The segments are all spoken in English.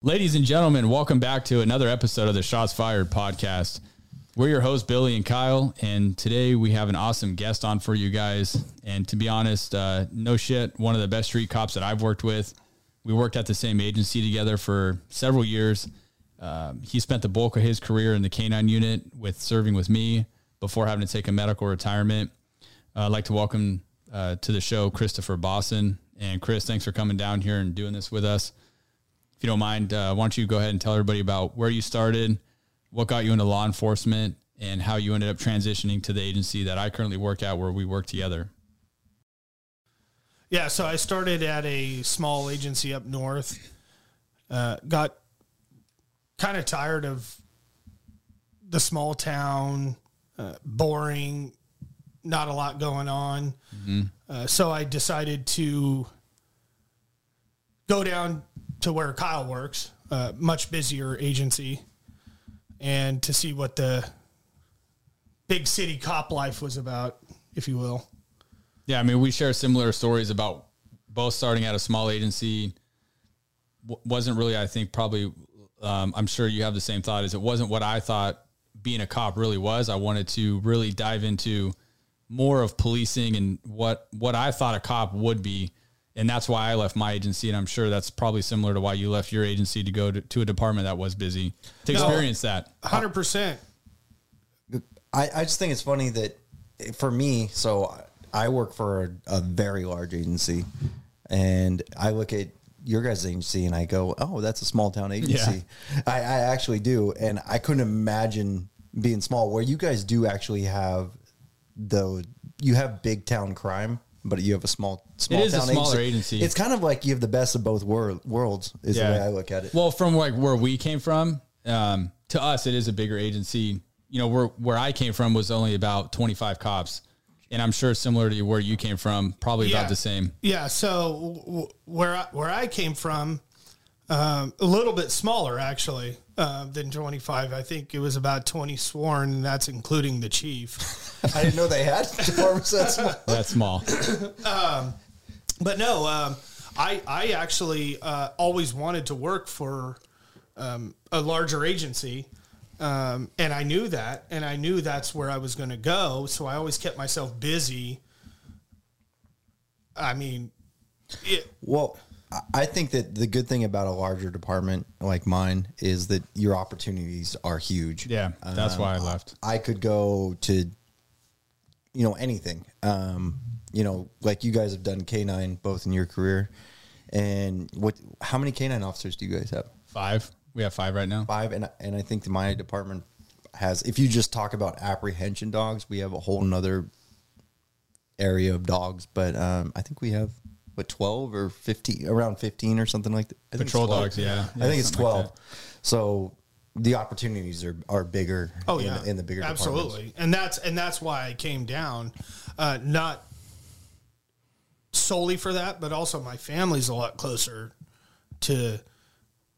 Ladies and gentlemen, welcome back to another episode of the Shots Fired podcast. We're your hosts, Billy and Kyle, and today we have an awesome guest on for you guys. And to be honest, no shit, one of the best street cops that I've worked with. We worked at the same agency together for several years. He spent the bulk of his career in the K9 unit serving with me before having to take a medical retirement. I'd like to welcome to the show, Christopher Bosson. And Chris, thanks for coming down here and doing this with us. If you don't mind, why don't you go ahead and tell everybody about where you started, what got you into law enforcement, and how you ended up transitioning to the agency that I currently work at where we work together. Yeah, so I started at a small agency up north, got kind of tired of the small town, boring, not a lot going on. Mm-hmm. So I decided to go down to where Kyle works, much busier agency, and to see what the big city cop life was about, if you will. Yeah, I mean, we share similar stories about both starting at a small agency. Wasn't really, I think, probably, I'm sure you have the same thought, is it wasn't what I thought being a cop really was. I wanted to really dive into more of policing and what I thought a cop would be. And that's why I left my agency, and I'm sure that's probably similar to why you left your agency to go to a department that was busy to experience that. 100%. I just think it's funny that for me, so I work for a very large agency, and I look at your guys' agency, and I go, oh, that's a small-town agency. Yeah. I actually do, and I couldn't imagine being small, where you guys do actually have, though, you have big-town crime, but you have a small town agency. It's kind of like you have the best of both worlds is the way I look at it. Well, from like where we came from, to us, it is a bigger agency. You know, where I came from was only about 25 cops. And I'm sure similar to where you came from, probably about the same. Yeah. So where I came from, a little bit smaller actually, than 25. I think it was about 20 sworn, and that's including the chief. I didn't know they had departments that small. That's small. But no, I actually always wanted to work for a larger agency, and I knew that, and I knew that's where I was going to go, so I always kept myself busy. I mean, well, I think that the good thing about a larger department like mine is that your opportunities are huge. Yeah, that's why I left. I could go to, you know, anything. You know, like you guys have done K9 both in your career. And how many K9 officers do you guys have? 5. We have 5 right now. 5, and I think that my department has, if you just talk about apprehension dogs, we have a whole nother area of dogs. But I think we have... But 12 or 15, around 15 or something like that. I think patrol dogs, yeah. I think it's 12. Like, so the opportunities are bigger. Oh, yeah. In the bigger absolutely. And that's why I came down, not solely for that, but also my family's a lot closer to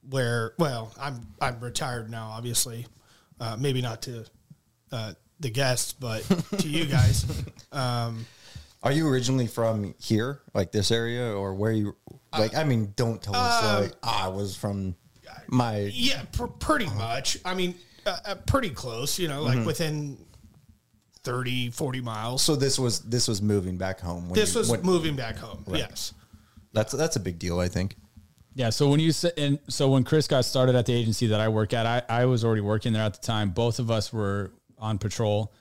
where. Well, I'm retired now, obviously. Maybe not to the guests, but to you guys. Are you originally from here, like this area, or where you, like, I mean, don't tell us, like, I was from my... Yeah, pretty much. I mean, pretty close, you know, like within 30, 40 miles. So this was moving back home. Moving back home, right. Yes. That's a big deal, I think. Yeah, so when Chris got started at the agency that I work at, I was already working there at the time. Both of us were on patrol.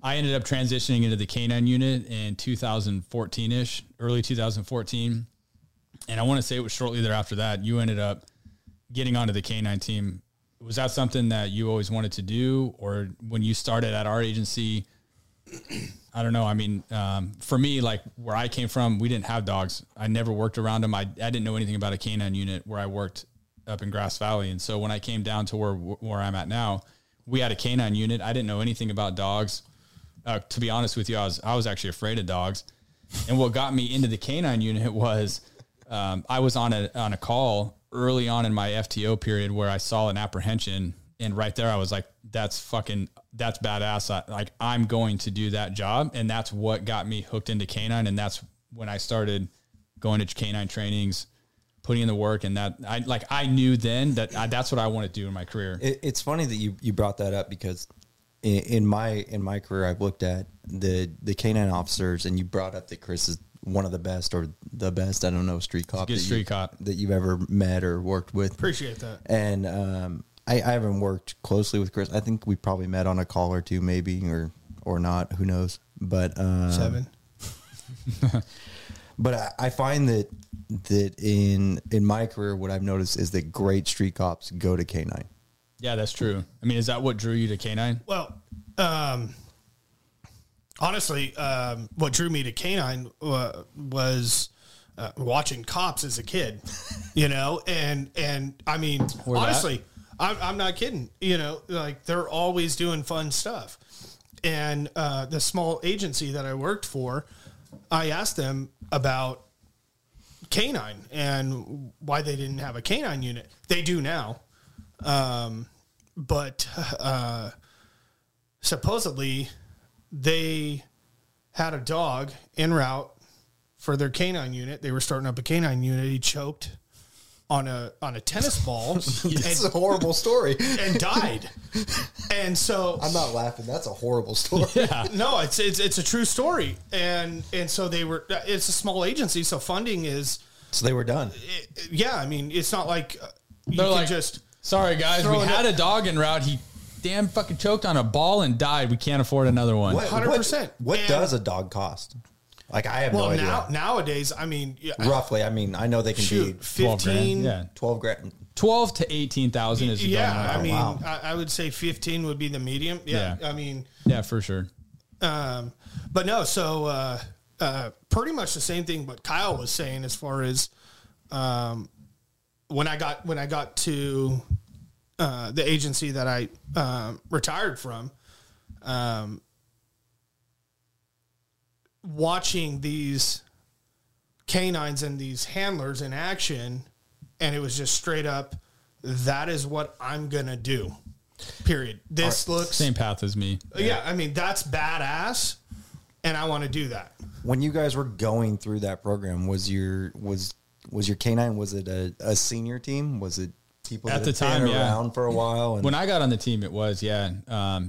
I ended up transitioning into the K9 unit in 2014-ish, early 2014. And I want to say it was shortly thereafter that you ended up getting onto the K9 team. Was that something that you always wanted to do? Or when you started at our agency, I don't know. I mean, for me, like where I came from, we didn't have dogs. I never worked around them. I didn't know anything about a K9 unit where I worked up in Grass Valley. And so when I came down to where I'm at now, we had a K9 unit. I didn't know anything about dogs. To be honest with you, I was actually afraid of dogs, and what got me into the K9 unit was I was on a call early on in my FTO period where I saw an apprehension, and right there I was like, that's badass. I'm going to do that job, and that's what got me hooked into K9, and that's when I started going to K9 trainings, putting in the work, and that I knew then that that's what I want to do in my career. It's funny that you brought that up, because in my career, I've looked at the K9 officers, and you brought up that Chris is one of the best, or the best, I don't know, street cop that you've ever met or worked with. Appreciate that. And I haven't worked closely with Chris. I think we probably met on a call or two, maybe, or not. Who knows? But seven. But I find that in my career, what I've noticed is that great street cops go to K9. Yeah, that's true. I mean, is that what drew you to K9? Well, honestly, what drew me to K9 was watching cops as a kid, you know? And I mean, or honestly, I'm not kidding. You know, like, they're always doing fun stuff. And the small agency that I worked for, I asked them about K9 and why they didn't have a K9 unit. They do now. But supposedly they had a dog en route for their K9 unit. They were starting up a K9 unit. He choked on a tennis ball. It's a horrible story. And died. And so I'm not laughing. That's a horrible story. Yeah. No, it's a true story. And so they were, it's a small agency, so funding is, so they were done. Yeah. I mean, it's not like you can like, just, sorry guys, we had a dog en route. He damn fucking choked on a ball and died. We can't afford another one. 100%. What does a dog cost? Like, I have no idea. Well, nowadays, I mean... Yeah, roughly, I mean, I know they can be... 15... 12 grand. 12 to 18,000 is... Yeah, I mean, wow. I would say 15 would be the medium. Yeah, I mean... Yeah, for sure. But no, so pretty much the same thing what Kyle was saying as far as when I got to the agency that I retired from... watching these canines and these handlers in action, and it was just straight up, that is what I'm going to do, period. This looks... Same path as me. Yeah, I mean, that's badass, and I want to do that. When you guys were going through that program, was your canine, was it a senior team? Was it people at the time around for a while? And when I got on the team, it was, yeah.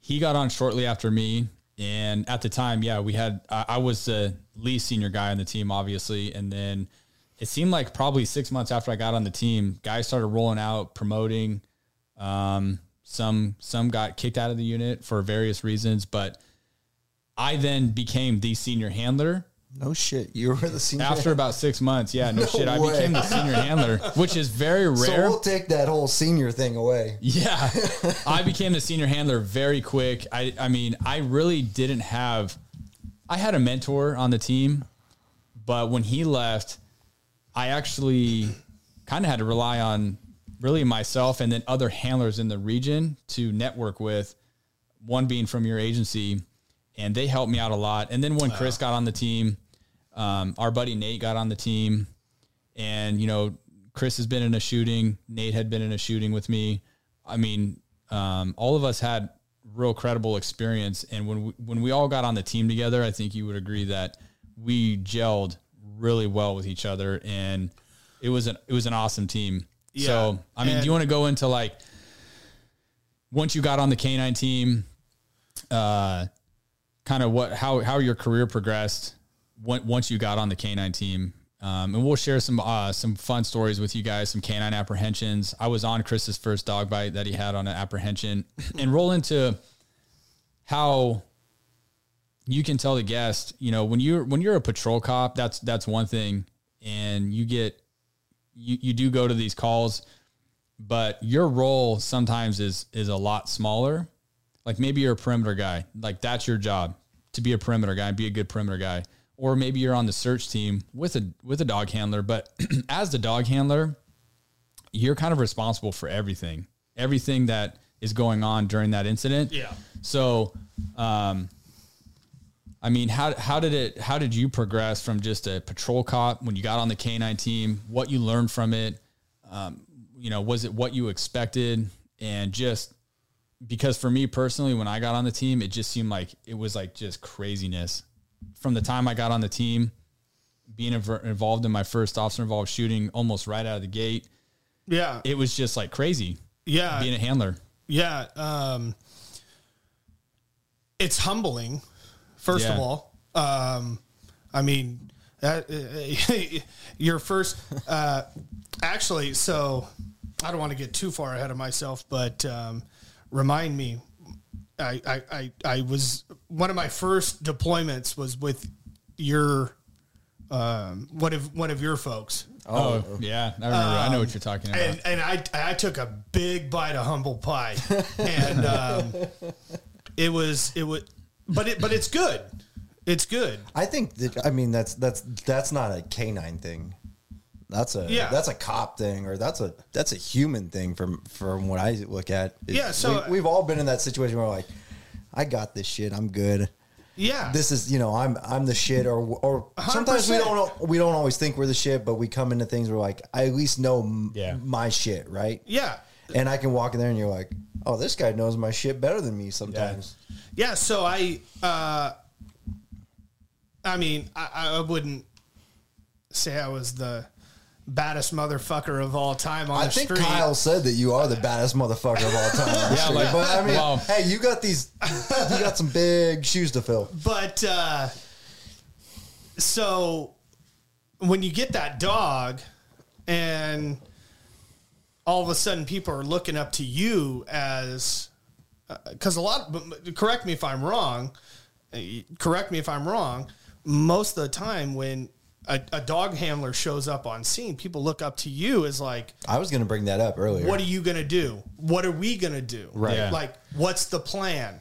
He got on shortly after me. And at the time, yeah, we had, I was the least senior guy on the team, obviously. And then it seemed like probably 6 months after I got on the team, guys started rolling out, promoting. Some got kicked out of the unit for various reasons, but I then became the senior handler. No shit. You were the senior after about 6 months. Yeah, no shit. Way. I became the senior handler, which is very rare. So we'll take that whole senior thing away. Yeah. I became the senior handler very quick. I mean, I really didn't have, I had a mentor on the team, but when he left, I actually kind of had to rely on really myself and then other handlers in the region to network with, one being from your agency. And they helped me out a lot. And then when Chris got on the team, our buddy Nate got on the team. And, you know, Chris has been in a shooting. Nate had been in a shooting with me. I mean, all of us had real credible experience. And when we all got on the team together, I think you would agree that we gelled really well with each other. And it was an awesome team. Yeah. So, I mean, do you want to go into, like, once you got on the K9 team, kind of how your career progressed once you got on the K9 team. And we'll share some fun stories with you guys, some K9 apprehensions. I was on Chris's first dog bite that he had on an apprehension, and roll into how you can tell the guest, you know, when you're a patrol cop, that's one thing. And you do go to these calls, but your role sometimes is a lot smaller. Like, maybe you're a perimeter guy. Like, that's your job, to be a perimeter guy and be a good perimeter guy. Or maybe you're on the search team with a dog handler. But as the dog handler, you're kind of responsible for everything that is going on during that incident. Yeah. So, I mean, how did you progress from just a patrol cop when you got on the K9 team? What you learned from it? You know, was it what you expected? And just, because for me personally, when I got on the team, it just seemed like it was like just craziness. From the time I got on the team, being involved in my first officer-involved shooting almost right out of the gate. Yeah. It was just like crazy. Yeah. Being a handler. Yeah. It's humbling, first of all. I mean, that your first, actually, so I don't want to get too far ahead of myself, but remind me, I was, one of my first deployments was with your, one of your folks. Oh, yeah. I remember. I know what you're talking about. And I took a big bite of humble pie and, but it's good. It's good. I think that, I mean, that's not a K9 thing. That's a cop thing, or that's a human thing from what I look at. So we've all been in that situation where we're like, I got this shit. I'm good. Yeah. This is, you know, I'm the shit, or 100%. Sometimes we don't always think we're the shit, but we come into things where like, I at least know my shit. Right. Yeah. And I can walk in there and you're like, oh, this guy knows my shit better than me sometimes. Yeah. So I wouldn't say I was the baddest motherfucker of all time on the street. I think Kyle said that you are the baddest motherfucker of all time. Yeah, like, but I mean, hey, you got some big shoes to fill. But so when you get that dog, and all of a sudden people are looking up to you as, because correct me if I'm wrong, most of the time when a dog handler shows up on scene, people look up to you as like, I was going to bring that up earlier. What are you going to do? What are we going to do? Right. Yeah. Like, what's the plan?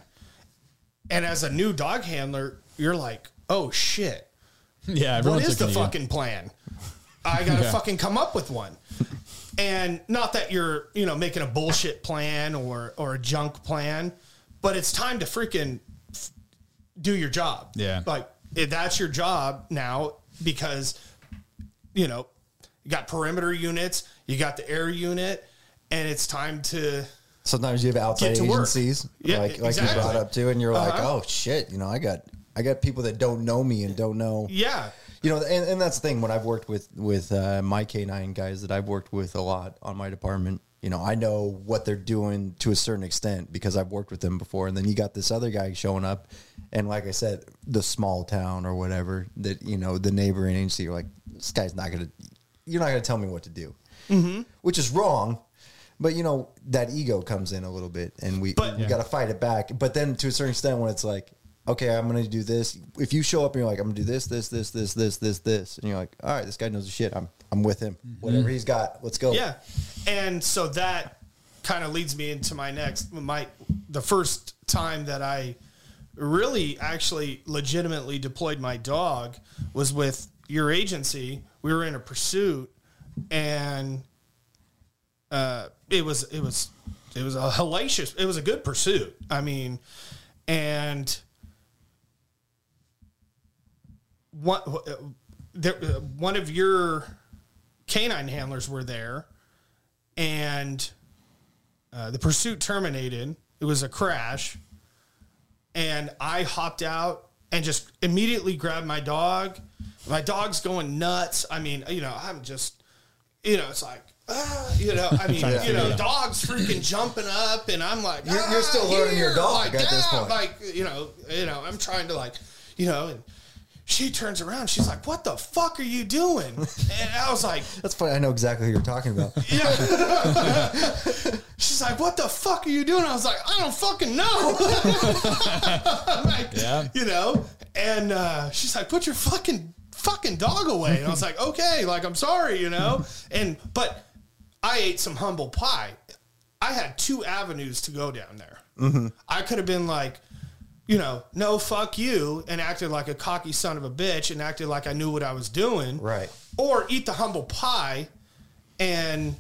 And as a new dog handler, you're like, oh shit. Yeah. What is the fucking plan? I got to fucking come up with one. And not that you're, you know, making a bullshit plan or a junk plan, but it's time to freaking do your job. Yeah. Like, if that's your job now, because, you know, you got perimeter units, you got the air unit, and it's time to. Sometimes you have outside agencies, like you brought up too, and you're like, oh shit, you know, I got people that don't know me and don't know. Yeah. You know, and that's the thing. When I've worked with my K9 guys that I've worked with a lot on my department, you know, I know what they're doing to a certain extent because I've worked with them before. And then you got this other guy showing up. And like I said, the small town or whatever that, you know, the neighboring agency, you're like, this guy's not going to, you're not going to tell me what to do, which is wrong. But, you know, that ego comes in a little bit and we got to fight it back. But then to a certain extent when it's like, okay, I'm going to do this. If you show up and you're like, I'm going to do this. And you're like, all right, this guy knows the shit. I'm with him. Whatever he's got, let's go. Yeah. And so that kind of leads me into my next, the first time that I really actually legitimately deployed my dog was with your agency. We were in a pursuit and it was a hellacious, it was a good pursuit. I mean, and one of your canine handlers were there, and the pursuit terminated. It was a crash, and I hopped out and just immediately grabbed my dog. My dog's going nuts. I mean, you know, I'm just, you know, it's like, you know, I mean, you know, dogs freaking jumping up, and I'm like, you're still learning your dog like, at this point. Like, you know, I'm trying to like, you know. And she turns around. She's like, what the fuck are you doing? And I was like... That's funny. I know exactly who you're talking about. Yeah. She's like, what the fuck are you doing? I was like, I don't fucking know. Like, yeah. You know? And she's like, put your fucking dog away. And I was like, okay. Like, I'm sorry, you know? But I ate some humble pie. I had two avenues to go down there. Mm-hmm. I could have been like, you know, no, fuck you, and acted like a cocky son of a bitch and acted like I knew what I was doing. Right. Or eat the humble pie and,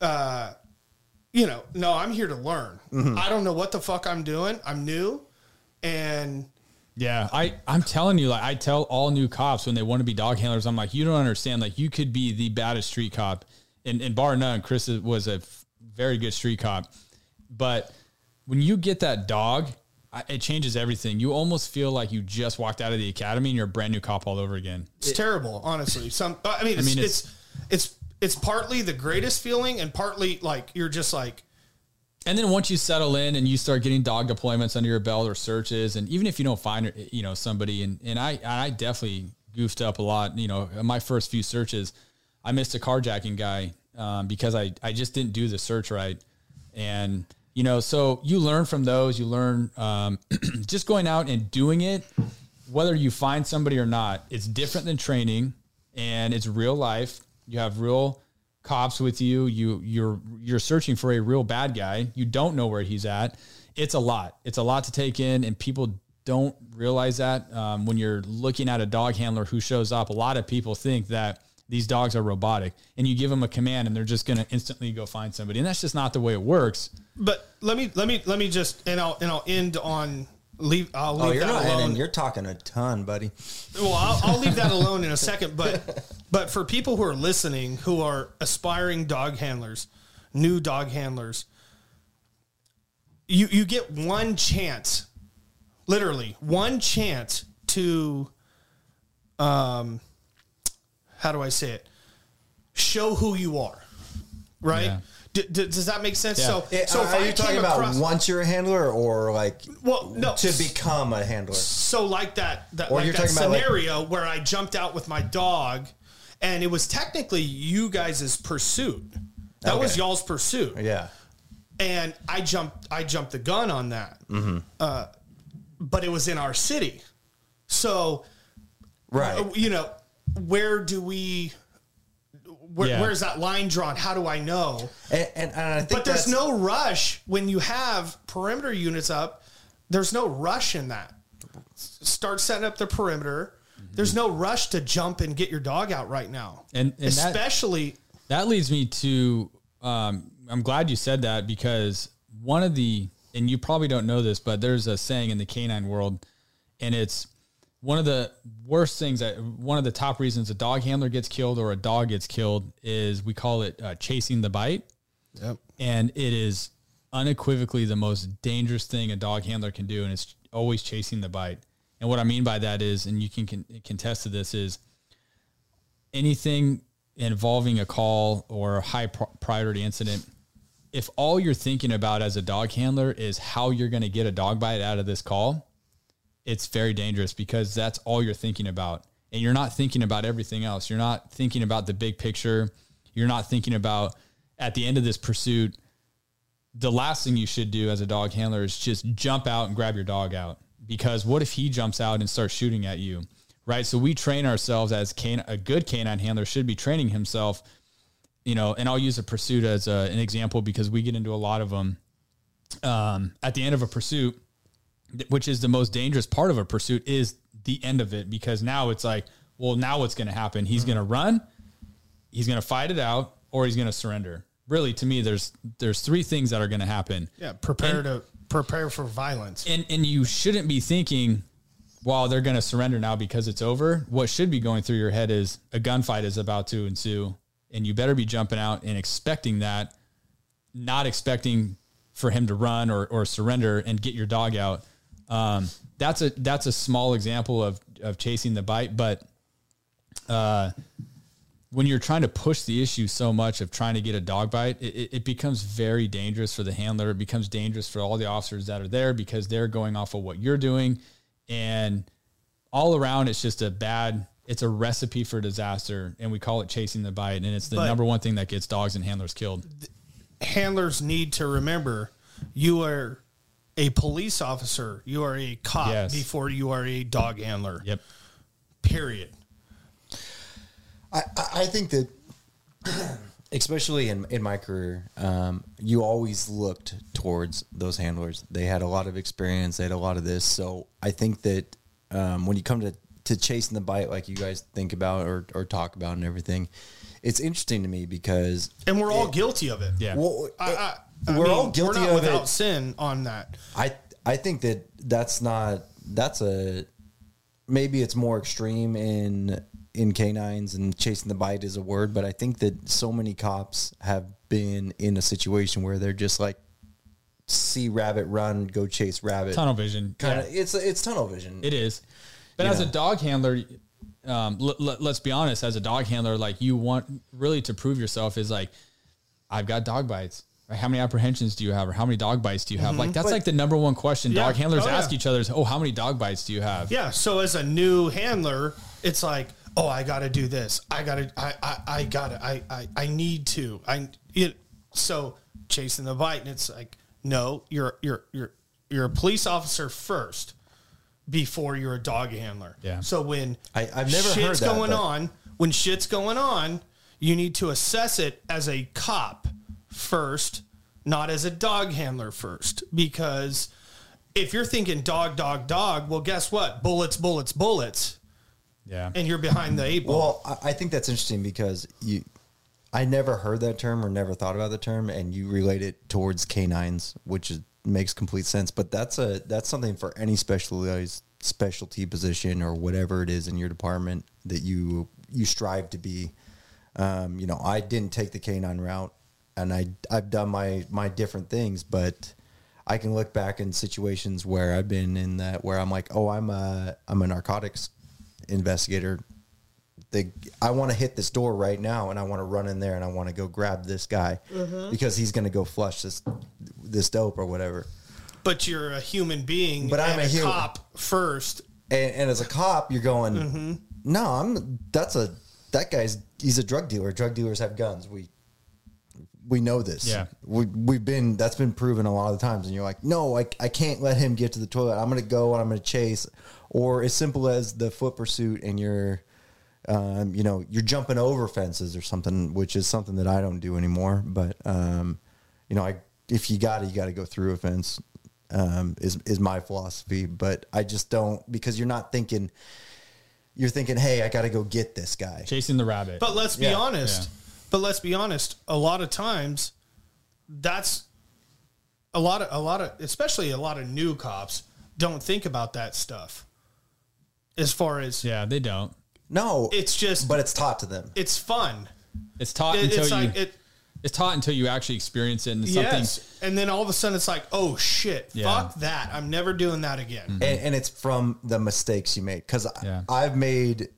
you know, no, I'm here to learn. Mm-hmm. I don't know what the fuck I'm doing. I'm new. And... Yeah, I'm telling you, like, I tell all new cops when they want to be dog handlers, I'm like, you don't understand. Like, you could be the baddest street cop. And bar none, Chris was a very good street cop. But when you get that dog... it changes everything. You almost feel like you just walked out of the academy and you're a brand new cop all over again. It's terrible, honestly. It's partly the greatest feeling and partly like you're just like. And then once you settle in and you start getting dog deployments under your belt or searches, and even if you don't find, you know, somebody, and I definitely goofed up a lot. You know, my first few searches, I missed a carjacking guy because I just didn't do the search right. And, you know, so you learn from those, you learn just going out and doing it, whether you find somebody or not, it's different than training and it's real life. You have real cops with you. You're searching for a real bad guy. You don't know where he's at. It's a lot. It's a lot to take in, and people don't realize that when you're looking at a dog handler who shows up. A lot of people think that these dogs are robotic, and you give them a command, and they're just going to instantly go find somebody, and that's just not the way it works. But let me just and I'll end on. I'll leave you're that not alone. Ending. You're talking a ton, buddy. Well, I'll leave that alone in a second. But for people who are listening, who are aspiring dog handlers, new dog handlers, you get one chance, literally one chance to, how do I say it? Show who you are, right? Yeah. Does that make sense? Yeah. So are you talking about once you're a handler or like to become a handler? So like that or like that scenario where I jumped out with my dog and it was technically you guys' pursuit. That was y'all's pursuit. Yeah. And I jumped the gun on that. Mm-hmm. But it was in our city. So, right. You know, where do we... Where's that line drawn? How do I know? And I think there's no rush when you have perimeter units up. There's no rush in that. Start setting up the perimeter. Mm-hmm. There's no rush to jump and get your dog out right now. And especially that leads me to, I'm glad you said that because one of the, and you probably don't know this, but there's a saying in the canine world and it's, one of the worst things that one of the top reasons a dog handler gets killed or a dog gets killed is we call it chasing the bite. Yep. And it is unequivocally the most dangerous thing a dog handler can do. And it's always chasing the bite. And what I mean by that is, and you can contest to this is anything involving a call or a high priority incident. If all you're thinking about as a dog handler is how you're going to get a dog bite out of this call, it's very dangerous because that's all you're thinking about. And you're not thinking about everything else. You're not thinking about the big picture. You're not thinking about at the end of this pursuit, the last thing you should do as a dog handler is just jump out and grab your dog out because what if he jumps out and starts shooting at you, right? So we train ourselves as a good canine handler should be training himself, you know, and I'll use a pursuit as an example because we get into a lot of them at the end of a pursuit, which is the most dangerous part of a pursuit is the end of it. Because now it's like, well, now what's going to happen? He's going to run, he's going to fight it out, or he's going to surrender. Really, to me, there's three things that are going to happen. Yeah. Prepare for violence. And you shouldn't be thinking, well, they're going to surrender now because it's over. What should be going through your head is a gunfight is about to ensue. And you better be jumping out and expecting that, not expecting for him to run or surrender and get your dog out. That's a small example of chasing the bite, but, when you're trying to push the issue so much of trying to get a dog bite, it becomes very dangerous for the handler. It becomes dangerous for all the officers that are there because they're going off of what you're doing and all around. It's just it's a recipe for disaster and we call it chasing the bite. And it's the number one thing that gets dogs and handlers killed. Handlers need to remember you are a police officer, you are a cop before you are a dog handler. Yep. Period. I think that, especially in my career, you always looked towards those handlers. They had a lot of experience. They had a lot of this. So I think that when you come to chasing the bite, like you guys think about or talk about and everything, it's interesting to me because... And we're all guilty of it. Yeah. Well, we're all guilty of it. We're not without sin on that. I think that maybe it's more extreme in canines and chasing the bite is a word, but I think that so many cops have been in a situation where they're just like, see rabbit run, go chase rabbit. Tunnel vision. Kind of. Yeah. It's tunnel vision. It is. But you as know. A dog handler, let's be honest, as a dog handler, like you want really to prove yourself is like, I've got dog bites. Right? How many apprehensions do you have? Or how many dog bites do you have? Mm-hmm. Like that's like the number one question dog handlers ask each other is, oh, how many dog bites do you have? Yeah. So as a new handler, it's like, oh, I got to do this. So chasing the bite. And it's like, no, you're a police officer first before you're a dog handler. Yeah. So when I've never shit's heard that, going on, when shit's going on, you need to assess it as a cop first, not as a dog handler first, because if you're thinking dog, well, guess what? Bullets. Yeah. And you're behind the eight ball. Well, I think that's interesting because I never heard that term or never thought about the term, and you relate it towards canines, which makes complete sense. But that's something for any specialty position or whatever it is in your department that you strive to be. I didn't take the canine route, and I've done my different things, but I can look back in situations where I've been in that where I'm like, oh, I'm a narcotics investigator. I want to hit this door right now, and I want to run in there, and I want to go grab this guy because he's going to go flush this dope or whatever. But you're a human being. But I'm a cop first, and as a cop, you're going, no, he's a drug dealer. Drug dealers have guns. We know this. Yeah, that's been proven a lot of times. And you're like, no, I can't let him get to the toilet. I'm going to go and I'm going to chase, or as simple as the foot pursuit, and you're. You're jumping over fences or something, which is something that I don't do anymore. But, if you got to go through a fence, is my philosophy, but I just don't, because you're thinking, hey, I got to go get this guy. Chasing the rabbit. But let's be honest, a lot of times that's a lot of, especially a lot of new cops don't think about that stuff as far as, they don't. No, it's just, but it's taught to them. It's fun. It's taught until you actually experience it. And and then all of a sudden it's like, oh shit, fuck that! I'm never doing that again. Mm-hmm. And it's from the mistakes you made, because I've made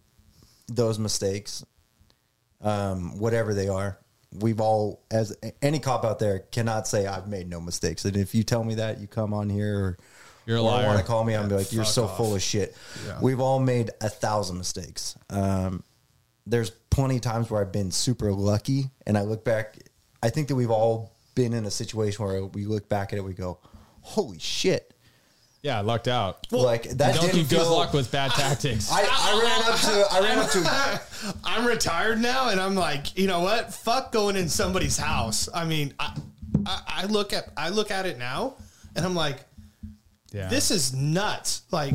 those mistakes, whatever they are. We've all, as any cop out there, cannot say I've made no mistakes. And if you tell me that, you come on here. You're a liar. You want to call me? I'm like, you're so full of shit. Yeah. We've all made 1,000 mistakes. There's plenty of times where I've been super lucky, and I look back. I think that we've all been in a situation where we look back at it, we go, "Holy shit!" Yeah, I lucked out. Well, like that. Don't do good luck with bad tactics. I ran up to. I'm retired now, and I'm like, you know what? Fuck going in somebody's house. I mean, I look at it now, and I'm like. Yeah. This is nuts. Like,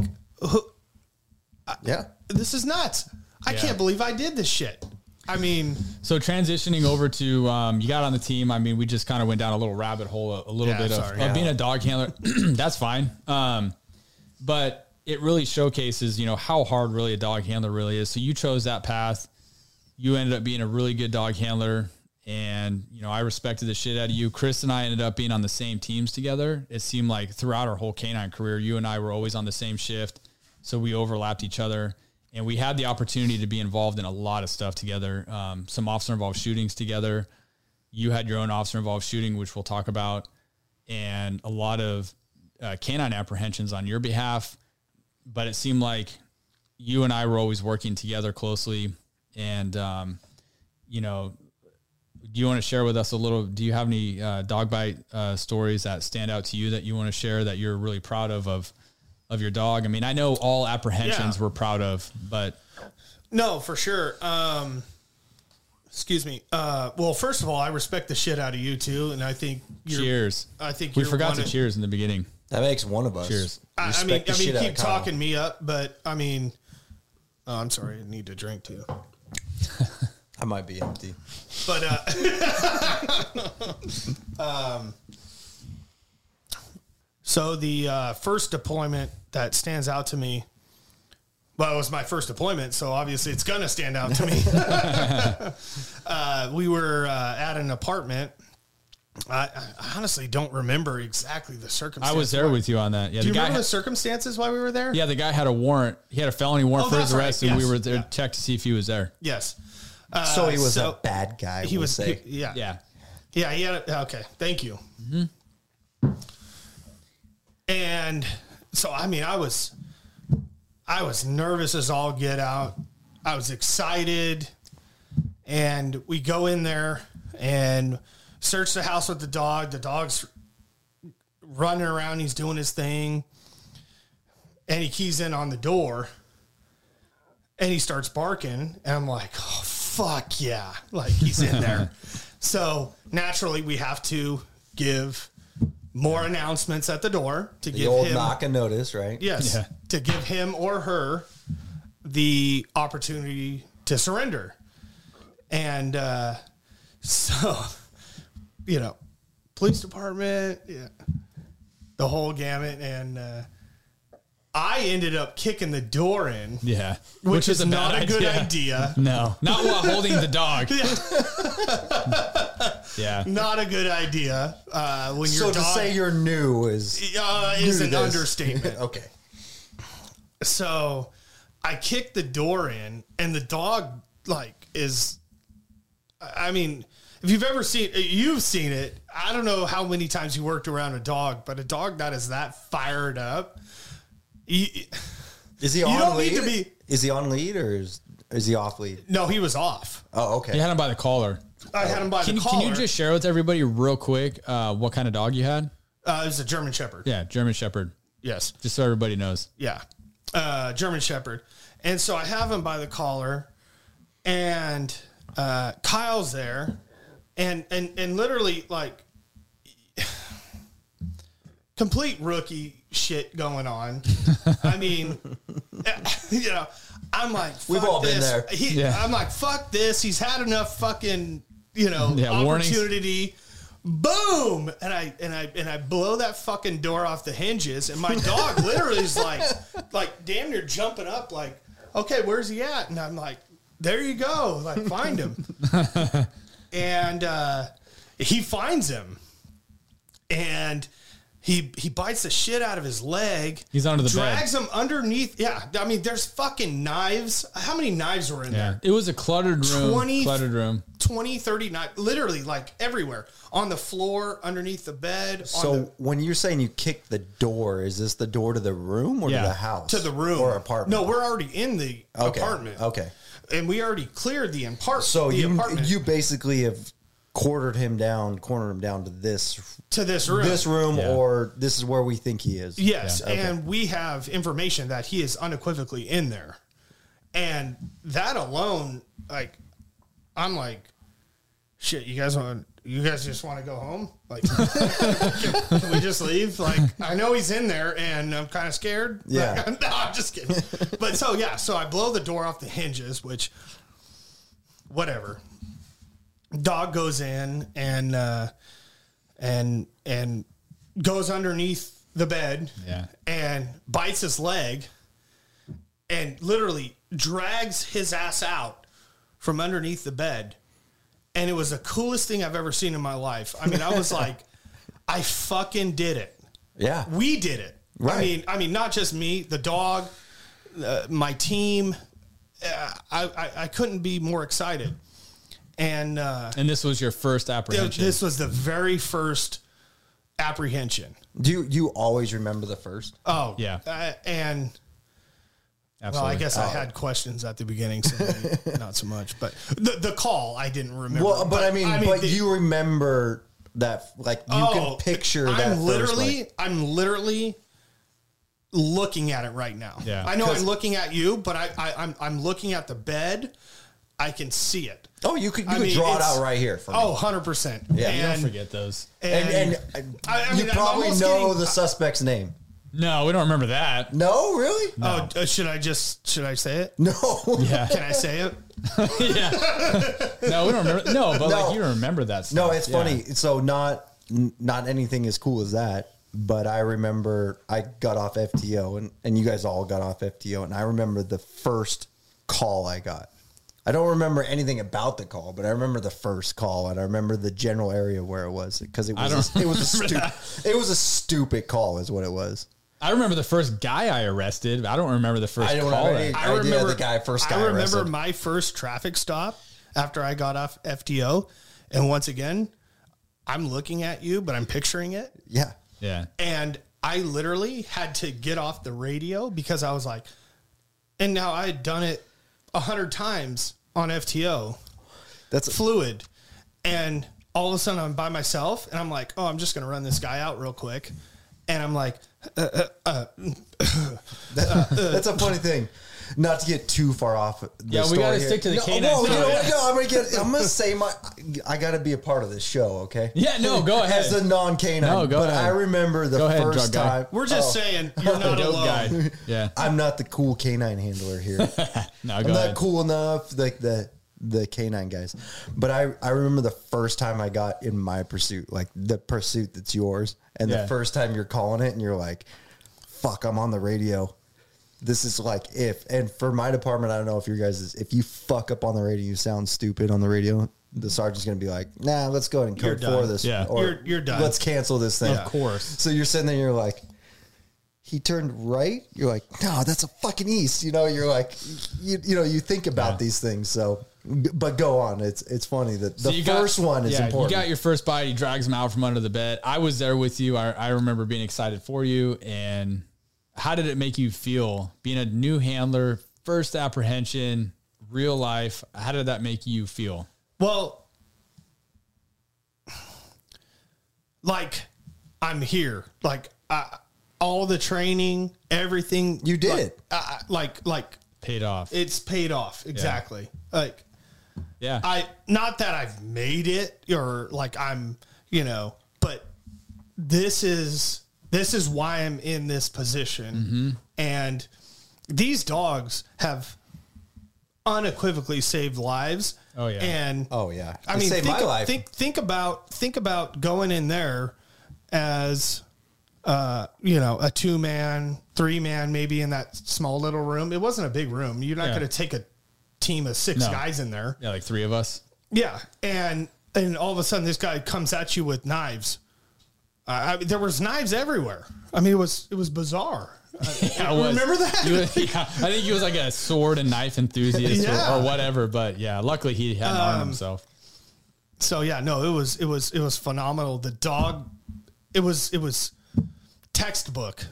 this is nuts. I can't believe I did this shit. I mean, so transitioning over to, you got on the team. I mean, we just kind of went down a little rabbit hole, a little bit of being a dog handler. That's fine. But it really showcases, how hard really a dog handler really is. So you chose that path. You ended up being a really good dog handler. And, I respected the shit out of you. Chris and I ended up being on the same teams together. It seemed like throughout our whole canine career, you and I were always on the same shift. So we overlapped each other, and we had the opportunity to be involved in a lot of stuff together. Some officer involved shootings together. You had your own officer involved shooting, which we'll talk about. And a lot of canine apprehensions on your behalf. But it seemed like you and I were always working together closely. And, do you want to share with us a little, do you have any dog bite stories that stand out to you that you want to share that you're really proud of your dog? I mean, I know all apprehensions we're proud of, but. No, for sure. Excuse me. Well, first of all, I respect the shit out of you too. And I think. Cheers. I think we forgot to cheers in the beginning. That makes one of us. Cheers. I mean, keep talking me up, but I mean, oh, I'm sorry. I need to drink too. I might be empty, but, so the, first deployment that stands out to me, well, it was my first deployment, so obviously it's going to stand out to me. We were, at an apartment I honestly don't remember exactly the circumstances. I was there with you on that. Yeah, do you remember the circumstances why we were there? Yeah, the guy had a warrant. He had a felony warrant for his arrest, and we were there to check to see if he was there. Yes. So he was a bad guy. He was, yeah. Yeah. Yeah. He had a, okay. Thank you. Mm-hmm. And so, I mean, I was nervous as all get out. I was excited, and we go in there and search the house with the dog. The dog's running around. He's doing his thing, and he keys in on the door, and he starts barking, and I'm like, oh, fuck yeah. Like, he's in there. So, naturally, we have to give more announcements at the door to give old him knock and notice, right? Yes. Yeah. To give him or her the opportunity to surrender. And so, you know, police department, yeah, the whole gamut. And I ended up kicking the door in. Yeah. Which is not a good idea. No. Not while holding the dog. Yeah. Not a good idea. When your dog, to say you're new is an understatement. Okay. So I kicked the door in, and the dog, like, is, I mean, if you've ever seen, you've seen it. I don't know how many times you worked around a dog, but a dog that is that fired up. Is he on lead? Is he on lead or is he off lead? No, he was off. Oh, okay. You had him by the collar. I had him by the collar. Can you just share with everybody real quick what kind of dog you had? It was a German Shepherd. Yeah, German Shepherd. Yes. Just so everybody knows. Yeah. German Shepherd. And so I have him by the collar, and Kyle's there, and literally, like, complete rookie shit going on. I mean, you know, I'm like, fuck, we've all been there. I'm like, fuck this. He's had enough fucking, you know, opportunity. Warnings. Boom. And I blow that fucking door off the hinges, and my dog literally is like damn near jumping up, like, okay, where's he at? And I'm like, there you go. Like, find him. And he finds him, and he bites the shit out of his leg. He's under the bed. Drags him underneath. Yeah. I mean, there's fucking knives. How many knives were in there? It was a cluttered room. 20, 30 knives. Literally, like, everywhere. On the floor, underneath the bed. So when you're saying you kicked the door, is this the door to the room or to the house? To the room. Or apartment? No, we're already in the apartment. Okay. And we already cleared the apartment. So you basically have cornered him down to this room. This room, or this is where we think he is. Yes, yeah. Okay. And we have information that he is unequivocally in there. And that alone, like, I'm like, shit, you guys just want to go home? Like, can we just leave? Like, I know he's in there, and I'm kind of scared. Yeah. Like, no, I'm just kidding. But so I blow the door off the hinges, which, whatever. Dog goes in and goes underneath the bed and bites his leg, and literally drags his ass out from underneath the bed. And it was the coolest thing I've ever seen in my life. I mean, I was like, I fucking did it. Yeah. We did it. Right. I mean, not just me, the dog, my team. I couldn't be more excited. And this was your first apprehension. This was the very first apprehension. Do you always remember the first? Oh yeah. Absolutely. Well, I guess I had questions at the beginning, so not so much, but the call I didn't remember. Well, but you remember that, like, you can picture that. I'm literally looking at it right now. Yeah. I know I'm looking at you, but I'm looking at the bed. I can see it. Oh, you could draw it out right here. For me. 100%. Yeah, you don't forget those. And I mean, you probably know the suspect's name. No, we don't remember that. No, really? No. Oh, should I say it? No. Yeah. Can I say it? Yeah. No, we don't remember. No, but like, you remember that stuff. No, it's funny. So not anything as cool as that. But I remember I got off FTO, and you guys all got off FTO, and I remember the first call I got. I don't remember anything about the call, but I remember the first call, and I remember the general area where it was, because it was a stupid call is what it was. I remember the first guy I arrested. I don't remember the first call. I remember my first traffic stop after I got off FTO, and once again, I'm looking at you, but I'm picturing it. Yeah, yeah. And I literally had to get off the radio because I was like, and now I had done it 100 times on FTO. That's fluid. And all of a sudden I'm by myself and I'm like, oh, I'm just going to run this guy out real quick. And I'm like, that's a funny thing. Not to get too far off. We got to stick to the K9. I got to be a part of this show. Okay. Yeah. No. Go ahead. As a non-K9. No. Go ahead. I remember the first time. We're just saying you're not alone. Guy. Yeah. I'm not the cool K9 handler here. I'm not cool enough. Like the K9 guys. But I remember the first time I got in my pursuit, like the pursuit that's yours, and the first time you're calling it, and you're like, "Fuck, I'm on the radio." This is like and for my department, I don't know if your guys is, if you fuck up on the radio, you sound stupid on the radio, the sergeant's going to be like, nah, let's go ahead and code for this. Yeah. Or you're done. Let's cancel this thing. Yeah. Of course. So you're sitting there and you're like, he turned right. You're like, no, that's a fucking east. You know, you're like, you think about these things. So, but go on. It's funny that the first one is important. You got your first bite. He drags him out from under the bed. I was there with you. I remember being excited for you. And how did it make you feel being a new handler, first apprehension, real life? How did that make you feel? Well, like I'm here, like all the training, everything you did, like paid off. It's paid off. Exactly. Yeah. Like, yeah, not that I've made it or like I'm, but this is why I'm in this position. Mm-hmm. And these dogs have unequivocally saved lives. Oh yeah. And I mean, saved my life. Think about going in there as, a 2-man, 3-man, maybe in that small little room. It wasn't a big room. You're not going to take a team of 6 guys in there. Yeah. Like 3 of us. Yeah. And all of a sudden this guy comes at you with knives. There was knives everywhere. I mean, it was bizarre. Remember that? I think he was like a sword and knife enthusiast or whatever. But yeah, luckily he hadn't armed himself. So yeah, no, it was phenomenal. The dog, it was textbook.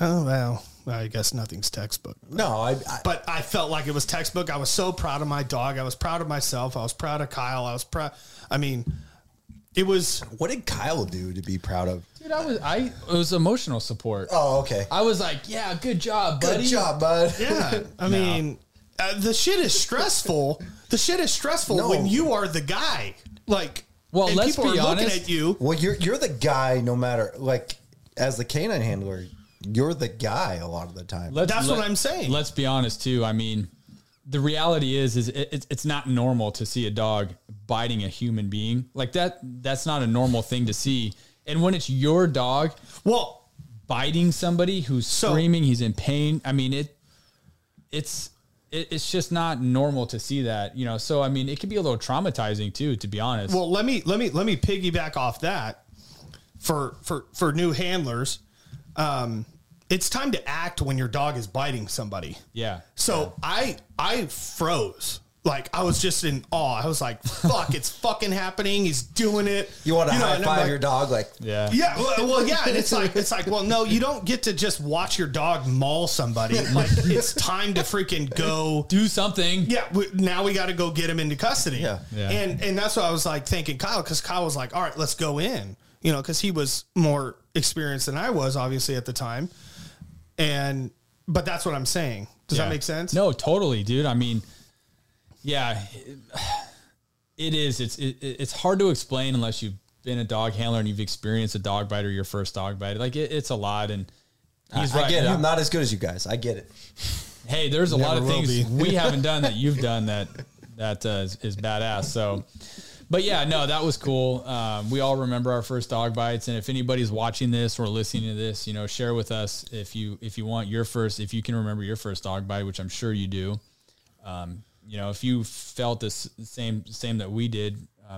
Oh wow. Well, I guess nothing's textbook. But I felt like it was textbook. I was so proud of my dog. I was proud of myself. I was proud of Kyle. It was. What did Kyle do to be proud of? Dude, it was emotional support. Oh, okay. I was like, yeah, good job, buddy. Good job, bud. Yeah. I mean, the shit is stressful. The shit is stressful when you are the guy. Like, well, let's be honest. At you. Well, you're the guy no matter, like, as the K9 handler, you're the guy a lot of the time. That's what I'm saying. Let's be honest, too. I mean, the reality is it's not normal to see a dog biting a human being like that. That's not a normal thing to see. And when it's your dog, biting somebody who's screaming, he's in pain. I mean, it's just not normal to see that, so, I mean, it could be a little traumatizing too, to be honest. Well, let me piggyback off that for new handlers. It's time to act when your dog is biting somebody. Yeah. So I froze. Like, I was just in awe. I was like, fuck, it's fucking happening. He's doing it. You want to high five your dog? Like, yeah. Yeah. Well, yeah. And it's like, well, no, you don't get to just watch your dog maul somebody. Like, it's time to freaking go do something. Yeah. Now we got to go get him into custody. Yeah. Yeah. And that's what I was like thanking Kyle. 'Cause Kyle was like, all right, let's go in, 'cause he was more experienced than I was obviously at the time. But that's what I'm saying. Does that make sense? No, totally, dude. I mean, yeah, it is. It's hard to explain unless you've been a dog handler and you've experienced a dog bite or your first dog bite. Like, it's a lot. And he's right. I get it. I'm not as good as you guys. I get it. Hey, there's a lot of things we haven't done that you've done that is badass. So, but yeah, no, that was cool. We all remember our first dog bites. And if anybody's watching this or listening to this, share with us if you want if you can remember your first dog bite, which I'm sure you do. you know, if you felt the same that we did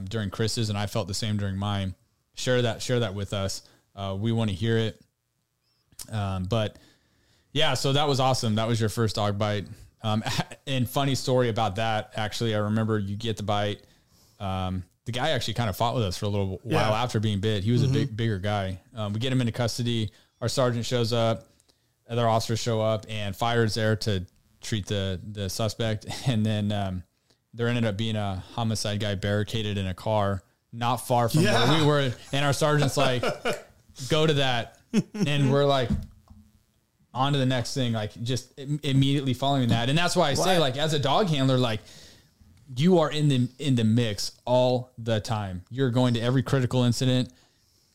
during Chris's, and I felt the same during mine, share that with us. We want to hear it. But yeah, so that was awesome. That was your first dog bite. And funny story about that. Actually, I remember you get the bite. The guy actually kind of fought with us for a little while after being bit. He was a bigger guy. We get him into custody. Our sergeant shows up, other officers show up, and fire is there to treat the suspect. And then, there ended up being a homicide guy barricaded in a car, not far from where we were. And our sergeant's like, go to that. And we're like, on to the next thing, like just immediately following that. And that's why I say, like, as a dog handler, like, you are in the mix all the time. You're going to every critical incident.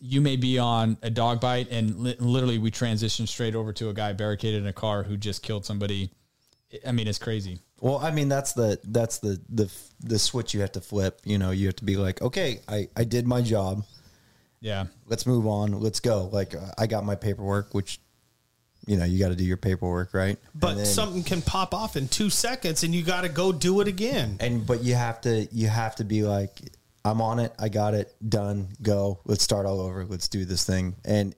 You may be on a dog bite, and literally we transitioned straight over to a guy barricaded in a car who just killed somebody. I mean, it's crazy. Well, I mean, that's the switch you have to flip. You know, you have to be like, okay, I did my job. Yeah. Let's move on. Let's go. Like, I got my paperwork, which, you know, you got to do your paperwork, right? But then, something can pop off in 2 seconds, and you got to go do it again. But you have to be like, I'm on it. I got it done. Go. Let's start all over. Let's do this thing. And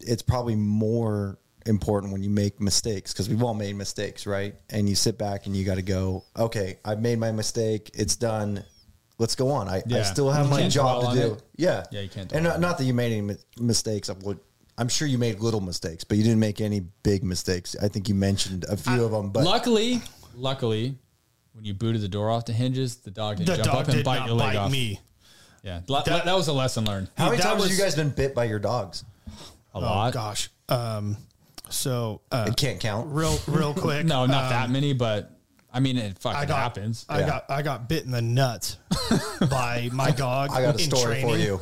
it's probably more important when you make mistakes, because we've all made mistakes, right? And you sit back and you got to go, okay, I've made my mistake. It's done. Let's go on. I still have my job to do. Yeah. Yeah, you can't. And not that you made any mistakes. I'm sure you made little mistakes, but you didn't make any big mistakes. I think you mentioned a few of them. But luckily, when you booted the door off the hinges, the dog didn't jump up and bite your leg off. Me. Yeah, that was a lesson learned. How many times have you guys been bit by your dogs? A lot. Oh, gosh. So it can't count. Real quick. No, not that many, but I mean, it fucking happens. I got bit in the nuts by my dog. I got a story for you.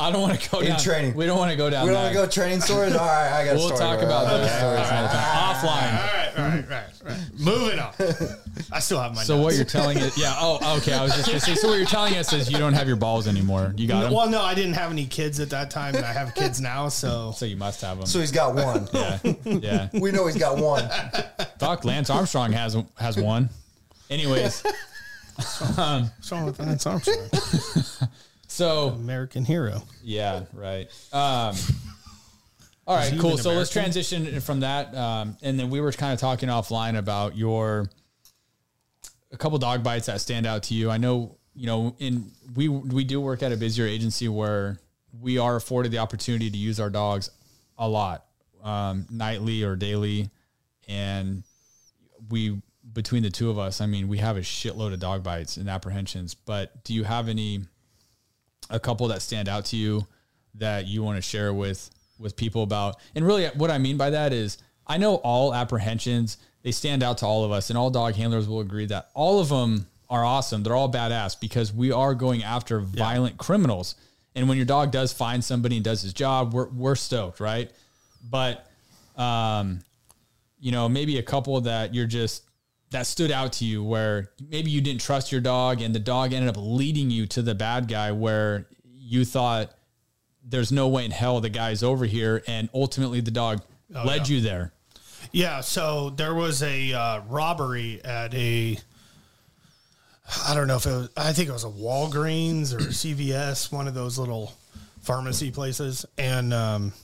I don't want to go down training. We don't want to go down. We don't want to go training stories. All right, I got. We'll talk about those stories offline. All right. Moving on. I still have my. So notes. What you're telling us? Yeah. Oh, okay. I was just gonna say. So what you're telling us is you don't have your balls anymore. You got them. Well, no, I didn't have any kids at that time, and I have kids now. So you must have them. So he's got one. Yeah. We know he's got one. Doc, Lance Armstrong has one. Anyways, what's wrong with Lance Armstrong? So American hero. Yeah. Right. All right, cool. So let's transition from that. And then we were kind of talking offline about a couple dog bites that stand out to you. I know, you know, we do work at a busier agency where we are afforded the opportunity to use our dogs a lot, nightly or daily. And between the two of us, I mean, we have a shitload of dog bites and apprehensions, but do you have a couple that stand out to you that you want to share with people about? And really what I mean by that is I know all apprehensions, they stand out to all of us, and all dog handlers will agree that all of them are awesome. They're all badass because we are going after violent criminals. And when your dog does find somebody and does his job, we're stoked. Right. But, you know, maybe a couple that that stood out to you where maybe you didn't trust your dog and the dog ended up leading you to the bad guy where you thought there's no way in hell the guy's over here. And ultimately the dog led you there. Yeah. So there was a robbery at I don't know if it was, I think it was a Walgreens or a CVS, one of those little pharmacy places. And long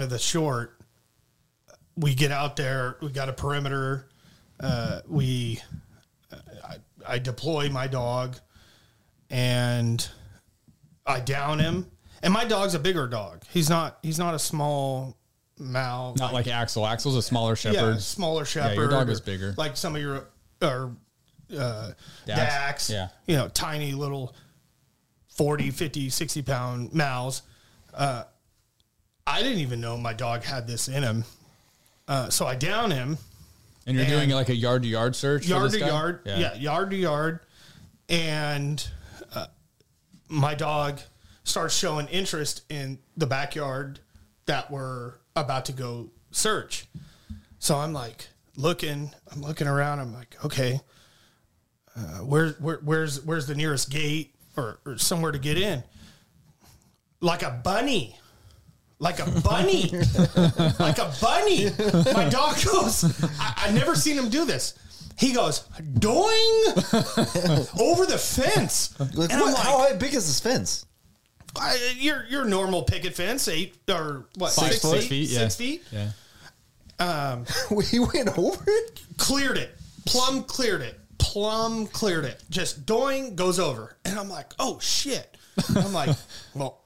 of the short, we get out there, we got a perimeter. I deploy my dog and I down him, and my dog's a bigger dog. He's not a small mal. Not like Axel. Axel's a smaller shepherd. Yeah, smaller shepherd. Yeah, your dog is bigger. Like some of your, or Dax, yeah. You know, tiny little 40, 50, 60 pound mals. I didn't even know my dog had this in him. So I down him. And you're doing like a yard-to-yard search? Yard-to-yard. Yeah, yard-to-yard. And my dog starts showing interest in the backyard that we're about to go search. So I'm like looking around. I'm like, okay, where's the nearest gate or somewhere to get in? Like a bunny. Like a bunny. Like a bunny. My dog goes, I've never seen him do this. He goes, doing over the fence. Like, and what, how high big is this fence? Your normal picket fence, 6 feet? 6 feet? Yeah. We went over it? Cleared it. Plum cleared it. Plum cleared it. Just doing goes over. And I'm like, oh, shit. I'm like, well,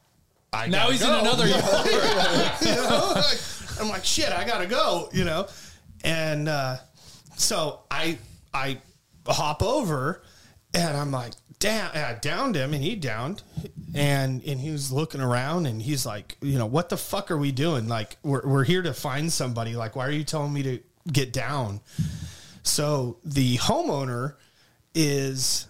now he's in another yard. You know? Like, I'm like, shit, I gotta go, you know? And so I hop over, and I'm like, damn, and I downed him, and he downed. And he was looking around, and he's like, you know, what the fuck are we doing? Like, we're here to find somebody. Like, why are you telling me to get down? So the homeowner is...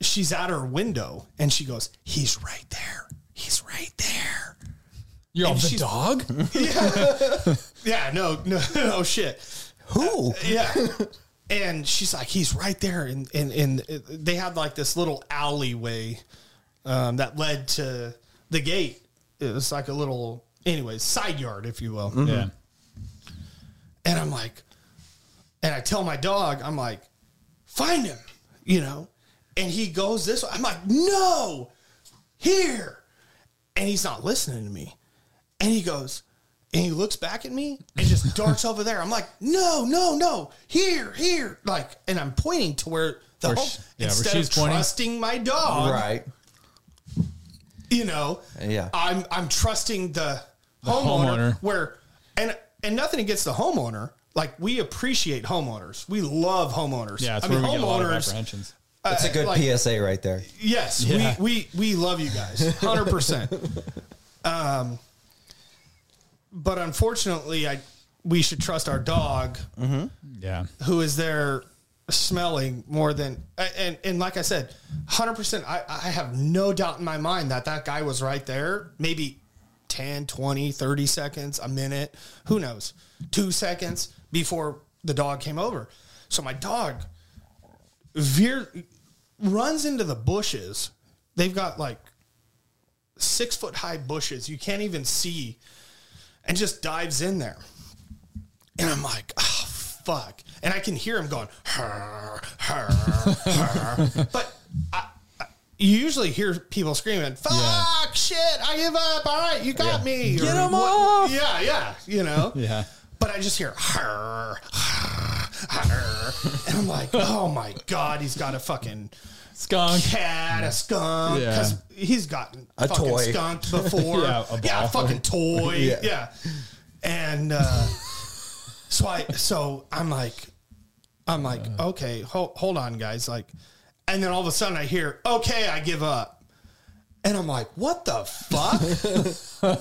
she's at her window, and she goes, he's right there. He's right there. You're on the dog? Yeah. Yeah, no shit. Who? Yeah. And she's like, he's right there. And they had like this little alleyway that led to the gate. It was like a little, anyways, side yard, if you will. Mm-hmm. Yeah. And I'm like, and I tell my dog, I'm like, find him, you know? And he goes this way. I'm like, no, here. And he's not listening to me. And he goes, and he looks back at me and just darts over there. I'm like, no, here. Like, and I'm pointing to where the home, instead of trusting my dog. Right. You know, yeah. I'm trusting the homeowner. Where, and nothing against the homeowner. Like, we appreciate homeowners. We love homeowners. Yeah, it's where we get a lot of apprehensions. That's a good PSA right there. Yes, yeah. we love you guys, 100%. But unfortunately, we should trust our dog, mm-hmm. yeah, who is there smelling more than and like I said, 100%. I have no doubt in my mind that guy was right there. Maybe 10, 20, 30 seconds, a minute, who knows, 2 seconds before the dog came over. So my dog runs into the bushes. They've got like 6 foot high bushes. You can't even see, and just dives in there. And I'm like, oh, fuck. And I can hear him going, hur, hur, hur. But you usually hear people screaming, fuck, yeah. Shit, I give up. All right, you got yeah. me. Get him off. Yeah, you know. Yeah. But I just hear, hur, hur. And I'm like, oh my god, he's got a fucking skunk, cat, a skunk, because yeah. he's gotten a fucking toy. Skunked before, a fucking toy, yeah. And so I'm like, okay, hold on, guys, like, and then all of a sudden I hear, okay, I give up. And I'm like, what the fuck?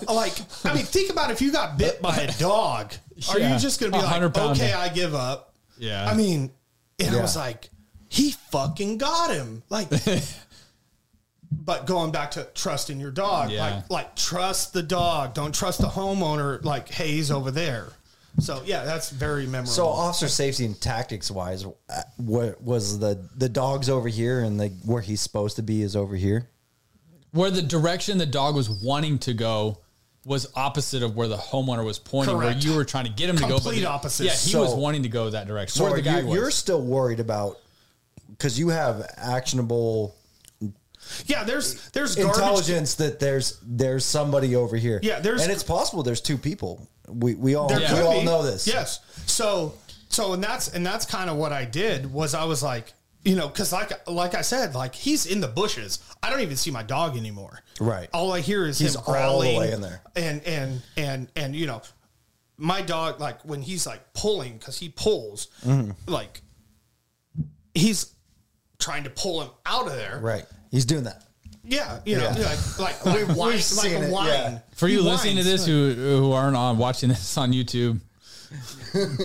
Like, I mean, think about if you got bit by a dog, are you just gonna be like, okay, I give up? Yeah, I mean, and I was like, he fucking got him. Like, but going back to trusting your dog, like trust the dog. Don't trust the homeowner. Like, hey, he's over there. So yeah, that's very memorable. So officer safety and tactics wise, what was the dog's over here and where he's supposed to be is over here. Where the direction the dog was wanting to go was opposite of where the homeowner was pointing. Correct. Where you were trying to get him to go. Complete opposite. Yeah, he was wanting to go that direction. So where the guy was. You're still worried about, because you have actionable. Yeah, there's intelligence garbage. That there's somebody over here. Yeah, and it's possible there's two people. We all know this. Yes. So and that's kind of what I did was I was like, you know, because like I said, like, he's in the bushes. I don't even see my dog anymore. Right. All I hear is him growling. All the way in there. And you know, my dog, like, when he's like pulling, because he pulls, like, he's trying to pull him out of there. Right. He's doing that. Yeah. You know, like we whine, like a whine. Yeah. For you listening to this, who aren't watching this on YouTube.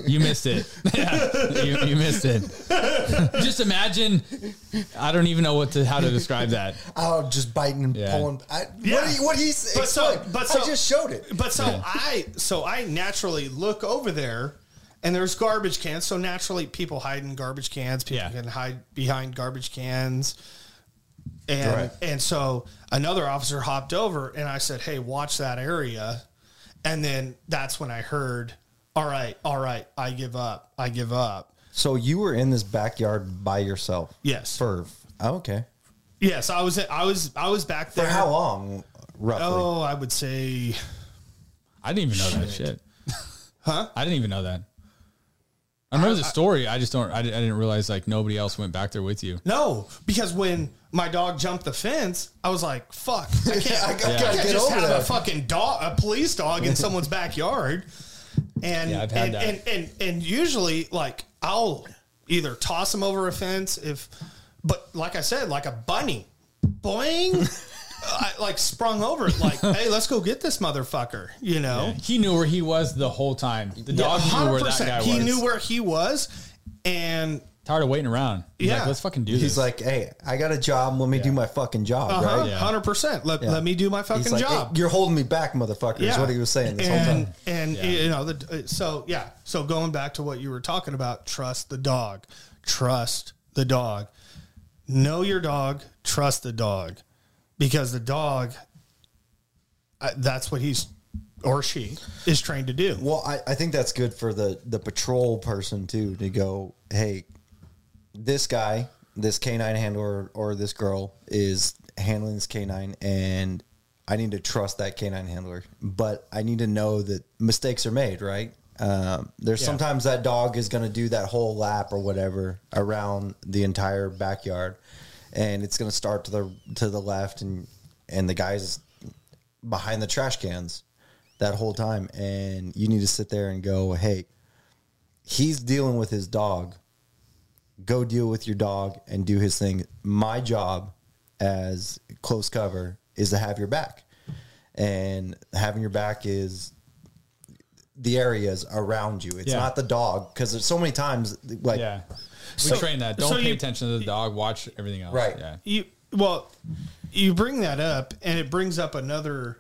You missed it. Yeah, you missed it. Just imagine. I don't even know how to describe that. Oh, just biting and pulling. What he's. But I just showed it. But I naturally look over there, and there's garbage cans. So naturally, people hide in garbage cans. People can hide behind garbage cans. And, and so another officer hopped over and I said, hey, watch that area. And then that's when I heard, all right, I give up, I give up. So you were in this backyard by yourself? Yes. For, okay. Yes, I was back there. For how long, roughly? Oh, I would say. I didn't even know that shit. Huh? I didn't even know that. I remember the story. I just don't, I didn't realize like nobody else went back there with you. No, because when my dog jumped the fence, I was like, fuck, I can't, I can't just have a fucking dog, a police dog in someone's backyard. And, yeah, I've had that. And usually like I'll either toss them over a fence if, but like I said, like a bunny, boing. I like sprung over it, like, hey, let's go get this motherfucker, you know? Yeah, he knew where he was the whole time. The dog knew where that guy was. He knew where he was and... Tired of waiting around. He's like, let's fucking do this. He's like, hey, I got a job. Let me do my fucking job, right? Yeah. 100%. Let me do my fucking job. Hey, you're holding me back, motherfucker, is what he was saying this whole time. And, you know, so going back to what you were talking about, trust the dog. Trust the dog. Know your dog. Trust the dog. Because the dog, that's what he's or she is trained to do. Well, I think that's good for the patrol person, too, to go, hey, this guy, this K9 handler or this girl is handling this K9, and I need to trust that K9 handler. But I need to know that mistakes are made, right? There's sometimes that dog is going to do that whole lap or whatever around the entire backyard. And it's going to start to the left, and the guy's behind the trash cans that whole time. And you need to sit there and go, hey, he's dealing with his dog. Go deal with your dog and do his thing. My job as close cover is to have your back. And having your back is the areas around you. It's not the dog, because there's so many times like... Yeah. We train that. Don't pay attention to the dog. Watch everything else. Right. Yeah. You bring that up, and it brings up another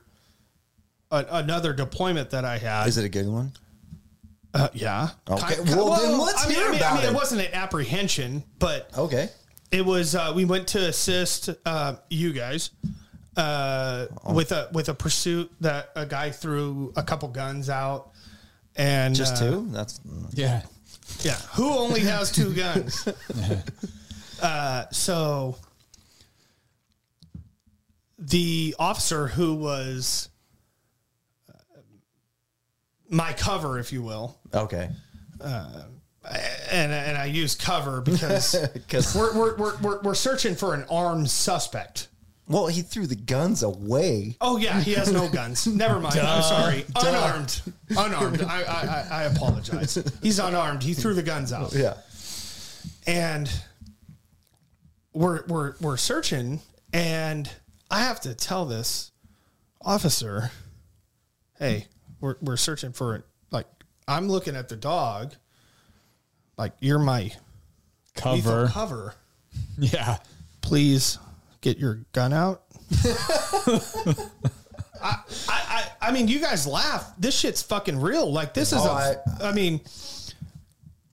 deployment that I had. Is it a good one? Yeah. Okay. Well, then let's hear about it. It wasn't an apprehension, but okay. It was. We went to assist you guys with a pursuit that a guy threw a couple guns out, and just two. That's yeah. Yeah, who only has two guns? So the officer who was my cover, if you will. Okay. And I use cover because we're searching for an armed suspect. Well, he threw the guns away. Oh, yeah, he has no guns. Never mind. I'm sorry. Unarmed. Unarmed. I apologize. He's unarmed. He threw the guns out. Yeah. And we're searching, and I have to tell this officer, hey, we're searching for it. Like, I'm looking at the dog. Like, you're my cover. Yeah. Please. Get your gun out. I mean, you guys laugh. This shit's fucking real. Like this is. I mean,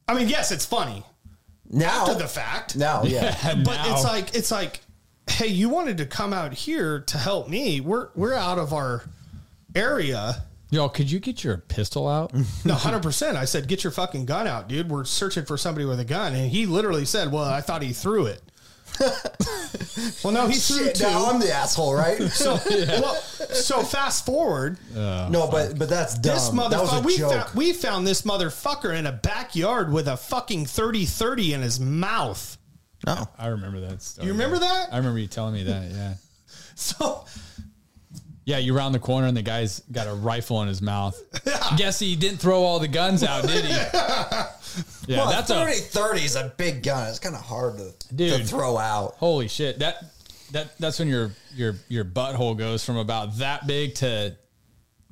yes, it's funny now after the fact. Now, but now. It's like, hey, you wanted to come out here to help me. We're out of our area. Yo, could you get your pistol out? No, 100%. I said, get your fucking gun out, dude. We're searching for somebody with a gun, and he literally said, well, I thought he threw it. Well, no, he threw two. Now I'm the asshole, right? So, so fast forward. No, but that's dumb. This motherfucker. We found this motherfucker in a backyard with a fucking 30-30 in his mouth. No, I remember that story. You remember that? I remember you telling me that. Yeah. So. Yeah, you round the corner and the guy's got a rifle in his mouth. I guess he didn't throw all the guns out, did he? Yeah, well, that's 30-30 is a big gun. It's kind of hard to throw out. Holy shit! That's when your butthole goes from about that big to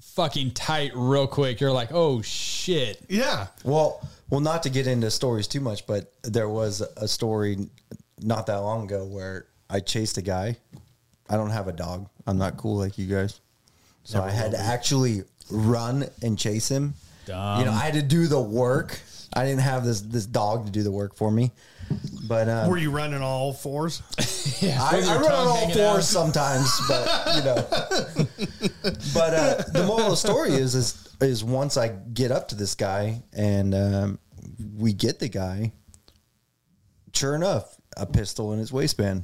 fucking tight real quick. You're like, oh shit. Yeah. Well, not to get into stories too much, but there was a story not that long ago where I chased a guy. I don't have a dog. I'm not cool like you guys. So I had to actually run and chase him. Dumb. You know, I had to do the work. I didn't have this dog to do the work for me. But were you running on all fours? Yeah, I run on all fours sometimes, but you know. But the moral of the story is once I get up to this guy and we get the guy, sure enough, a pistol in his waistband.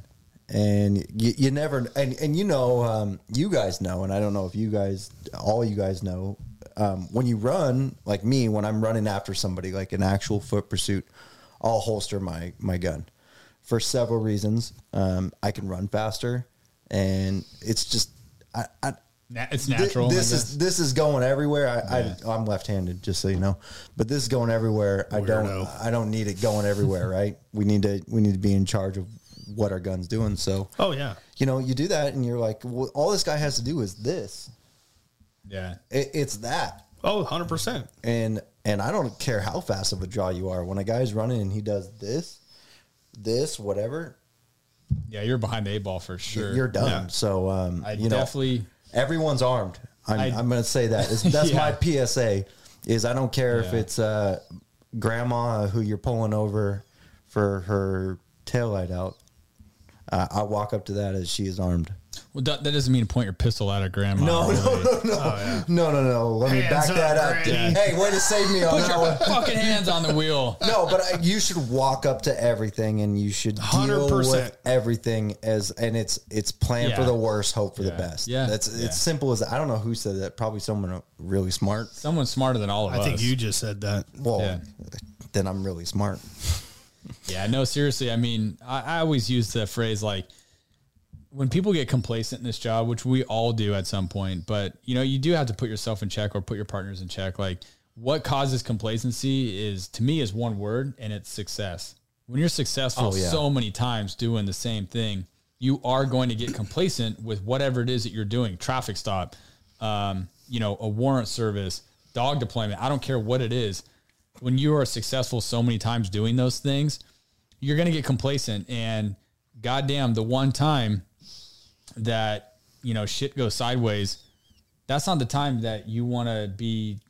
And you never, and you know, you guys know, and I don't know if all you guys know, when you run, like me, when I'm running after somebody, like an actual foot pursuit, I'll holster my gun for several reasons. I can run faster, and it's just, it's natural. This is going everywhere. I'm left-handed, just so you know, but this is going everywhere. Weirdo. I don't need it going everywhere. Right. We need to be in charge of what our gun's doing. So, oh yeah, you know, you do that and you're like, well, all this guy has to do is this. Yeah. It's that. Oh, 100%. And I don't care how fast of a draw you are. When a guy's running and he does this, whatever. Yeah. You're behind the eight ball for sure. You're done. Yeah. So, you know, everyone's armed. I'm going to say that. That's yeah. My PSA is I don't care if it's grandma who you're pulling over for her taillight out. I walk up to that as she is armed. Well, that doesn't mean to point your pistol at a grandma. No, really. Oh, yeah. No. Let me back that up. Dude. Hey, way to save me on that one. Put your fucking hands on the wheel. No, but you should walk up to everything, and you should 100%. Deal with everything and it's plan for the worst, hope for the best. Yeah, it's simple as that. I don't know who said that. Probably someone really smart. Someone smarter than all of us. I think you just said that. Well, then I'm really smart. Yeah, no, seriously. I mean, I always use the phrase like, when people get complacent in this job, which we all do at some point, but you know, you do have to put yourself in check or put your partners in check. Like what causes complacency is, to me, is one word, and it's success. When you're successful so many times doing the same thing, you are going to get complacent with whatever it is that you're doing. Traffic stop, you know, a warrant service, dog deployment. I don't care what it is. When you are successful so many times doing those things, you're going to get complacent. And goddamn, the one time that, you know, shit goes sideways, that's not the time that you want to be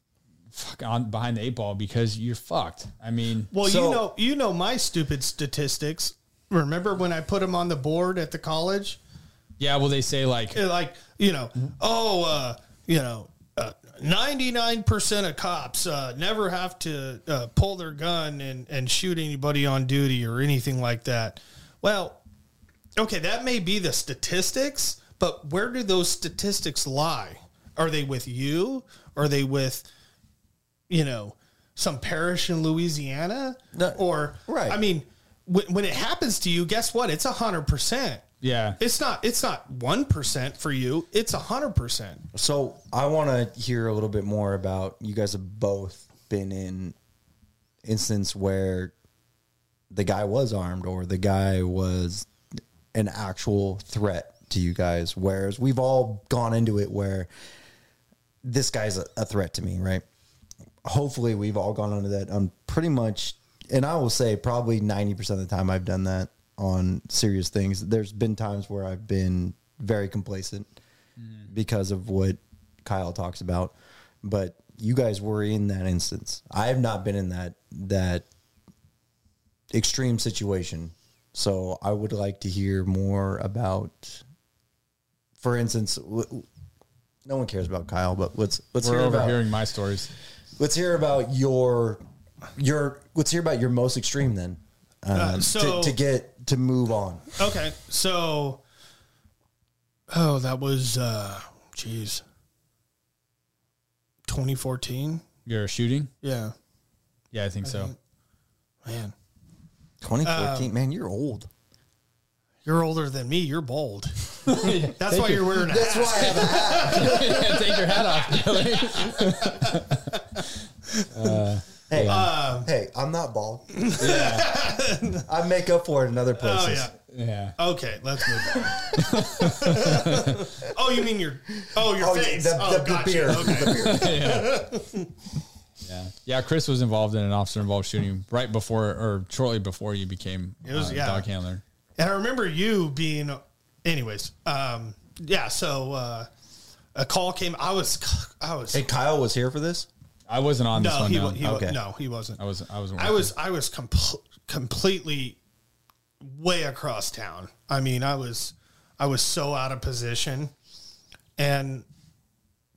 behind the eight ball, because you're fucked. I mean, well, so, you know, my stupid statistics. Remember when I put them on the board at the college? Yeah. Well, they say like, you know, 99% of cops never have to pull their gun and shoot anybody on duty or anything like that. Well, okay, that may be the statistics, but where do those statistics lie? Are they with you? Are they with, you know, some parish in Louisiana? No, or, right. I mean, when it happens to you, guess what? It's 100%. Yeah. It's not 1% for you. It's 100%. So I want to hear a little bit more about, you guys have both been in instances where the guy was armed or the guy was an actual threat to you guys, whereas we've all gone into it where this guy's a threat to me, right? Hopefully we've all gone into that on pretty much, and I will say probably 90% of the time I've done that on serious things. There's been times where I've been very complacent because of what Kyle talks about, but you guys were in that instance. I have not been in that extreme situation. So I would like to hear more about, for instance, no one cares about Kyle, but let's hear about hearing my stories. Let's hear about your most extreme then, to get to move on. Okay. So, that was, 2014. You're shooting? Yeah. Yeah, I think so. Man. 2014, man, you're old. You're older than me. You're bald. That's why you're wearing a hat. That's why I have a hat. Yeah, take your hat off, Billy. Hey, I'm not bald. Yeah. I make up for it in other places. Oh, yeah. Okay, let's move on. Oh, you mean your face? Gotcha. Beard. Okay. The beard. Yeah. Yeah, Chris was involved in an officer-involved shooting right before or shortly before you became a dog handler. And I remember you being, anyways, so a call came. Hey, Kyle was here for this? I wasn't on this one. No, he wasn't. I was completely way across town. I mean, I was so out of position, and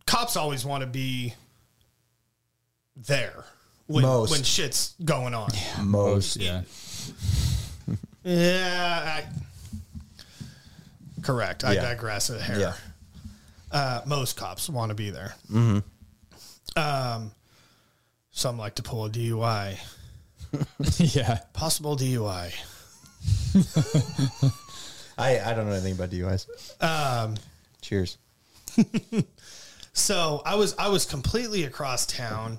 cops always want to be there when shit's going on. Yeah, most, yeah. Yeah. Correct. I digress a hair. Yeah. Most cops want to be there. Mm-hmm. Some like to pull a DUI. Yeah. Possible DUI. I don't know anything about DUIs. Cheers. So I was completely across town.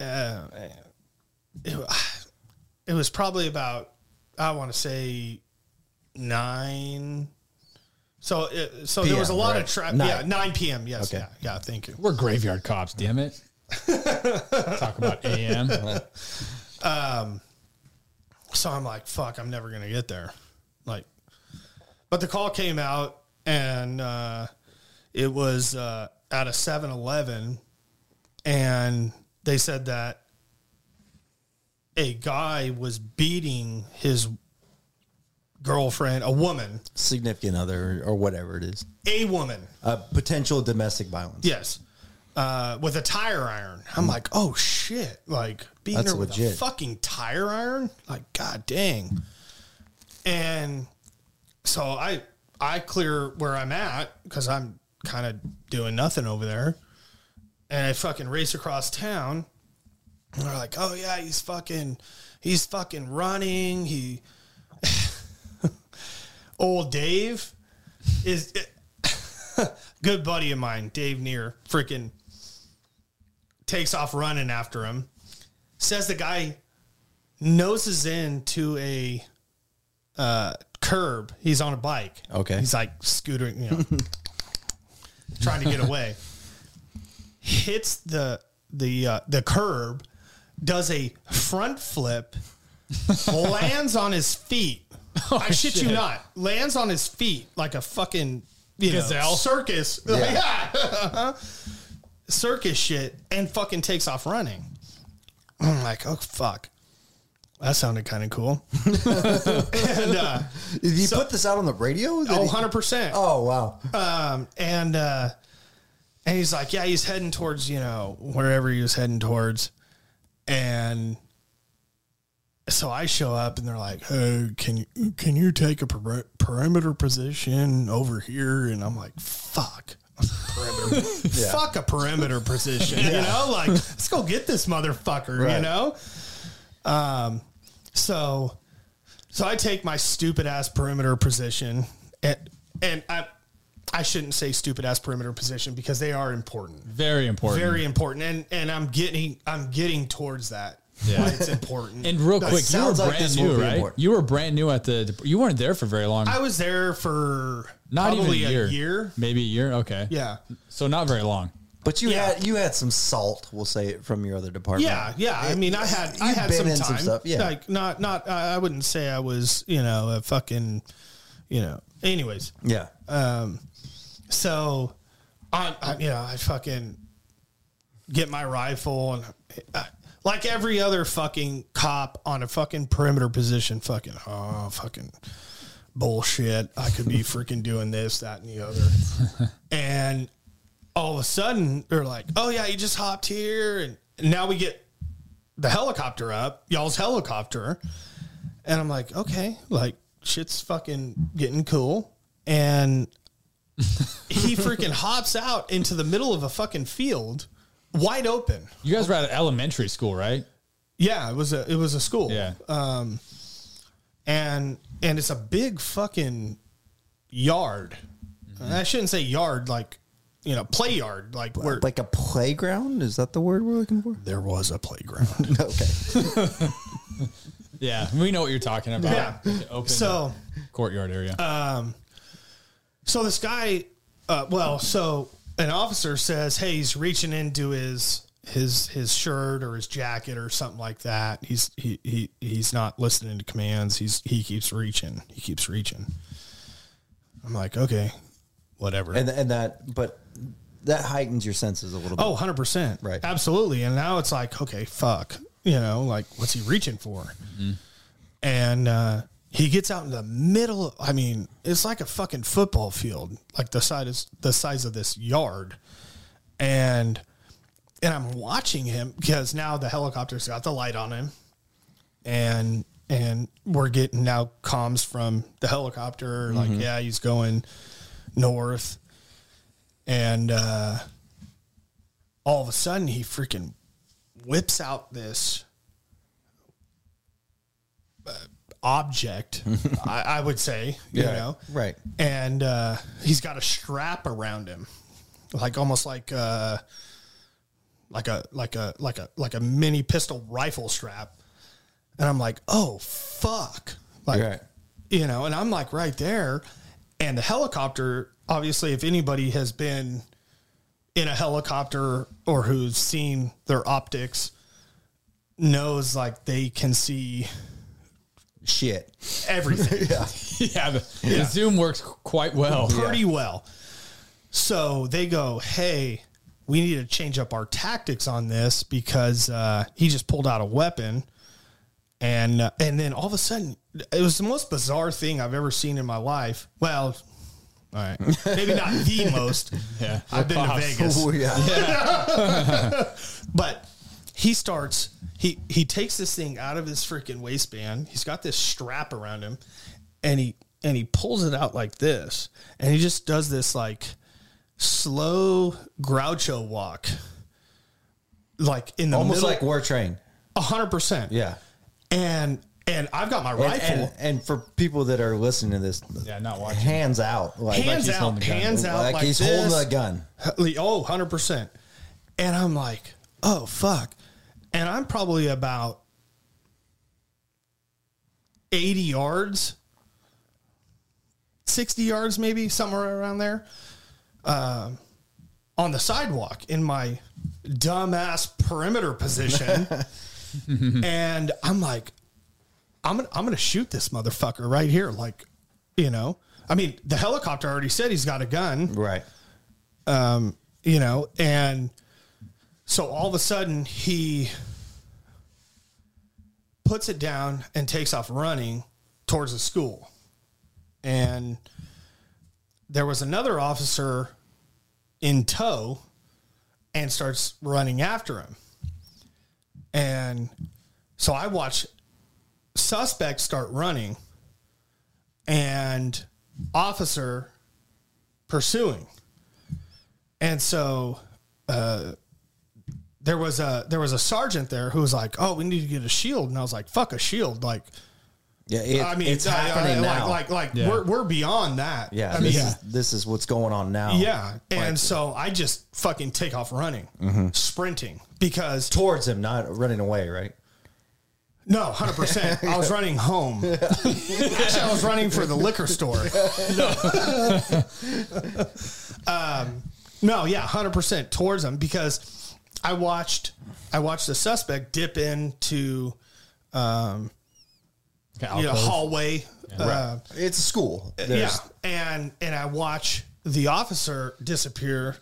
It was probably about, I want to say 9. So PM, there was a lot of traffic. Yeah, 9 p.m. Yes. Okay. Yeah. Thank you. We're graveyard cops. Damn it. Talk about a.m. So I'm like, fuck, I'm never going to get there. But the call came out, and it was at a 7-Eleven, and they said that a guy was beating his girlfriend, a woman. Significant other, or whatever it is. A woman. Potential domestic violence. Yes. With a tire iron. I'm like, oh, shit. Like, beating her with a fucking tire iron? Like, god dang. And so I clear where I'm at, because I'm kind of doing nothing over there. And I fucking race across town. And they're like, oh, yeah, he's fucking running. He... Old Dave is good buddy of mine. Dave Neer freaking takes off running after him. Says the guy noses into a curb. He's on a bike. Okay. He's like scootering, trying to get away. Hits the curb, does a front flip, lands on his feet. Oh, I shit you not. Lands on his feet like a fucking gazelle circus. Yeah. Circus shit, and fucking takes off running. I'm like, oh, fuck. That sounded kind of cool. And, did you put this out on the radio? Oh, 100%. Oh, wow. And he's like, yeah, he's heading towards, wherever he was heading towards. And... so I show up, and they're like, "Hey, can you take a perimeter position over here?" And I'm like, "Fuck, fuck a perimeter position." Yeah. Like, let's go get this motherfucker. Right. So I take my stupid ass perimeter position, and I shouldn't say stupid ass perimeter position, because they are important, very important, and I'm getting towards that. Yeah, it's important. And real quick, you were brand new, right? You were brand new at the. You weren't there for very long. I was there for not even a year, maybe a year. Okay, yeah. So not very long. But you had some salt. We'll say it from your other department. Yeah, yeah. I mean, I had some time. Some stuff, yeah, like not. I wouldn't say I was, a fucking, Anyways, yeah. So, I fucking get my rifle and. Like every other fucking cop on a fucking perimeter position, fucking bullshit. I could be freaking doing this, that, and the other. And all of a sudden, they're like, oh, yeah, you just hopped here. And now we get the helicopter up, y'all's helicopter. And I'm like, okay, like shit's fucking getting cool. And he freaking hops out into the middle of a fucking field. Wide open. You guys were at an elementary school, right? Yeah, it was a school. Yeah. And it's a big fucking yard. Mm-hmm. I shouldn't say yard, like play yard, like where like a playground. Is that the word we're looking for? There was a playground. Okay. Yeah, we know what you're talking about. Yeah. Like open courtyard area. So this guy, an officer says, hey, he's reaching into his shirt or his jacket or something like that. He's not listening to commands. He keeps reaching. I'm like, okay, whatever. And that, but that heightens your senses a little bit. Oh, 100%. Right. Absolutely. And now it's like, okay, fuck, you know, like what's he reaching for? Mm-hmm. And, he gets out in the middle. I mean, it's like a fucking football field, like the size of this yard. And I'm watching him because now the helicopter's got the light on him, and we're getting now comms from the helicopter. Like, mm-hmm. yeah, he's going north. And, all of a sudden he freaking whips out this, object, I would say, you yeah, know, right. And he's got a strap around him, like almost like a mini pistol rifle strap. And I'm like, oh fuck, like right. you know, and I'm like right there, and the helicopter. Obviously, if anybody has been in a helicopter or who's seen their optics, knows like they can see. Shit. Everything. yeah. Yeah, the zoom works quite well. Pretty well. So they go, hey, we need to change up our tactics on this because he just pulled out a weapon. And then all of a sudden, it was the most bizarre thing I've ever seen in my life. Well, all right. Maybe not the most. yeah. I've been to Vegas. Ooh, yeah. yeah. But he starts... He takes this thing out of his freaking waistband. He's got this strap around him, and he pulls it out like this, and he just does this like slow Groucho walk, like in the almost middle. Like War Train. 100%. Yeah. And I've got my rifle. And for people that are listening to this, yeah, not watching. Hands out, like hands out, hands out, like he's holding a gun. Oh, 100%. And I'm like, oh fuck. And I'm probably about 80 yards, 60 yards maybe, somewhere around there, on the sidewalk in my dumbass perimeter position. And I'm like, I'm gonna shoot this motherfucker right here. Like, you know, I mean, the helicopter already said he's got a gun. Right. You know, and... So all of a sudden he puts it down and takes off running towards the school. And there was another officer in tow and starts running after him. And so I watch suspects start running and officer pursuing. And so, There was a sergeant there who was like, "Oh, we need to get a shield," and I was like, "Fuck a shield!" Like, yeah, it's happening now. Like, we're beyond that. Yeah, this is what's going on now. Yeah, and so I just fucking take off running, mm-hmm. sprinting because towards him, not running away, right? No, 100%. I was running home. Actually, I was running for the liquor store. No, yeah, 100% towards him because. I watched the suspect dip into, hallway. Yeah. Right. It's a school. And I watch the officer disappear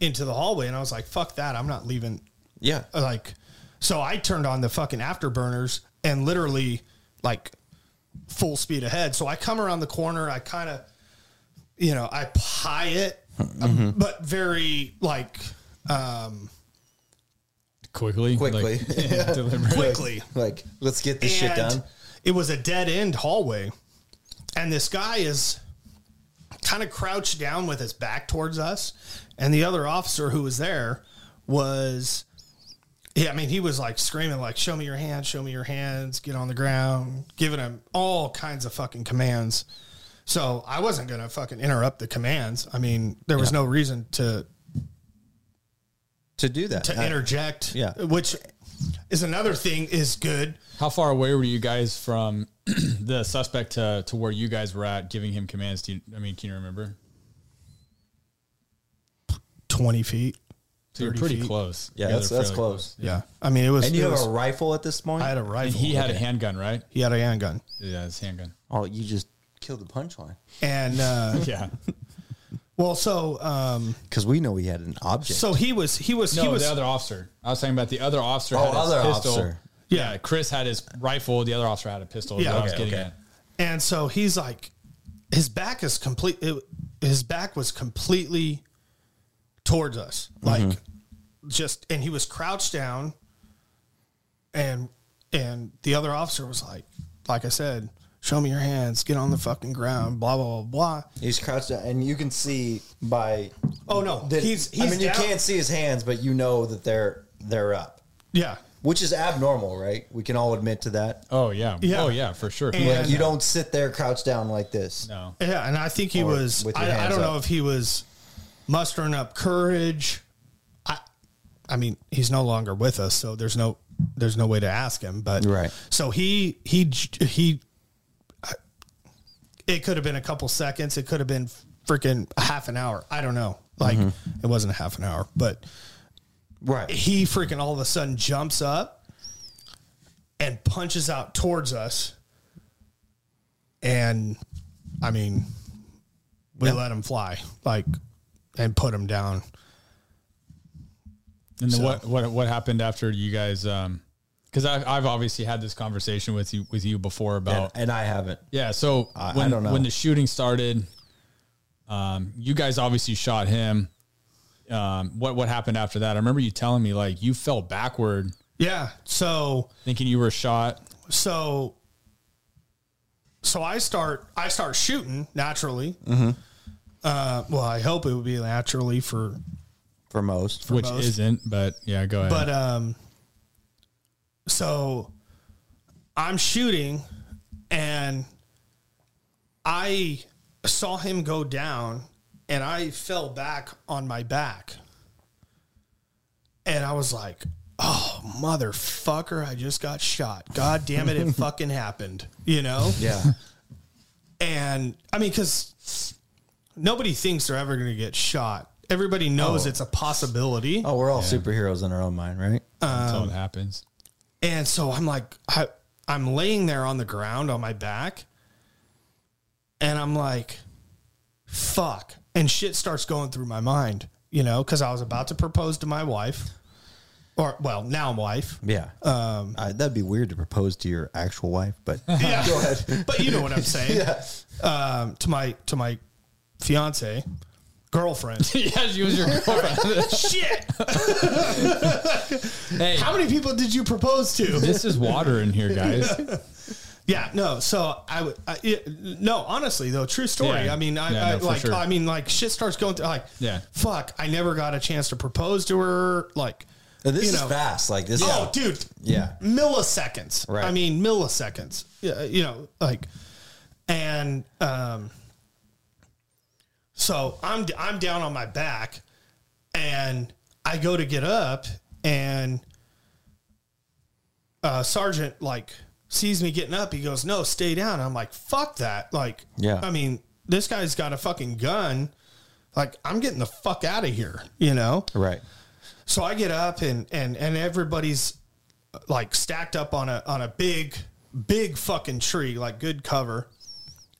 into the hallway, and I was like, "Fuck that! I'm not leaving." Yeah. Like, so I turned on the fucking afterburners and literally like full speed ahead. So I come around the corner. I kind of, you know, I pie it, mm-hmm. But very like. Quickly, yeah. Quickly. Like, let's get this shit done. It was a dead end hallway, and this guy is kind of crouched down with his back towards us. And the other officer who was there was, he was like screaming, like, "Show me your hands! Show me your hands! Get on the ground!" Giving him all kinds of fucking commands. So I wasn't gonna fucking interrupt the commands. I mean, there was no reason to do that, to interject, which is another thing is good. How far away were you guys from the suspect to where you guys were at giving him commands? Can you remember? 20 feet. So you're pretty close. Yeah, that's close. Yeah. I mean, it was. And you have a rifle at this point? I had a rifle. And he had a handgun, right? He had a handgun. Yeah, his handgun. Oh, you just killed the punchline. And, Well, so because we know he had an object. So he was the other officer. I was talking about the other officer. Oh, other pistol. Officer. Yeah, Chris had his rifle. The other officer had a pistol. Yeah, I was getting at. And so he's like, his back is complete. His back was completely towards us, like just, and he was crouched down. And the other officer was like I said, show me your hands, get on the fucking ground, blah, blah, blah, blah. He's crouched down, and you can see by... Oh, no. He's I mean, down. You can't see his hands, but you know that they're up. Yeah. Which is abnormal, right? We can all admit to that. Oh, yeah. Oh, yeah, for sure. And, like, you don't sit there crouched down like this. No. Yeah, and I think he was... I don't know if he was mustering up courage. I mean, he's no longer with us, so there's no way to ask him. But right. So he it could have been a couple seconds. It could have been freaking a half an hour. I don't know. Like it wasn't a half an hour, but right. He freaking all of a sudden jumps up and punches out towards us. And I mean, we let him fly, like, and put him down. And then what happened after you guys, because I've obviously had this conversation with you before about... And I haven't. Yeah, so I don't know. When the shooting started, you guys obviously shot him. What happened after that? I remember you telling me, like, you fell backward. Yeah, so... Thinking you were shot. So I start shooting, naturally. Well, I hope it would be naturally for most. Isn't, but yeah, go ahead. But so I'm shooting and I saw him go down and I fell back on my back. And I was like, oh, motherfucker, I just got shot. God damn it, it fucking happened, you know? Yeah. And I mean, because nobody thinks they're ever going to get shot. Everybody knows it's a possibility. Oh, we're all superheroes in our own mind, right? Until it happens. And so I'm like, I'm laying there on the ground on my back. And I'm like, fuck. And shit starts going through my mind, you know, because I was about to propose to my wife. Or, well, now wife. Yeah. That'd be weird to propose to your actual wife, but yeah. Go ahead. But you know what I'm saying. Yeah. To my fiance. Girlfriend. Yeah, she was your girlfriend. Shit. Hey, how many people did you propose to? This is water in here, guys. Yeah, no. So honestly though, true story. Yeah. I mean, shit starts going through. Like, yeah. Fuck, I never got a chance to propose to her. Like, this is fast. Like this. Oh, dude. Yeah. Milliseconds. Right. I mean, milliseconds. Yeah. You know, like, and so I'm down on my back and I go to get up and sergeant like sees me getting up. He goes, no, stay down. I'm like, fuck that. Like, yeah. I mean, this guy's got a fucking gun. Like, I'm getting the fuck out of here, you know? Right. So I get up and everybody's like stacked up on a big fucking tree, like good cover.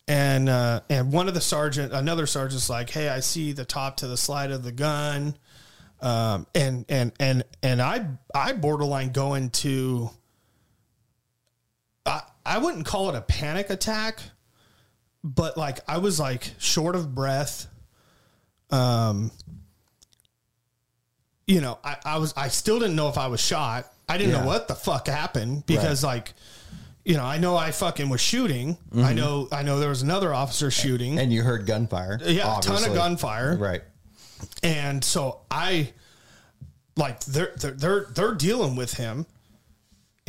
And another sergeant's like, hey, I see the top to the slide of the gun. And I borderline go into, I wouldn't call it a panic attack, but like, I was like short of breath. You know, I still didn't know if I was shot. I didn't know what the fuck happened because like, you know I fucking was shooting. Mm-hmm. I know there was another officer shooting. And you heard gunfire. Yeah, obviously. A ton of gunfire. Right. And so I, like, they're dealing with him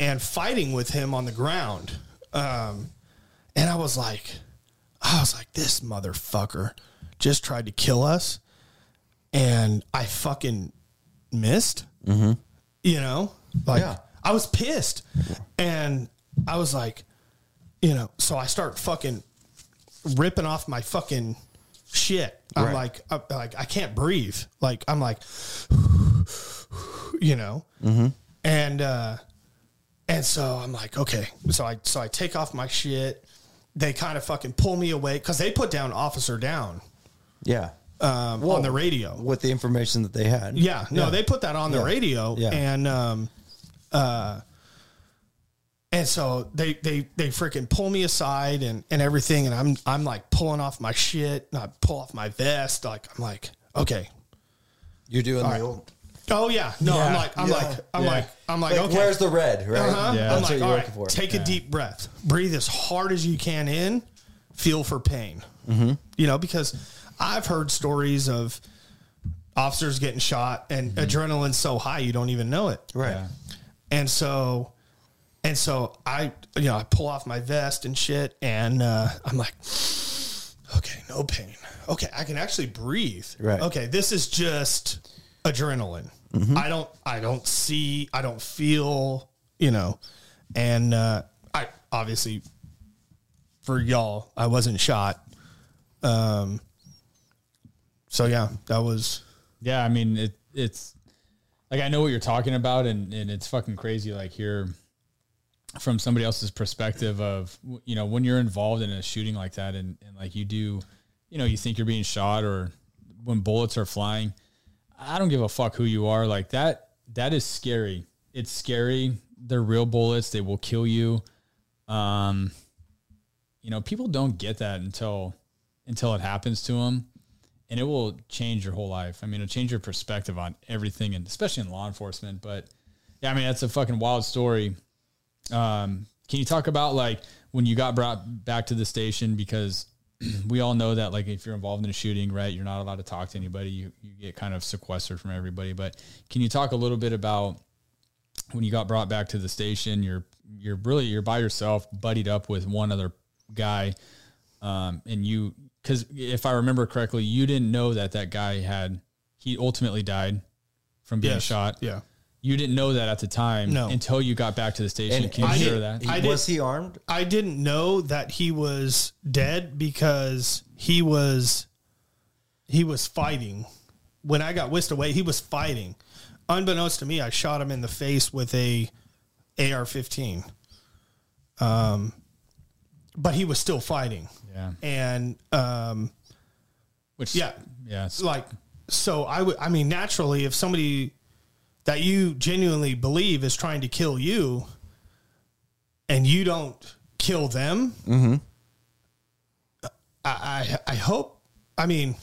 and fighting with him on the ground. And I was like, this motherfucker just tried to kill us. And I fucking missed. Mm-hmm. You know? Like, I was pissed. And I was like, you know, so I start fucking ripping off my fucking shit. I'm like, I can't breathe. Like, I'm like, you know, and so I'm like, okay. So I take off my shit. They kind of fucking pull me away. Cause they put down officer down. Yeah. on the radio with the information that they had. Yeah, no, they put that on the radio, and so they freaking pull me aside and everything, and I'm like pulling off my shit, and I pull off my vest, like I'm like, okay, you're doing the old. Oh yeah, no, yeah. I'm like, okay. Where's the red? Right? Uh-huh. Yeah. I'm like, all right, take a deep breath, breathe as hard as you can in, feel for pain. Mm-hmm. You know, because I've heard stories of officers getting shot and adrenaline's so high you don't even know it. Right. Yeah. And so I pull off my vest and shit, and I'm like, okay, no pain. Okay, I can actually breathe. Right. Okay, this is just adrenaline. Mm-hmm. I don't see, I don't feel, you know, and I obviously, for y'all, I wasn't shot. So yeah, that was, yeah, I mean, it's like, I know what you're talking about, and it's fucking crazy. Like, hear from somebody else's perspective of, you know, when you're involved in a shooting like that, and like you do, you know, you think you're being shot, or when bullets are flying, I don't give a fuck who you are. Like that is scary. It's scary. They're real bullets. They will kill you. You know, people don't get that until it happens to them, and it will change your whole life. I mean, it'll change your perspective on everything, and especially in law enforcement. But yeah, I mean, that's a fucking wild story. Can you talk about like when you got brought back to the station? Because we all know that, like, if you're involved in a shooting, right, you're not allowed to talk to anybody. You get kind of sequestered from everybody. But can you talk a little bit about when you got brought back to the station? You're really by yourself, buddied up with one other guy, and you, because if I remember correctly, you didn't know that guy he ultimately died from being shot. Yeah. You didn't know that at the time until you got back to the station. And can you hear that? Was he armed? I didn't know that he was dead because he was fighting. When I got whisked away, he was fighting. Unbeknownst to me, I shot him in the face with a AR-15. But he was still fighting. Yeah. And I mean naturally, if somebody that you genuinely believe is trying to kill you, and you don't kill them. Mm-hmm. I hope, I mean,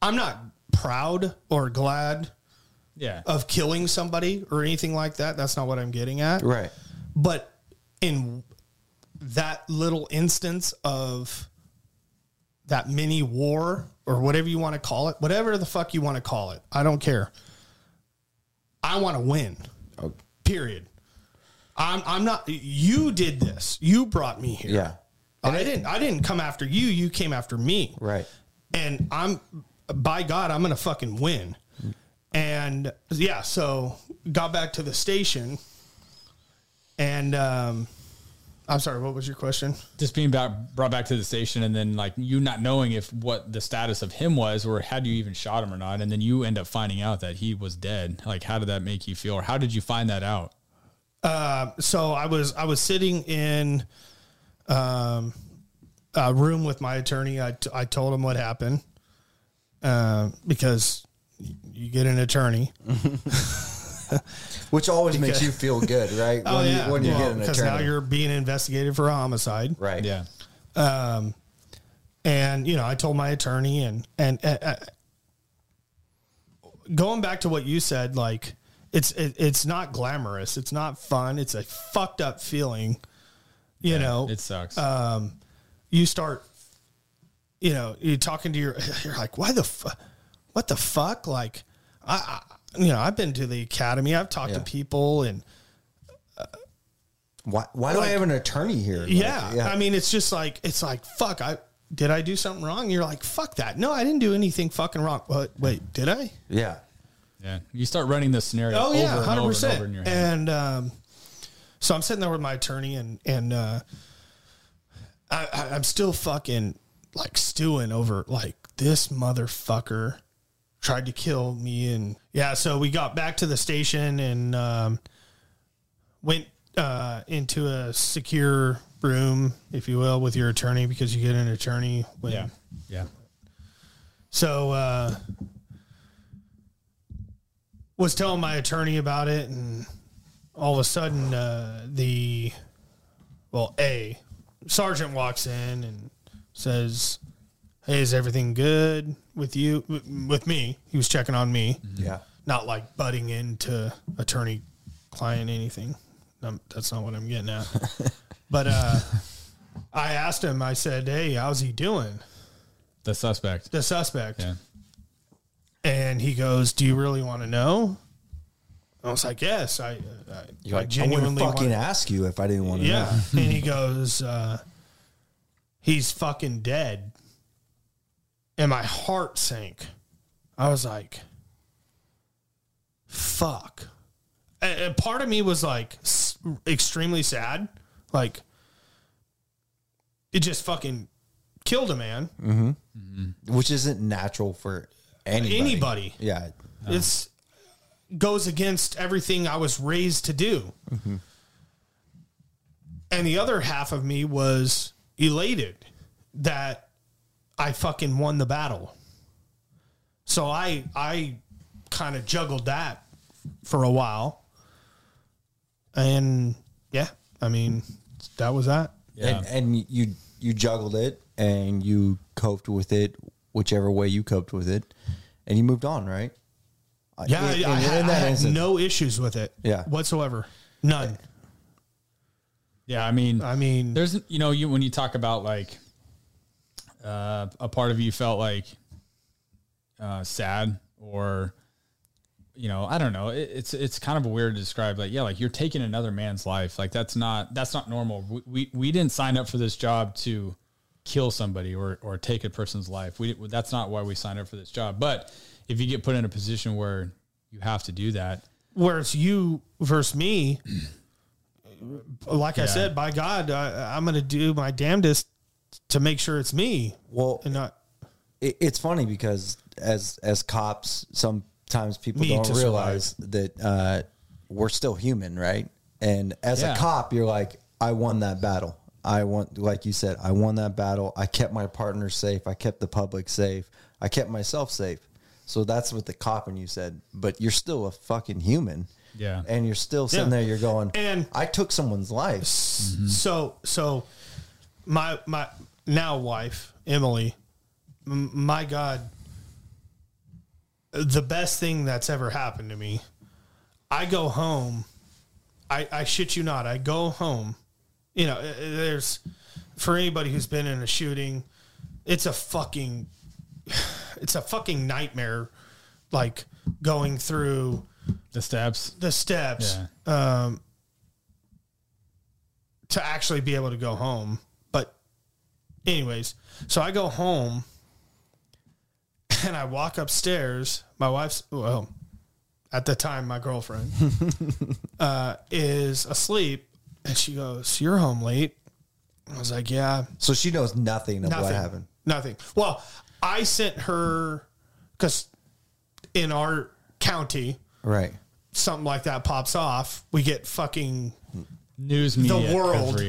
I'm not proud or glad of killing somebody or anything like that. That's not what I'm getting at. Right. But in that little instance of that mini war, or whatever you want to call it, whatever the fuck you want to call it, I don't care. I want to win. Okay. Period. I'm not. You did this. You brought me here. Yeah. I didn't come after you. You came after me. Right. And by God, I'm gonna fucking win. And yeah, so got back to the station. And I'm sorry, what was your question? Just being brought back to the station, and then like you not knowing if what the status of him was, or had you even shot him or not. And then you end up finding out that he was dead. Like, how did that make you feel? Or how did you find that out? So I was sitting in a room with my attorney. I told him what happened, because you get an attorney. Which always makes you feel good, right? When you get an attorney. Because now you're being investigated for a homicide. Right. Yeah. And, you know, I told my attorney, and going back to what you said, like, it's not glamorous. It's not fun. It's a fucked up feeling, you know. It sucks. You start, you know, you're talking to you're like, why the fuck? What the fuck? Like, you know, I've been to the academy. I've talked to people, and why do I have an attorney here? I mean, it's like fuck. Did I do something wrong? And you're like, fuck that. No, I didn't do anything fucking wrong. But wait, did I? Yeah, yeah. You start running this scenario. Oh yeah, 100%. And so I'm sitting there with my attorney, and I'm still fucking like stewing over like this motherfucker tried to kill me. And yeah, so we got back to the station, and went into a secure room, if you will, with your attorney, because you get an attorney. When, yeah. Yeah. So was telling my attorney about it, and all of a sudden a sergeant walks in and says, hey, is everything good with you? With me? He was checking on me. Yeah. Not like butting into attorney client anything. That's not what I'm getting at. But I asked him, I said, hey, how's he doing? The suspect. The suspect. Yeah. And he goes, do you really want to know? I was like, yes. I genuinely want to ask you if I didn't want to know. Yeah. And he goes, he's fucking dead. And my heart sank. I was like, fuck. And part of me was like extremely sad. Like, it just fucking killed a man. Mm-hmm. Mm-hmm. Which isn't natural for anybody. Yeah. No. It's goes against everything I was raised to do. Mm-hmm. And the other half of me was elated that I fucking won the battle. So I kind of juggled that for a while. And yeah, I mean, that was that. Yeah. And you juggled it and you coped with it, whichever way you coped with it, and you moved on, right? Yeah, I had no issues with it, yeah, whatsoever, none. Yeah, I mean, there's when you talk about like a part of you felt like sad or I don't know. It's kind of weird to describe. Like, yeah, like you're taking another man's life. Like that's not normal. We didn't sign up for this job to kill somebody or take a person's life. That's not why we signed up for this job. But if you get put in a position where you have to do that, where it's you versus me, like yeah. I said, by God, I'm going to do my damnedest to make sure it's me. Well, and not. It's funny because as cops, sometimes people don't realize that we're still human, right? And as a cop, you're like, I won that battle. Like you said, I won that battle. I kept my partner safe. I kept the public safe. I kept myself safe. So that's what the cop and you said. But you're still a fucking human. Yeah. And you're still sitting there. You're going, and I took someone's life. Mm-hmm. So my now wife, Emily, my God, the best thing that's ever happened to me. I go home. I shit you not. I go home. There's, for anybody who's been in a shooting, it's a fucking nightmare, like going through the steps, yeah. To actually be able to go home. But anyways, so I go home and I walk upstairs. My wife's, at the time, my girlfriend, is asleep. And she goes, you're home late. I was like, yeah. So she knows nothing of what happened. Nothing. Well, I sent her, because in our county, right, something like that pops off. We get fucking news media, the world,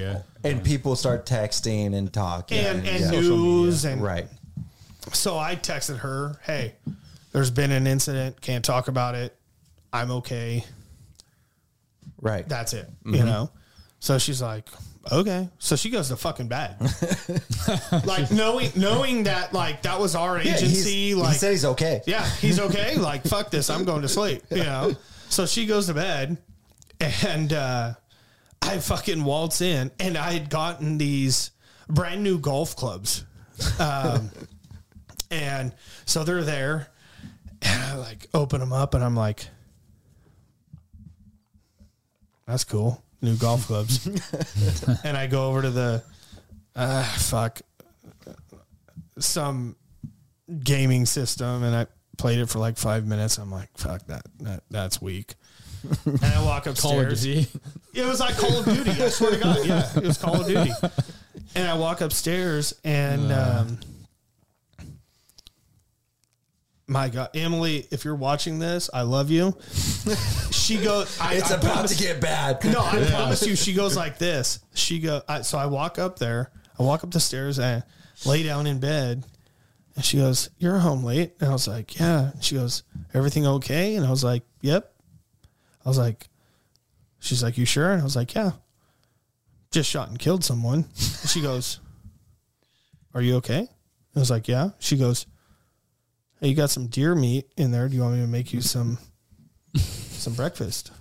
and people start texting and talking and news media. And right. So I texted her, hey, there's been an incident. Can't talk about it. I'm okay. Right. That's it. Mm-hmm. So she's like, okay. So she goes to fucking bed. Like knowing that like that was our agency. He said he's okay. Yeah, he's okay. Like, fuck this. I'm going to sleep, So she goes to bed and I fucking waltz in, and I had gotten these brand new golf clubs. And so they're there, and I like open them up and I'm like, that's cool. New golf clubs. And I go over to the, some gaming system, and I played it for like 5 minutes. I'm like, fuck, that's weak. And I walk upstairs. It was like Call of Duty. I swear to God. Yeah, it was Call of Duty. And I walk upstairs and, my God, Emily, if you're watching this, I love you. She goes, it's about promise, to get bad. No, I promise you. She goes like this. So I walk up the stairs and lay down in bed, And she goes, "You're home late." And I was like, "Yeah." And she goes, "Everything okay?" And I was like, "Yep." I was like, she's like, "You sure?" And I was like, "Yeah. Just shot and killed someone." And she goes, "Are you okay?" And I was like, "Yeah." She goes, "Hey, you got some deer meat in there. Do you want me to make you some breakfast?"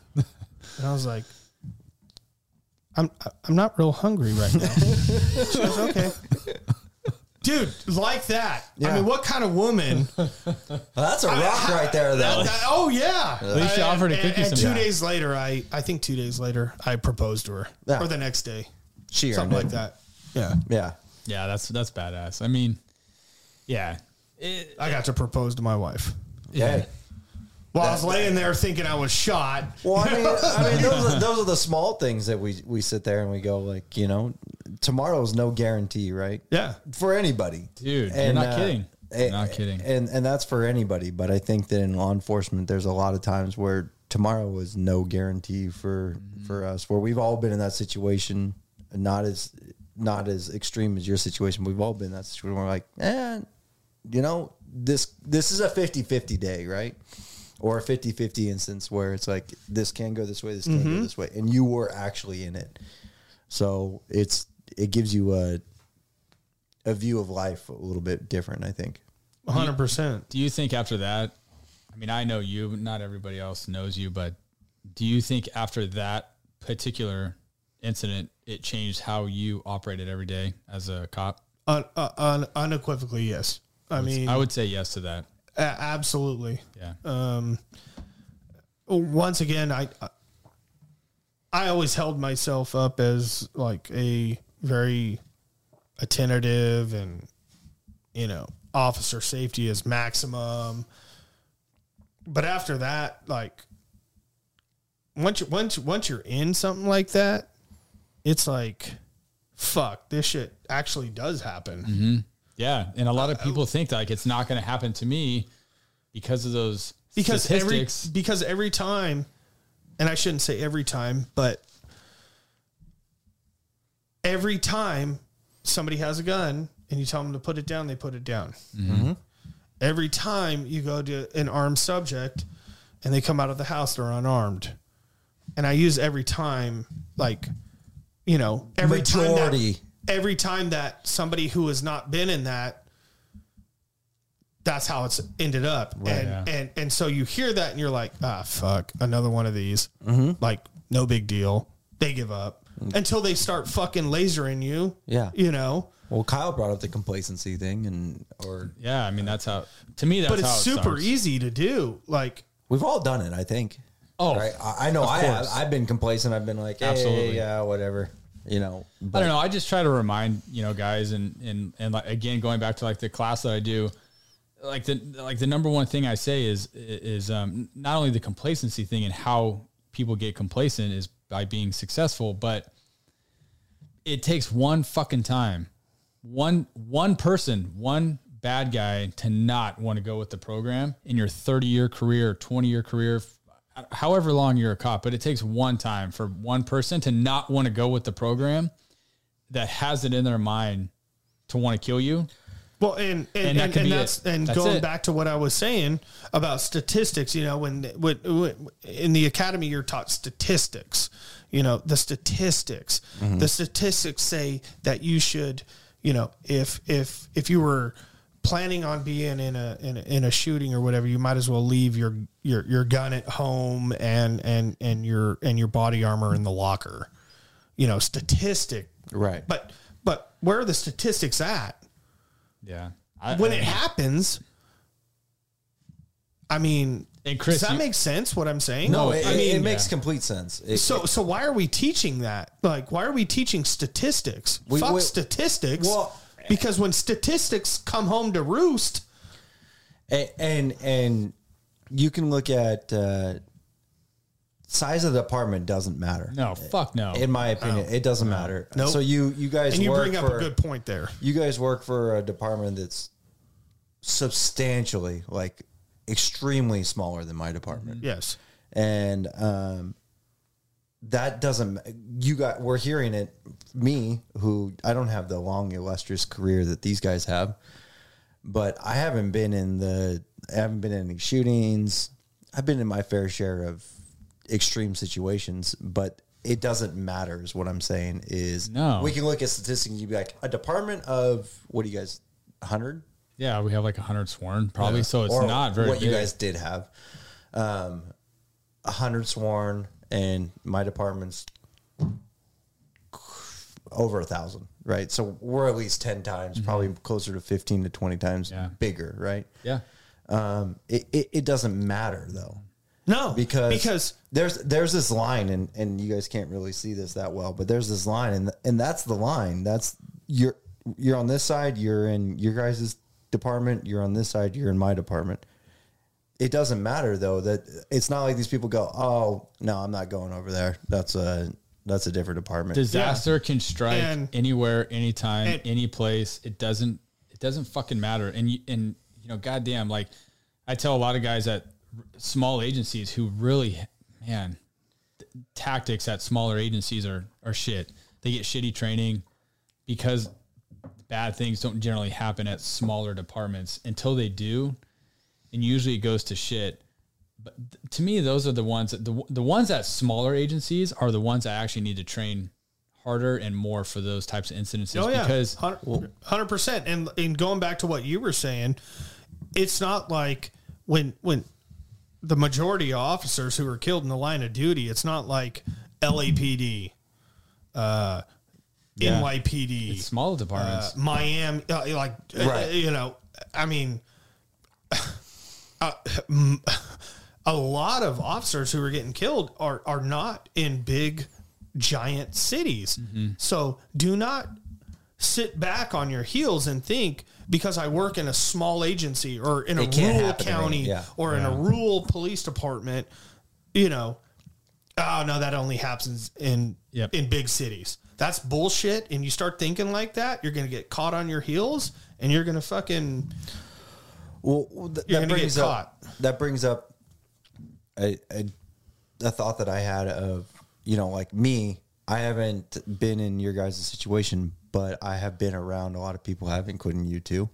And I was like, I'm not real hungry right now. She goes, "Okay." Dude, like that. Yeah. I mean, what kind of woman? Well, that's a rock right there, though. Oh, yeah. At least she offered to cook you some. 2 days later, I think 2 days later, I proposed to her. Yeah. Or the next day. She something like that. Yeah. Yeah. Yeah, that's badass. I mean, yeah. I got to propose to my wife. Yeah. Hey. While I was laying there thinking I was shot. Well, I mean those are the small things that we sit there and we go like, you know, tomorrow's no guarantee, right? Yeah. For anybody. Dude, and, you're not kidding. You're not kidding. And that's for anybody. But I think that in law enforcement, there's a lot of times where tomorrow is no guarantee for us, where we've all been in that situation, not as extreme as your situation. We've all been in that situation where we're like, you know, this is a 50-50 day, right? Or a 50-50 instance where it's like, this can go this way, this can go this way. And you were actually in it. So it gives you a view of life a little bit different, I think. 100%. Do you think after that, I mean, I know you, not everybody else knows you, but do you think after that particular incident, it changed how you operated every day as a cop? Unequivocally, yes. I would say yes to that. Absolutely. Yeah. Once again, I always held myself up as like a very attentive and, you know, officer safety is maximum. But after that, like once you're in something like that, it's like, fuck, this shit actually does happen. Mm-hmm. Yeah, and a lot of people think like it's not going to happen to me because of those statistics. Because every time, and I shouldn't say every time, but every time somebody has a gun and you tell them to put it down, they put it down. Mm-hmm. Every time you go to an armed subject and they come out of the house, they're unarmed. And I use every time, like, you know, every majority. Every time that somebody who has not been in that, that's how it's ended up. Right, and so you hear that and you're like, ah, fuck, another one of these. Mm-hmm. Like, no big deal. They give up until they start fucking lasering you. Yeah. You know? Well, Kyle brought up the complacency thing yeah, I mean, that's how, to me, that's how it starts. But it's super easy to do. Like, we've all done it, I think. Oh, right? I know I have. I've been complacent. I've been like, hey, absolutely. Yeah, whatever. You know, I don't know. I just try to remind, you know, guys and like, again, going back to like the class that I do, like the number one thing I say is not only the complacency thing and how people get complacent is by being successful, but it takes one fucking time, one person, one bad guy to not want to go with the program in your 30-year career, 20-year career, however long you're a cop, but it takes one time for one person to not want to go with the program that has it in their mind to want to kill you. Well, and back to what I was saying about statistics, you know, when in the academy, you're taught statistics, you know, the statistics say that you should, you know, if you were planning on being in a shooting or whatever, you might as well leave your gun at home and your body armor in the locker, you know, statistic. Right. But where are the statistics at? Yeah. When it happens, I mean, and Chris, does that make sense? What I'm saying? No, it makes complete sense. So why are we teaching that? Like, why are we teaching statistics? Fuck statistics. Well, because when statistics come home to roost, and you can look at size of the department doesn't matter. No, fuck no. In my opinion, it doesn't matter. Nope. So you guys and you work bring up a good point there. You guys work for a department that's substantially, like, extremely smaller than my department. Yes, and that doesn't. We're hearing it. Me, who I don't have the long illustrious career that these guys have, But I haven't been in the, I haven't been in any shootings. I've been in my fair share of extreme situations, but it doesn't matter is what I'm saying is we can look at statistics and you'd be like a department of, what do you guys, 100? Yeah, we have like 100 sworn probably. Yeah. So it's or not very what big. You guys did have. 100 sworn, and my department's over 1,000, right? So we're at least 10 times, probably closer to 15 to 20 times bigger, right? Yeah. It doesn't matter though. No, because there's this line, and you guys can't really see this that well, but there's this line, and that's the line. That's you're on this side, you're in your guys' department, you're on this side, you're in my department. It doesn't matter though, that it's not like these people go, oh no, I'm not going over there. That's a different department. Disaster can strike anywhere, anytime, any place. It doesn't fucking matter. And you know, goddamn, like I tell a lot of guys that. Small agencies who really, man, tactics at smaller agencies are shit. They get shitty training because bad things don't generally happen at smaller departments until they do. And usually it goes to shit. But to me, those are the ones that the ones at smaller agencies are the ones I actually need to train harder and more for those types of incidences. Oh, yeah. Because 100%. And going back to what you were saying, it's not like when the majority of officers who are killed in the line of duty, it's not like LAPD, NYPD, it's small departments, Miami, like, right. You know, I mean, a lot of officers who are getting killed are not in big, giant cities. Mm-hmm. So do not sit back on your heels and think, because I work in a small agency or in a rural county or in a rural police department, you know, oh no, that only happens in big cities. That's bullshit. And you start thinking like that, you're going to get caught on your heels and you're going to fucking, you're going to get caught. That brings up a thought that I had of, you know, like me, I haven't been in your guys' situation, but I have been around a lot of people, including you two.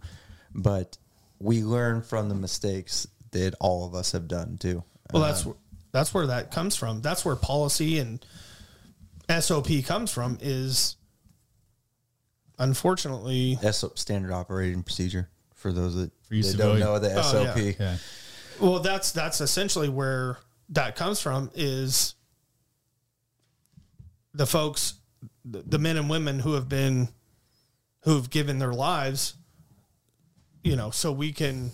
But we learn from the mistakes that all of us have done too. Well, that's where that comes from. That's where policy and SOP comes from. Is unfortunately standard operating procedure for those that don't know the SOP. Yeah. Yeah. Well, that's essentially where that comes from. Is the folks. The men and women who've given their lives, you know, so we can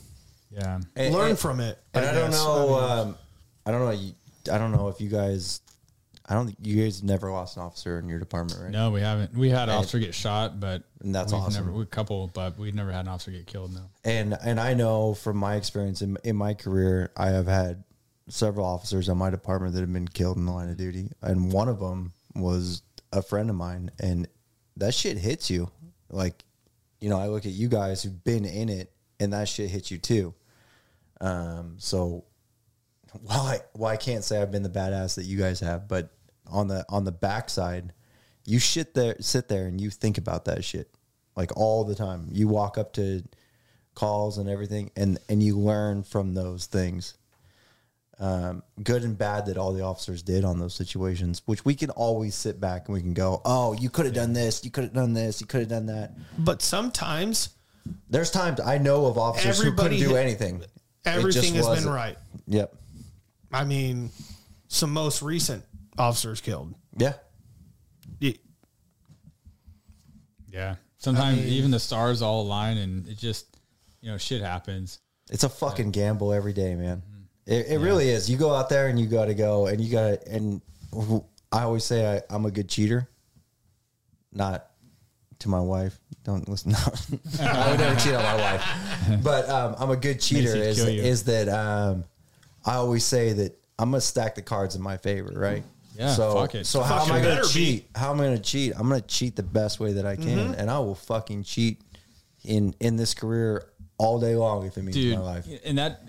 learn from it. And I don't know. I don't know if you guys, I don't think you guys never lost an officer in your department, right? No, we haven't. We had an officer get shot, and that's awesome. But we've never had an officer get killed. No. And I know from my experience in my career, I have had several officers in my department that have been killed in the line of duty. And one of them was a friend of mine, and that shit hits you. Like, you know, I look at you guys who've been in it, and that shit hits you too. So while I can't say I've been the badass that you guys have, but on the backside, you sit there and you think about that shit like all the time. You walk up to calls and everything, and you learn from those things. Good and bad that all the officers did on those situations, which we can always sit back and we can go, oh, you could have done this, you could have done this, you could have done that. But sometimes there's times I know of officers who couldn't do anything. Everything has been right. Yep. I mean, some most recent officers killed. Yeah. Yeah. Sometimes even the stars all align and it just, you know, shit happens. It's a fucking gamble every day, man. It really is. You go out there and you got to go, and you got to. And I always say I'm a good cheater. Not to my wife. Don't listen. No. I would never cheat on my wife. But I'm a good cheater. Is that I always say that I'm gonna stack the cards in my favor, right? Yeah. So how am I gonna cheat? How am I gonna cheat? I'm gonna cheat the best way that I can, and I will fucking cheat in this career all day long if it means my life. And that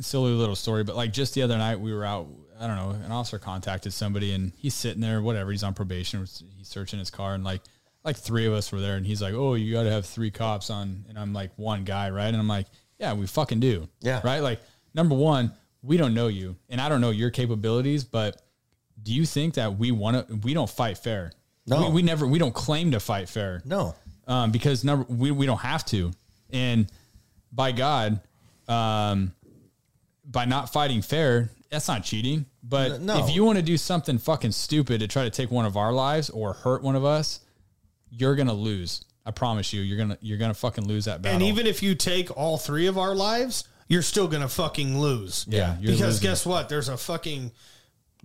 silly little story, but like just the other night we were out, I don't know, an officer contacted somebody and he's sitting there, whatever, he's on probation, he's searching his car, and like like three of us were there, and he's like, oh, you got to have three cops on. And I'm like, one guy, right? And I'm like, yeah, we fucking do. Yeah. Right? Like, number one, we don't know you, and I don't know your capabilities, but do you think that we want to, we don't fight fair? No, we don't claim to fight fair. No. Because we don't have to. And by God, by not fighting fair, that's not cheating. But no. If you want to do something fucking stupid to try to take one of our lives or hurt one of us, you're going to lose. I promise you, you're going to fucking lose that battle. And even if you take all three of our lives, you're still going to fucking lose. Yeah. Because guess what? There's a fucking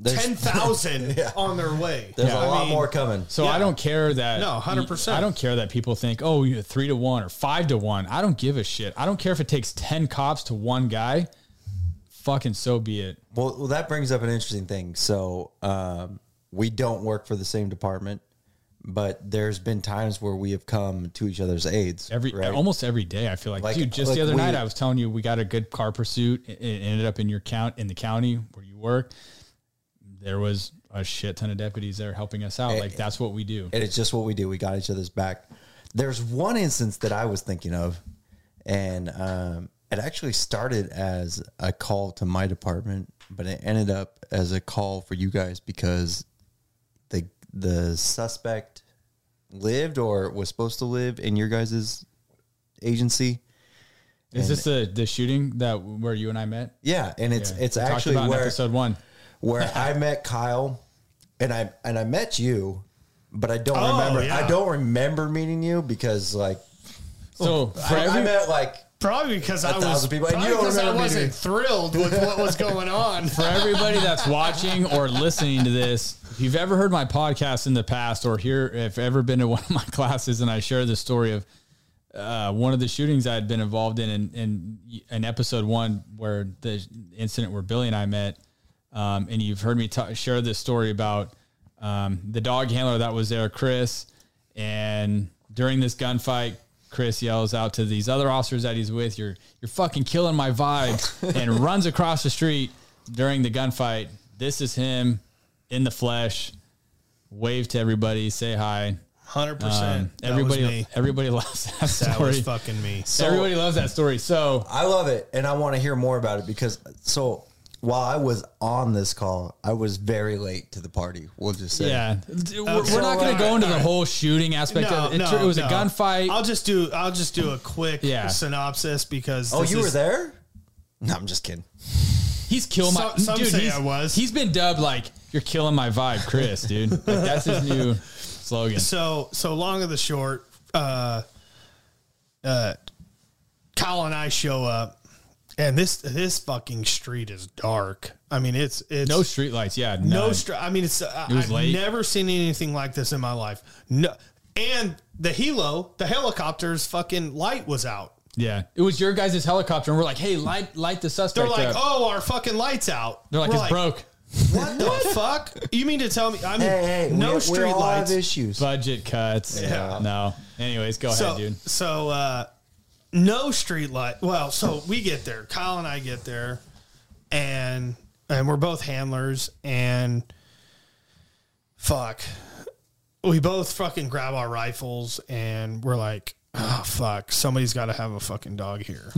10,000 yeah. on their way. There's a lot more coming. So yeah. I don't care that. No, 100%. I don't care that people think, oh, you're 3-1 or 5-1. I don't give a shit. I don't care if it takes 10 cops to one guy. Fucking so be it. Well, that brings up an interesting thing. So we don't work for the same department, but there's been times where we have come to each other's aids. Almost every day, I feel like dude, just like the other night, I was telling you, we got a good car pursuit. It ended up in the county where you work. There was a shit ton of deputies there helping us out. Like, that's what we do. And it's just what we do. We got each other's back. There's one instance that I was thinking of, and it actually started as a call to my department, but it ended up as a call for you guys because the suspect lived or was supposed to live in your guys' agency. Is this the shooting that where you and I met? Yeah, and it's actually where episode 1 where I met Kyle, and I met you, but I don't remember. Yeah. I don't remember meeting you because I met like. Probably because I wasn't thrilled with what was going on. For everybody that's watching or listening to this, if you've ever heard my podcast in the past or if ever been to one of my classes and I share the story of one of the shootings I had been involved in episode 1 where the incident where Billy and I met, and you've heard me share this story about the dog handler that was there, Chris, and during this gunfight, Chris yells out to these other officers that he's with, you're fucking killing my vibe, and runs across the street during the gunfight. This is him in the flesh. Wave to everybody, say hi. 100%. Everybody loves that story. That was fucking me. So, everybody loves that story. So I love it, and I want to hear more about it because while I was on this call, I was very late to the party. We'll just say, yeah, we're not going to go into the whole shooting aspect of it. It was a gunfight. I'll just do a quick synopsis because. Oh, you were there? No, I'm just kidding. He's killed my dude. He's been dubbed like "You're killing my vibe," Chris, dude. Like, that's his new slogan. So long of the short, Kyle and I show up. And this fucking street is dark. I mean, it's no street lights. Yeah, no street. I mean, I've late. Never seen anything like this in my life. No, and the helicopter's fucking light was out. Yeah, it was your guys' helicopter, and we're like, hey, light the suspect. They're like, oh, our fucking light's out. They're like, it's broke. What the fuck? You mean to tell me? I mean, no street lights. Issues. Budget cuts. Yeah. No. Anyways, go ahead, dude. So. No street light. Well, so we get there. Kyle and I get there, and we're both handlers, and fuck, we both fucking grab our rifles, and we're like, oh fuck, somebody's got to have a fucking dog here.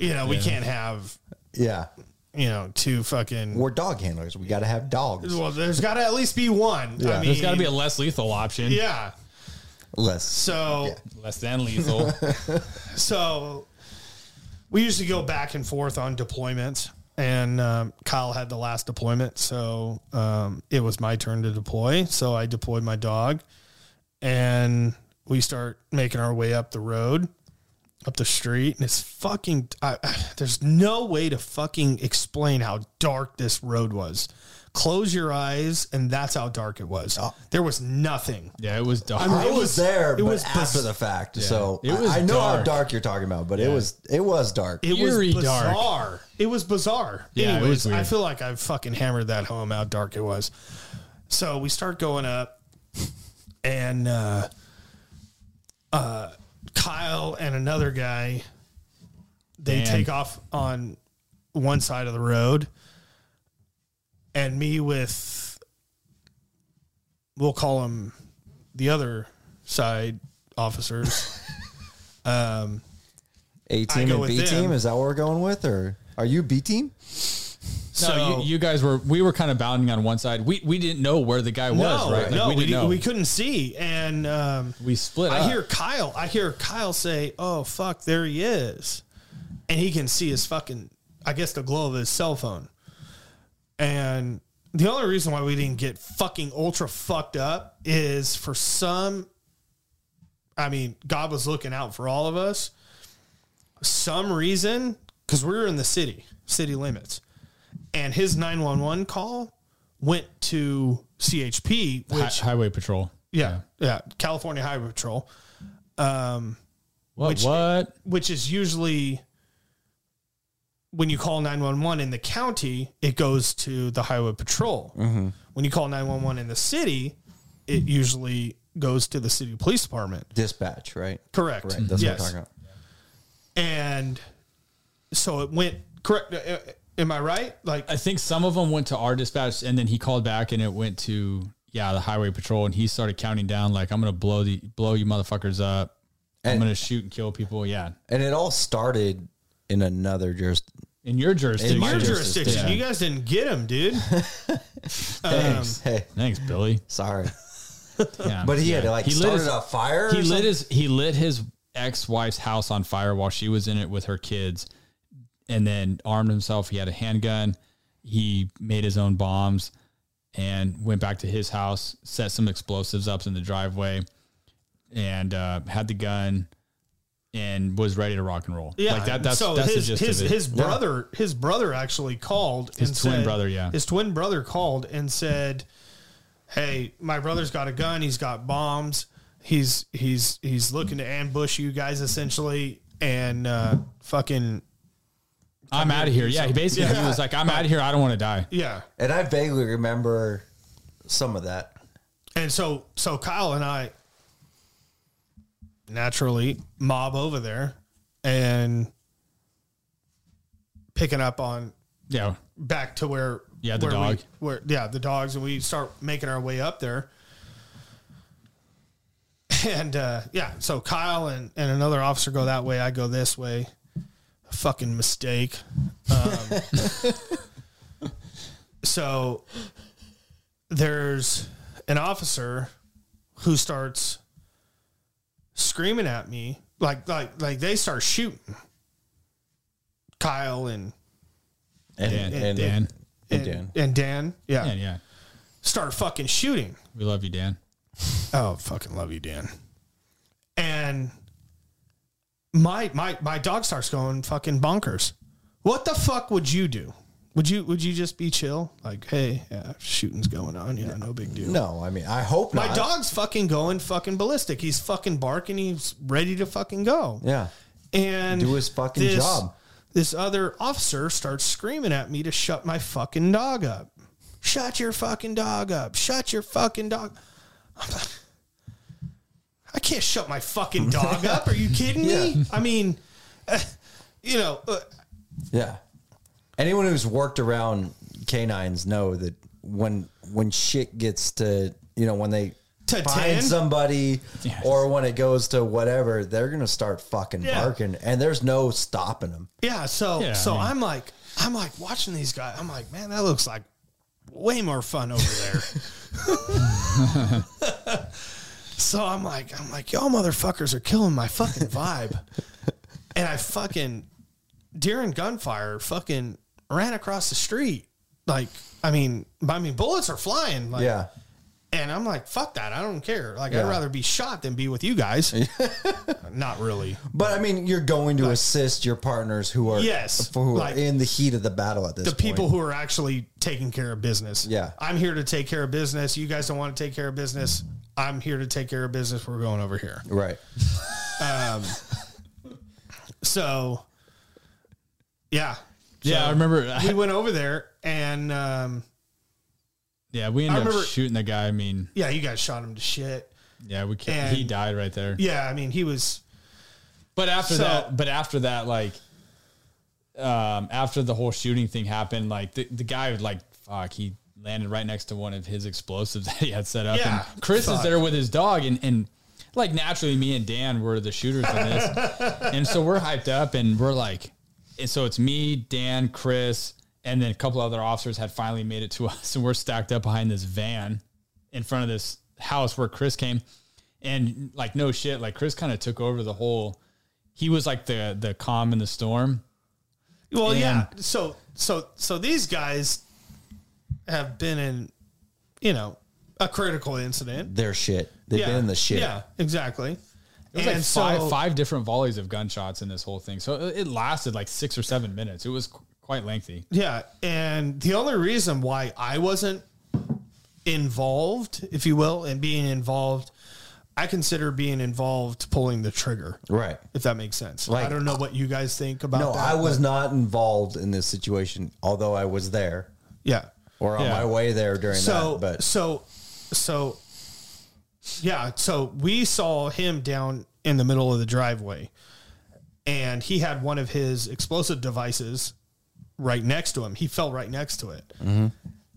We can't have. Yeah. Two fucking... We're dog handlers. We got to have dogs. Well, there's got to at least be one. Yeah. There's got to be a less lethal option. Yeah. Less than lethal. So we usually go back and forth on deployments, and Kyle had the last deployment. So it was my turn to deploy. So I deployed my dog, and we start making our way up the road, up the street. And it's fucking, there's no way to fucking explain how dark this road was. Close your eyes, and that's how dark it was. Oh. There was nothing. Yeah, it was dark. I mean, it was after the fact. Yeah. So it was dark. How dark you're talking about, but it was dark. It eerie was bizarre. Dark. It was bizarre. Yeah, anyways, it was weird. I feel like I fucking hammered that home how dark it was. So we start going up, and Kyle and another guy, they take off on one side of the road. And me with, we'll call him the other side officers. A team and B team? Is that what we're going with? Or are you B team? So no, you guys were, we were kind of bounding on one side. We didn't know where the guy was, right? Like, no, we couldn't see. And we split up. I hear Kyle say, oh, fuck, there he is. And he can see his fucking, I guess, the glow of his cell phone. And the only reason why we didn't get fucking ultra fucked up is for some, I mean, God was looking out for all of us. Some reason, because we were in the city limits. And his 911 call went to CHP, which Highway Patrol. Yeah, California Highway Patrol. Which is usually when you call 911 in the county, it goes to the Highway Patrol. Mm-hmm. When you call 911 in the city, it usually goes to the city police department. Dispatch, right? Correct. That's what I'm talking about. And so it went correct. Am I right? Like, I think some of them went to our dispatch, and then he called back, and it went to the Highway Patrol, and he started counting down like, I'm gonna blow you motherfuckers up, I'm gonna shoot and kill people. Yeah, and it all started in another jurisdiction. In your jurisdiction, you guys didn't get him, dude. Thanks, Billy. Sorry, yeah, but he had he started a fire. He lit his ex-wife's house on fire while she was in it with her kids. And then armed himself. He had a handgun. He made his own bombs and went back to his house, set some explosives up in the driveway, and had the gun and was ready to rock and roll. Yeah. Like that's so that's his brother actually called. His twin brother called and said, hey, my brother's got a gun. He's got bombs. He's looking to ambush you guys essentially. And fucking, I'm out of here. Yeah, he was like, I'm out of here. I don't want to die. Yeah. And I vaguely remember some of that. And so Kyle and I naturally mob over there and picking up on, back to where, the dogs. And we start making our way up there. And, so Kyle and another officer go that way. I go this way. Fucking mistake. So there's an officer who starts screaming at me, like they start shooting. Kyle and Dan start fucking shooting. We love you, Dan. Oh, fucking love you, Dan. And My dog starts going fucking bonkers. What the fuck would you do? Would you just be chill? Like, hey, shooting's going on. Yeah, no big deal. No, I mean, I hope not. My dog's fucking going fucking ballistic. He's fucking barking. He's ready to fucking go. Yeah. And do his fucking job. This other officer starts screaming at me to shut my fucking dog up. Shut your fucking dog up. Shut your fucking dog. I'm like, I can't shut my fucking dog up. Are you kidding me? I mean, yeah. Anyone who's worked around canines know that when shit gets to, when they find 10? Somebody or when it goes to whatever, they're going to start fucking barking, and there's no stopping them. Yeah. So I'm like watching these guys. I'm like, man, that looks like way more fun over there. So I'm like, y'all motherfuckers are killing my fucking vibe. And I fucking, during gunfire, fucking ran across the street. Like, I mean, bullets are flying. Like, yeah. And I'm like, fuck that. I don't care. Like, I'd rather be shot than be with you guys. Not really. But I mean, you're going to assist your partners who are in the heat of the battle at this point. The people who are actually taking care of business. Yeah. I'm here to take care of business. You guys don't want to take care of business. I'm here to take care of business. We're going over here. Right. I remember we went over there and, we ended up shooting the guy. I mean, yeah, you guys shot him to shit. Yeah. We can't, he died right there. Yeah. I mean, he was, after the whole shooting thing happened, like the guy would like, fuck, he landed right next to one of his explosives that he had set up. Yeah, and Chris is there with his dog, and like naturally me and Dan were the shooters on this. And so we're hyped up and we're like, and so it's me, Dan, Chris, and then a couple other officers had finally made it to us, and we're stacked up behind this van in front of this house where Chris came. And like, no shit, like Chris kind of took over the whole, he was like the calm in the storm. Well, and yeah. So these guys have been in, you know, a critical incident. Their shit. They've been in the shit. Yeah, exactly. It was like five different volleys of gunshots in this whole thing. So it lasted like 6 or 7 minutes. It was quite lengthy. Yeah. And the only reason why I wasn't involved, if you will, and being involved, I consider being involved pulling the trigger. Right. If that makes sense. Like, I don't know what you guys think about that. No, I was not involved in this situation, although I was there. Yeah. Or on my way there during that. But. So we saw him down in the middle of the driveway, and he had one of his explosive devices right next to him. He fell right next to it. Mm-hmm.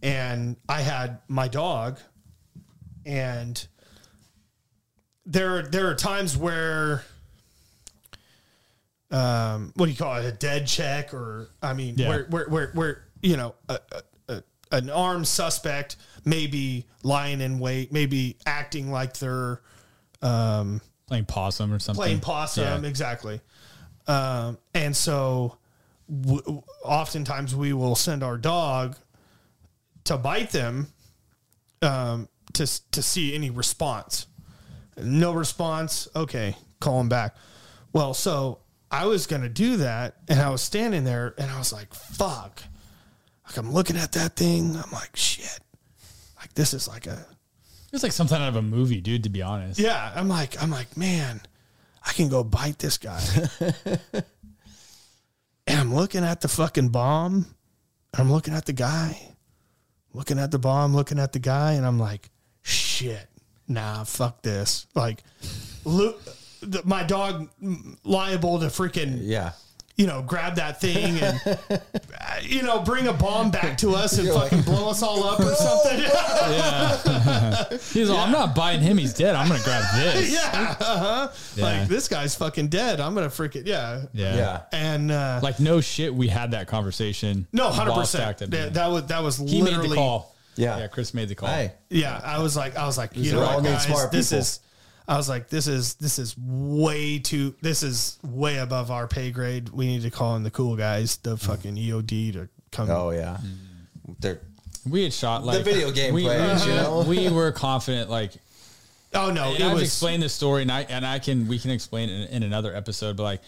And I had my dog, and there are times where, what do you call it? A dead check, or, I mean, where you know, an armed suspect may be lying in wait, maybe acting like they're playing possum or something. Exactly. And so oftentimes we will send our dog to bite them to see any response. No response. Okay, call him back. Well, so I was going to do that, and I was standing there, and I was like, fuck. Like, I'm looking at that thing. I'm like, shit. Like, this is like it's like something out of a movie, dude, to be honest. Yeah. I'm like, man, I can go bite this guy. And I'm looking at the fucking bomb. I'm looking at the guy, looking at the bomb, looking at the guy. And I'm like, shit, nah, fuck this. Like, look, my dog liable to freaking, you know, grab that thing and, you know, bring a bomb back to us and fucking blow us all up or something. Yeah. He's like, I'm not biting him. He's dead. I'm going to grab this. Like, this guy's fucking dead. I'm going to freaking, Yeah. And, like, no shit. We had that conversation. No, 100%. That was literally. He made the call. Yeah. Chris made the call. Hey. Yeah. I was like, you know what, guys, this is way above our pay grade. We need to call in the cool guys, the fucking EOD to come. Oh yeah. We had shot like the video game players, you know. We were confident, like, oh no, I've explained this story, and we can explain it in another episode, but like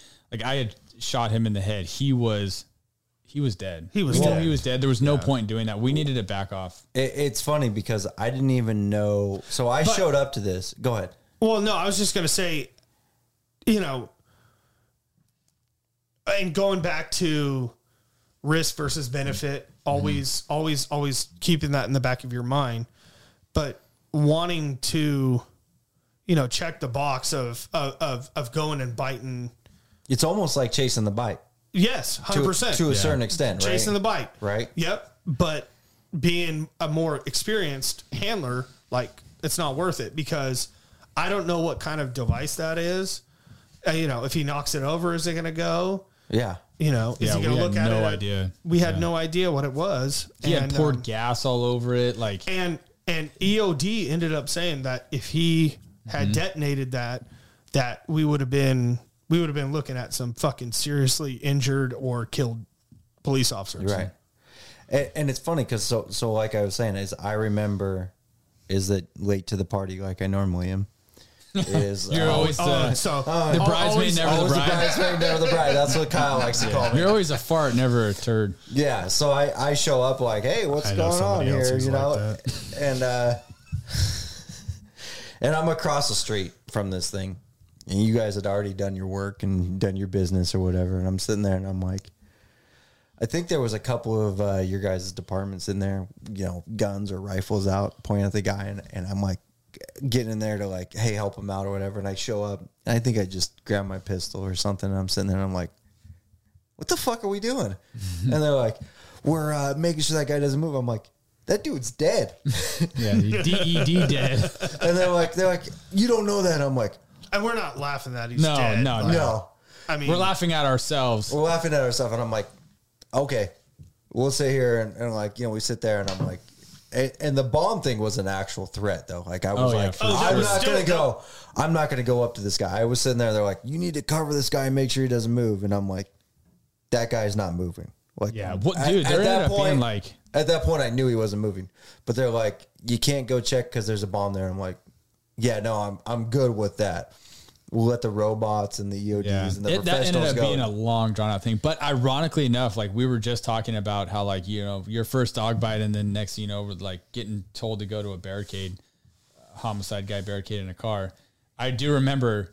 I had shot him in the head. He was dead. He was dead. There was no point in doing that. We needed to back off. It's funny because I didn't even know. So I showed up to this. Go ahead. Well, no, I was just going to say, you know, and going back to risk versus benefit, always keeping that in the back of your mind, but wanting to, you know, check the box of going and biting. It's almost like chasing the bite. Yes, 100%. To a certain extent, right? Chasing the bite. Right. Yep. But being a more experienced handler, like, it's not worth it because I don't know what kind of device that is. You know, if he knocks it over, is it going to go? Yeah. You know, is he going to look at it? No idea. We had no idea what it was. He had poured gas all over it. Like, and EOD ended up saying that if he had detonated that we would have been looking at some fucking seriously injured or killed police officers. Right. And it's funny because so like I was saying, is I remember is that late to the party like I normally am. You're always the bridesmaid, never the bride. That's what Kyle likes to call me. You're always a fart, never a turd. Yeah, so I show up like, hey, what's going on here, you know? Like and I'm across the street from this thing, and you guys had already done your work and done your business or whatever, and I'm sitting there and I'm like, I think there was a couple of your guys' departments in there, you know, guns or rifles out, pointing at the guy, and I'm like, getting in there to like, hey, help him out or whatever. And I show up, and I think I just grabbed my pistol or something. And I'm sitting there and I'm like, what the fuck are we doing? And they're like, we're making sure that guy doesn't move. I'm like, that dude's dead. Yeah, DED dead. And they're like, you don't know that. I'm like, and we're not laughing that he's dead. No, like, no. I mean, we're laughing at ourselves. We're laughing at ourselves, and I'm like, okay, we'll sit here and like, you know, we sit there, and I'm like, and the bomb thing was an actual threat, though. Like I was like, I'm not gonna go up to this guy. I was sitting there. They're like, you need to cover this guy and make sure he doesn't move. And I'm like, that guy's not moving. Like, yeah, what, dude? At that point, like, at that point, I knew he wasn't moving. But they're like, you can't go check because there's a bomb there. And I'm like, yeah, no, I'm good with that. We'll let the robots and the EODs and the professionals go. That ended up being a long, drawn-out thing. But ironically enough, like, we were just talking about how, like, you know, your first dog bite and then next thing you know, we're, like, getting told to go to a barricade, homicide guy barricaded in a car. I do remember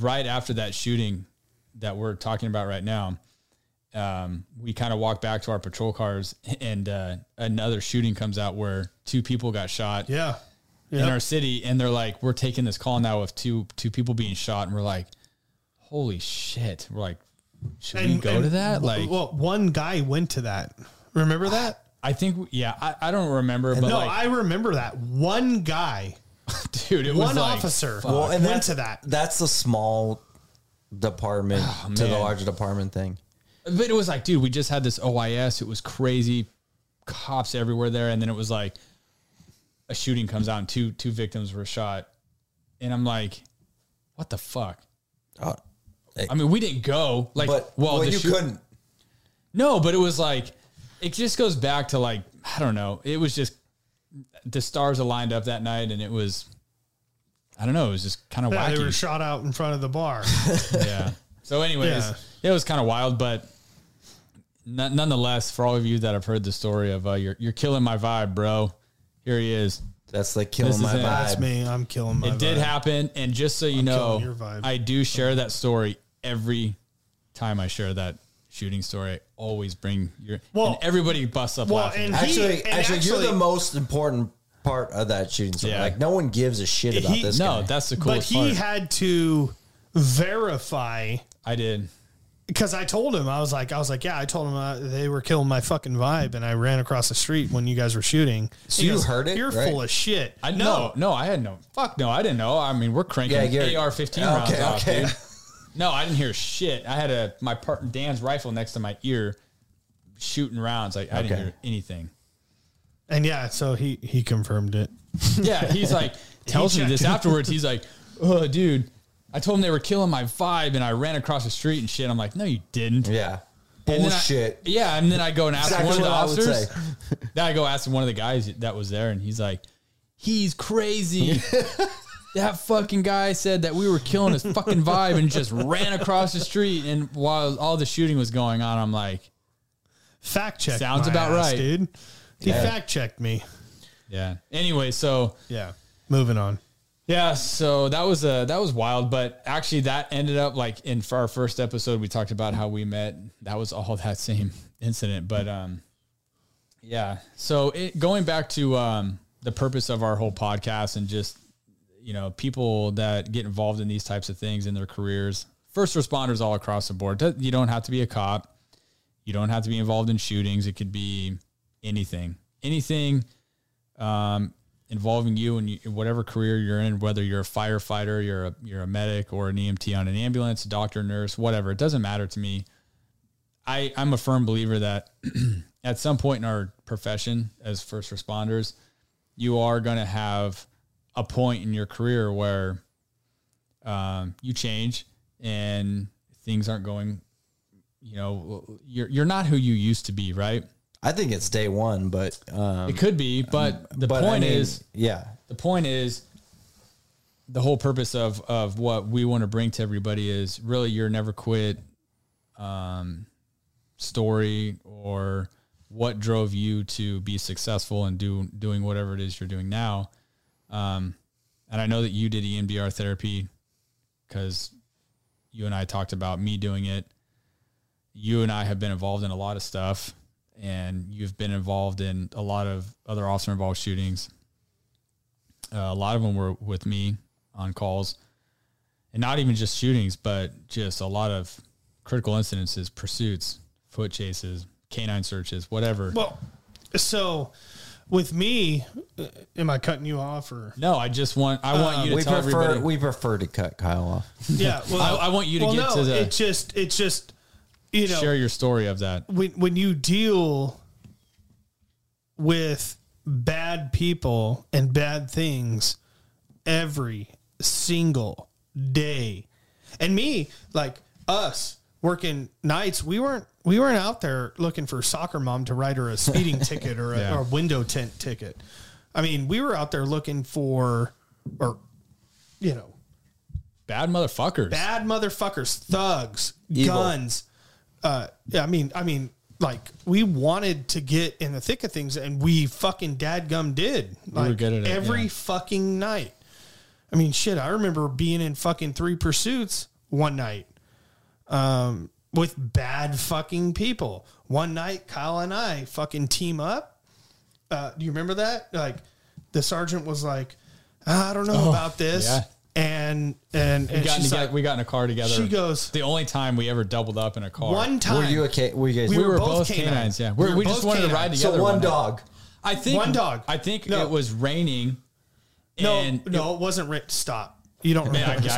right after that shooting that we're talking about right now, we kind of walked back to our patrol cars, and another shooting comes out where two people got shot. Yeah. Yep. In our city, and they're like, we're taking this call now of two people being shot, and we're like, holy shit. We're like, should we go to that? Like, well, one guy went to that. Remember that? I think, yeah, I don't remember, but no, like, I remember that one guy, dude. It was one officer went to that. That's the small department to the larger department thing. But it was like, dude, we just had this OIS. It was crazy, cops everywhere there, and then it was like, a shooting comes out and two victims were shot. And I'm like, what the fuck? I mean, we didn't go. Like, you couldn't. No, but it was like, it just goes back to like, I don't know. It was just, the stars aligned up that night, and it was, I don't know. It was just kind of wacky. They were shot out in front of the bar. Yeah. So anyways, it was kind of wild, but nonetheless, for all of you that have heard the story of you're killing my vibe, bro. Here he is. That's like killing my vibe. That's me. I'm killing my vibe. It did happen. And just so you know, I do share that story every time I share that shooting story. I always bring and everybody busts up laughing. And actually, you're the most important part of that shooting story. Yeah. Like, no one gives a shit about this guy. No, that's the coolest part. But he had to verify. I did. Because I told him, I was like, yeah, I told him they were killing my fucking vibe, and I ran across the street when you guys were shooting. So you heard it? You're full of shit. I know. No, I had no. Fuck no, I didn't know. I mean, we're cranking AR-15 rounds off, dude. No, I didn't hear shit. I had Dan's rifle next to my ear shooting rounds. I didn't hear anything. And yeah, so he confirmed it. Yeah, he's like, tells me this afterwards. He's like, oh, dude. I told them they were killing my vibe, and I ran across the street and shit. I'm like, no, you didn't. Yeah. Bullshit. And then I go and ask one of the officers. Then I go ask one of the guys that was there, and he's like, he's crazy. That fucking guy said that we were killing his fucking vibe and just ran across the street. And while all the shooting was going on, I'm like, fact check. Sounds about right, dude. He fact checked me. Yeah. Anyway, so. Yeah. Moving on. Yeah, so that was wild, but actually that ended up like for our first episode, we talked about how we met. That was all that same incident, but yeah. So going back to the purpose of our whole podcast and just, you know, people that get involved in these types of things in their careers, first responders all across the board. You don't have to be a cop. You don't have to be involved in shootings. It could be anything. Involving you in whatever career you're in, whether you're a firefighter, you're a medic or an EMT on an ambulance, a doctor, nurse, whatever. It doesn't matter to me. I'm a firm believer that at some point in our profession as first responders, you are going to have a point in your career where you change and things aren't going, you know, you're not who you used to be, right? I think it's day one, but it could be. But the point is the whole purpose of what we want to bring to everybody is really your never quit story, or what drove you to be successful and doing whatever it is you're doing now. And I know that you did EMDR therapy because you and I talked about me doing it. You and I have been involved in a lot of stuff. And you've been involved in a lot of other officer-involved shootings. A lot of them were with me on calls. And not even just shootings, but just a lot of critical incidences, pursuits, foot chases, canine searches, whatever. Well, so With me, am I cutting you off or no? I just want I want you to tell everybody. We prefer to cut Kyle off. Yeah, well, I want you to get to the. It's just you know, share your story of that when you deal with bad people and bad things every single day, and me like us working nights, we weren't out there looking for soccer mom to write her a speeding ticket or a window tint ticket. I mean, we were out there looking for, or, you know, bad motherfuckers, thugs, evil. Guns. I mean, like we wanted to get in the thick of things and we fucking dadgum did. Like we were good at it, every fucking night. I mean, shit, I remember being in fucking 3 pursuits one night. With bad fucking people. One night, Kyle and I fucking team up. Do you remember that? Like the sergeant was like, I don't know about this. Yeah. And we got in a car together. She goes, the only time we ever doubled up in a car. One time. Were you we were both canines. Yeah. We just wanted to ride together. So one dog. I think it was raining. And no, it wasn't. Stop. You don't remember.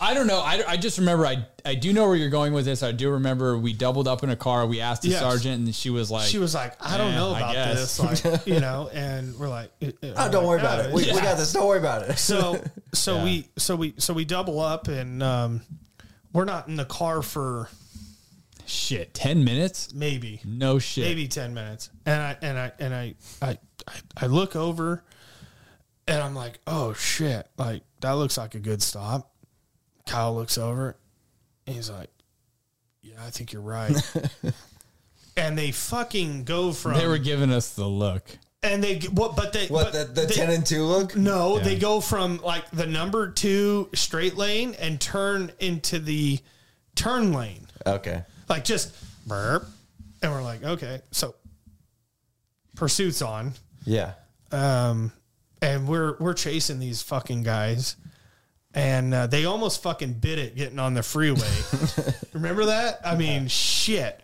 I don't know. I just remember. I do know where you're going with this. I do remember we doubled up in a car. We asked the sergeant, and she was like, I don't know about this, like, you know. And we're like, don't worry about it. We got this. Don't worry about it. So we double up, and we're not in the car for 10 minutes, maybe. No shit, maybe 10 minutes. And I look over, and I'm like, oh shit, like that looks like a good stop. Kyle looks over and he's like, yeah, I think you're right. And they fucking go from... They were giving us the look. And they... But the 10 and 2 look? No, they go from like the number 2 straight lane and turn into the turn lane. Okay. Like just burp. And we're like, okay, so pursuit's on. Yeah. And we're chasing these fucking guys. And they almost fucking bit it getting on the freeway. Remember that? I mean, shit.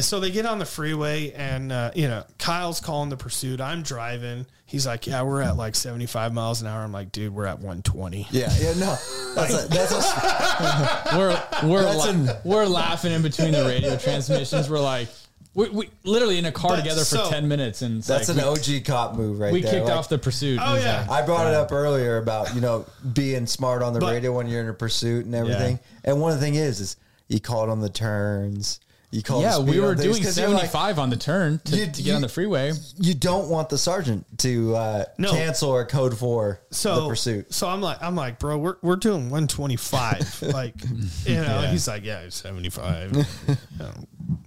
So they get on the freeway and, you know, Kyle's calling the pursuit. I'm driving. He's like, yeah, we're at like 75 miles an hour. I'm like, dude, we're at 120. Yeah, yeah, no. We're laughing in between the radio transmissions. We're like... We literally in a car together for 10 minutes. And that's like, an OG cop move right there. We kicked off the pursuit. Oh, yeah. Like, I brought it up earlier about, you know, being smart on the radio when you're in a pursuit and everything. Yeah. And one of the things is you call it on the turns. You call we were doing 75 on the turn to get on the freeway. You don't want the sergeant to cancel or code for the pursuit. So I'm like, bro, we're doing 125. Like, you know, he's like, yeah, 75.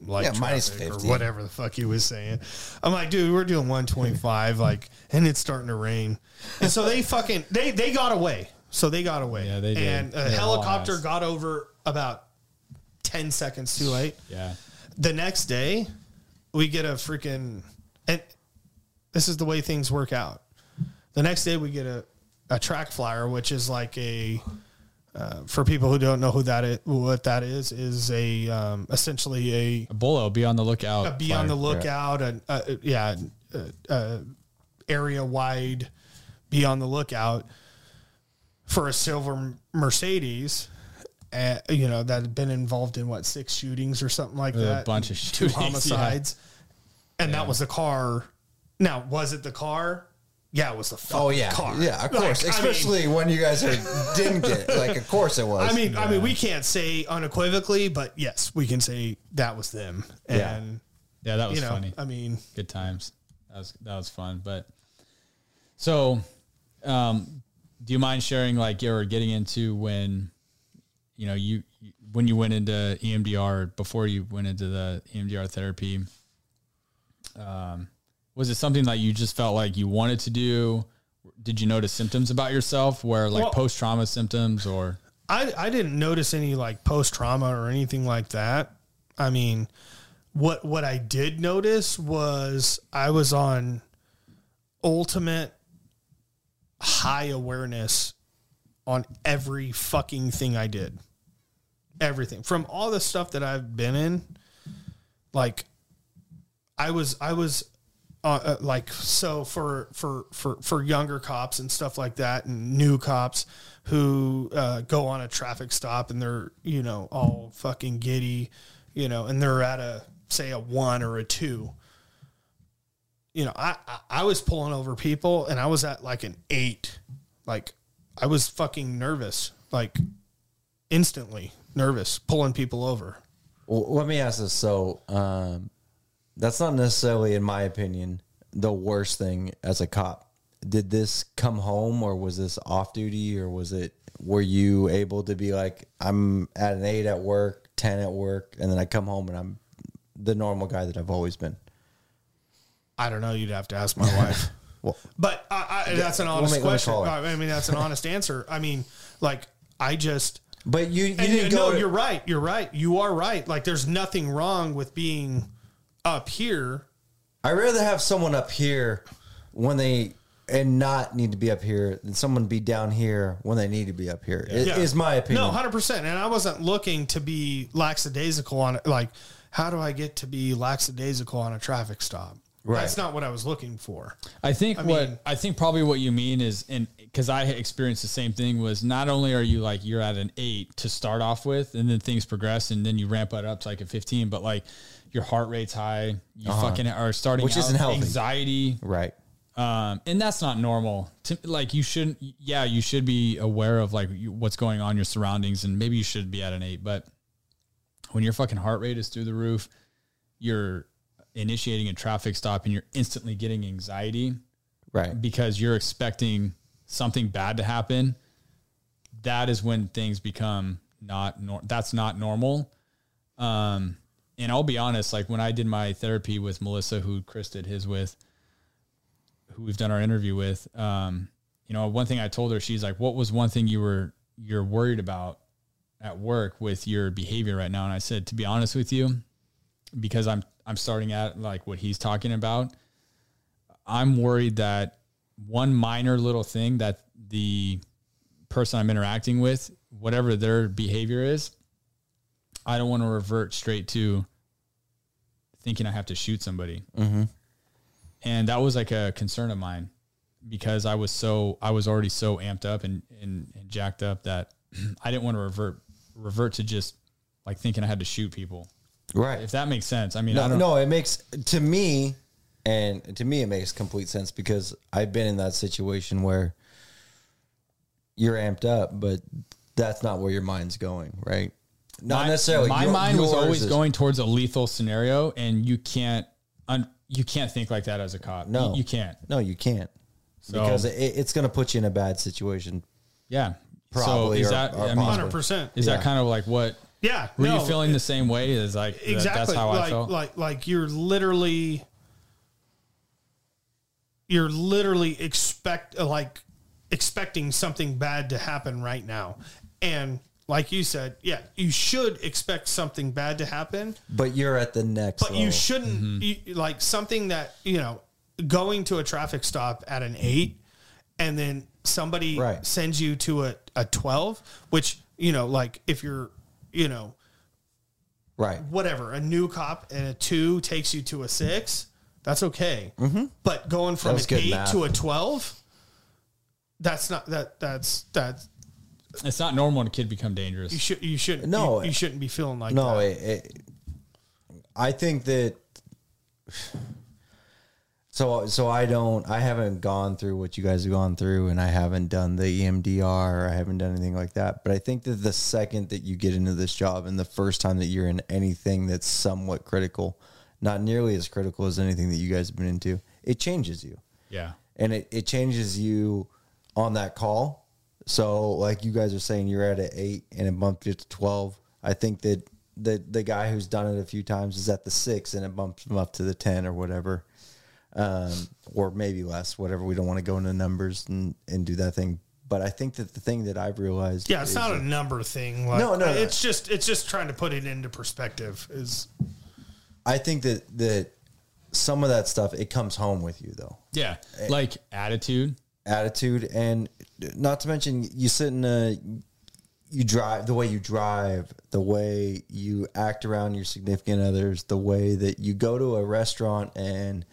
Minus 50 or whatever the fuck he was saying. I'm like, dude, we're doing 125. Like, and it's starting to rain. And so they fucking they got away. So they got away. Yeah, they did. And a helicopter got over about 10 seconds too late. Yeah. The next day, we get a freaking... And this is the way things work out. The next day, we get a track flyer, which is like a... for people who don't know who that is, what that is a essentially a bolo. Be on the lookout. Be on the lookout. Area wide. Be on the lookout for a silver Mercedes. You know, that had been involved in 6 shootings or something like that. A bunch of shootings, 2 homicides, and that was the car. Now, was it the car? Yeah, it was the fucking car. Yeah, of course. Like, especially when you guys didn't get it. Like, of course it was. I mean, we can't say unequivocally, but yes, we can say that was them. And that was funny. I mean, good times. That was fun. But so, do you mind sharing or getting into when when you went into EMDR, before you went into the EMDR therapy? Was it something that you just felt like you wanted to do? Did you notice symptoms about yourself where post-trauma symptoms or? I didn't notice any post-trauma or anything like that. I mean, what I did notice was I was on ultimate high awareness on every fucking thing I did. Everything from all the stuff that I've been in, I was like, so for younger cops and stuff like that, and new cops who go on a traffic stop and they're, you know, all fucking giddy, you know, and they're at a, say, a 1 or a 2. You know, I was pulling over people and I was at like an 8. Like, I was fucking nervous, like instantly nervous pulling people over. Well, let me ask this. So, that's not necessarily, in my opinion, the worst thing as a cop. Did this come home, or was this off duty, or was it, were you able to be like, I'm at an 8 at work, 10 at work, and then I come home and I'm the normal guy that I've always been? I don't know. You'd have to ask my wife. Well, but that's an honest question. I mean, that's an honest answer. I mean, like, I just... But you didn't go... No, you're right. You're right. You are right. Like, there's nothing wrong with being... up here. I'd rather have someone up here when they and not need to be up here than someone be down here when they need to be up here. Yeah. Is my opinion. No, 100%. And I wasn't looking to be lackadaisical on it. Like, how do I get to be lackadaisical on a traffic stop? Right. That's not what I was looking for. I think probably what you mean is, and because I experienced the same thing, was not only are you like, you're at an 8 to start off with, and then things progress, and then you ramp it up to like a 15, but like, your heart rate's high. You fucking are starting, which isn't healthy. Anxiety, right? And that's not normal. Like, you shouldn't. Yeah, you should be aware of like what's going on in your surroundings, and maybe you should be at an 8. But when your fucking heart rate is through the roof, you're initiating a traffic stop, and you're instantly getting anxiety, right? Because you're expecting something bad to happen. That is when things become not normal. That's not normal. And I'll be honest, like when I did my therapy with Melissa, who Chris did his with, who we've done our interview with, you know, one thing I told her, she's like, what was one thing you're worried about at work with your behavior right now? And I said, to be honest with you, because I'm starting at like what he's talking about, I'm worried that one minor little thing that the person I'm interacting with, whatever their behavior is, I don't want to revert straight to thinking I have to shoot somebody. Mm-hmm. And that was like a concern of mine because I was already so amped up and jacked up that I didn't want to revert to just like thinking I had to shoot people. Right. If that makes sense. I mean, it makes complete sense because I've been in that situation where you're amped up, but that's not where your mind's going. Right. Not necessarily. My mind was always going towards a lethal scenario, and you can't think like that as a cop. No, you can't. No, you can't. So, because it's going to put you in a bad situation. Yeah, probably. So is that 100%? Is that kind of like what? Yeah. Were you feeling the same way? Is like exactly. That's how I felt. Like you're literally expecting something bad to happen right now, and. Like you said, yeah, you should expect something bad to happen. But you're at the next level. But you shouldn't, mm-hmm. Like something that, you know, going to a traffic stop at an 8 and then somebody sends you to a 12, which, you know, like if you're, you know, whatever, a new cop and a 2 takes you to a 6, that's okay. Mm-hmm. But going from an 8 to a 12, that's not, that's. It's not normal when a kid become dangerous. You shouldn't be feeling like that. I think that. So I haven't gone through what you guys have gone through, and I haven't done the EMDR, or I haven't done anything like that. But I think that the second that you get into this job, and the first time that you're in anything that's somewhat critical, not nearly as critical as anything that you guys have been into, it changes you. Yeah, and it changes you on that call. So, like you guys are saying, you're at an 8 and it bumped it to 12. I think that the guy who's done it a few times is at the 6 and it bumps him up to the 10 or whatever, or maybe less, whatever. We don't want to go into numbers and do that thing. But I think that the thing that I've realized, it's not a number thing. Like, no. It's just trying to put it into perspective. I think that some of that stuff, it comes home with you though. Yeah, like attitude. Attitude, and not to mention you sit in you drive, the way you drive, the way you act around your significant others, the way that you go to a restaurant and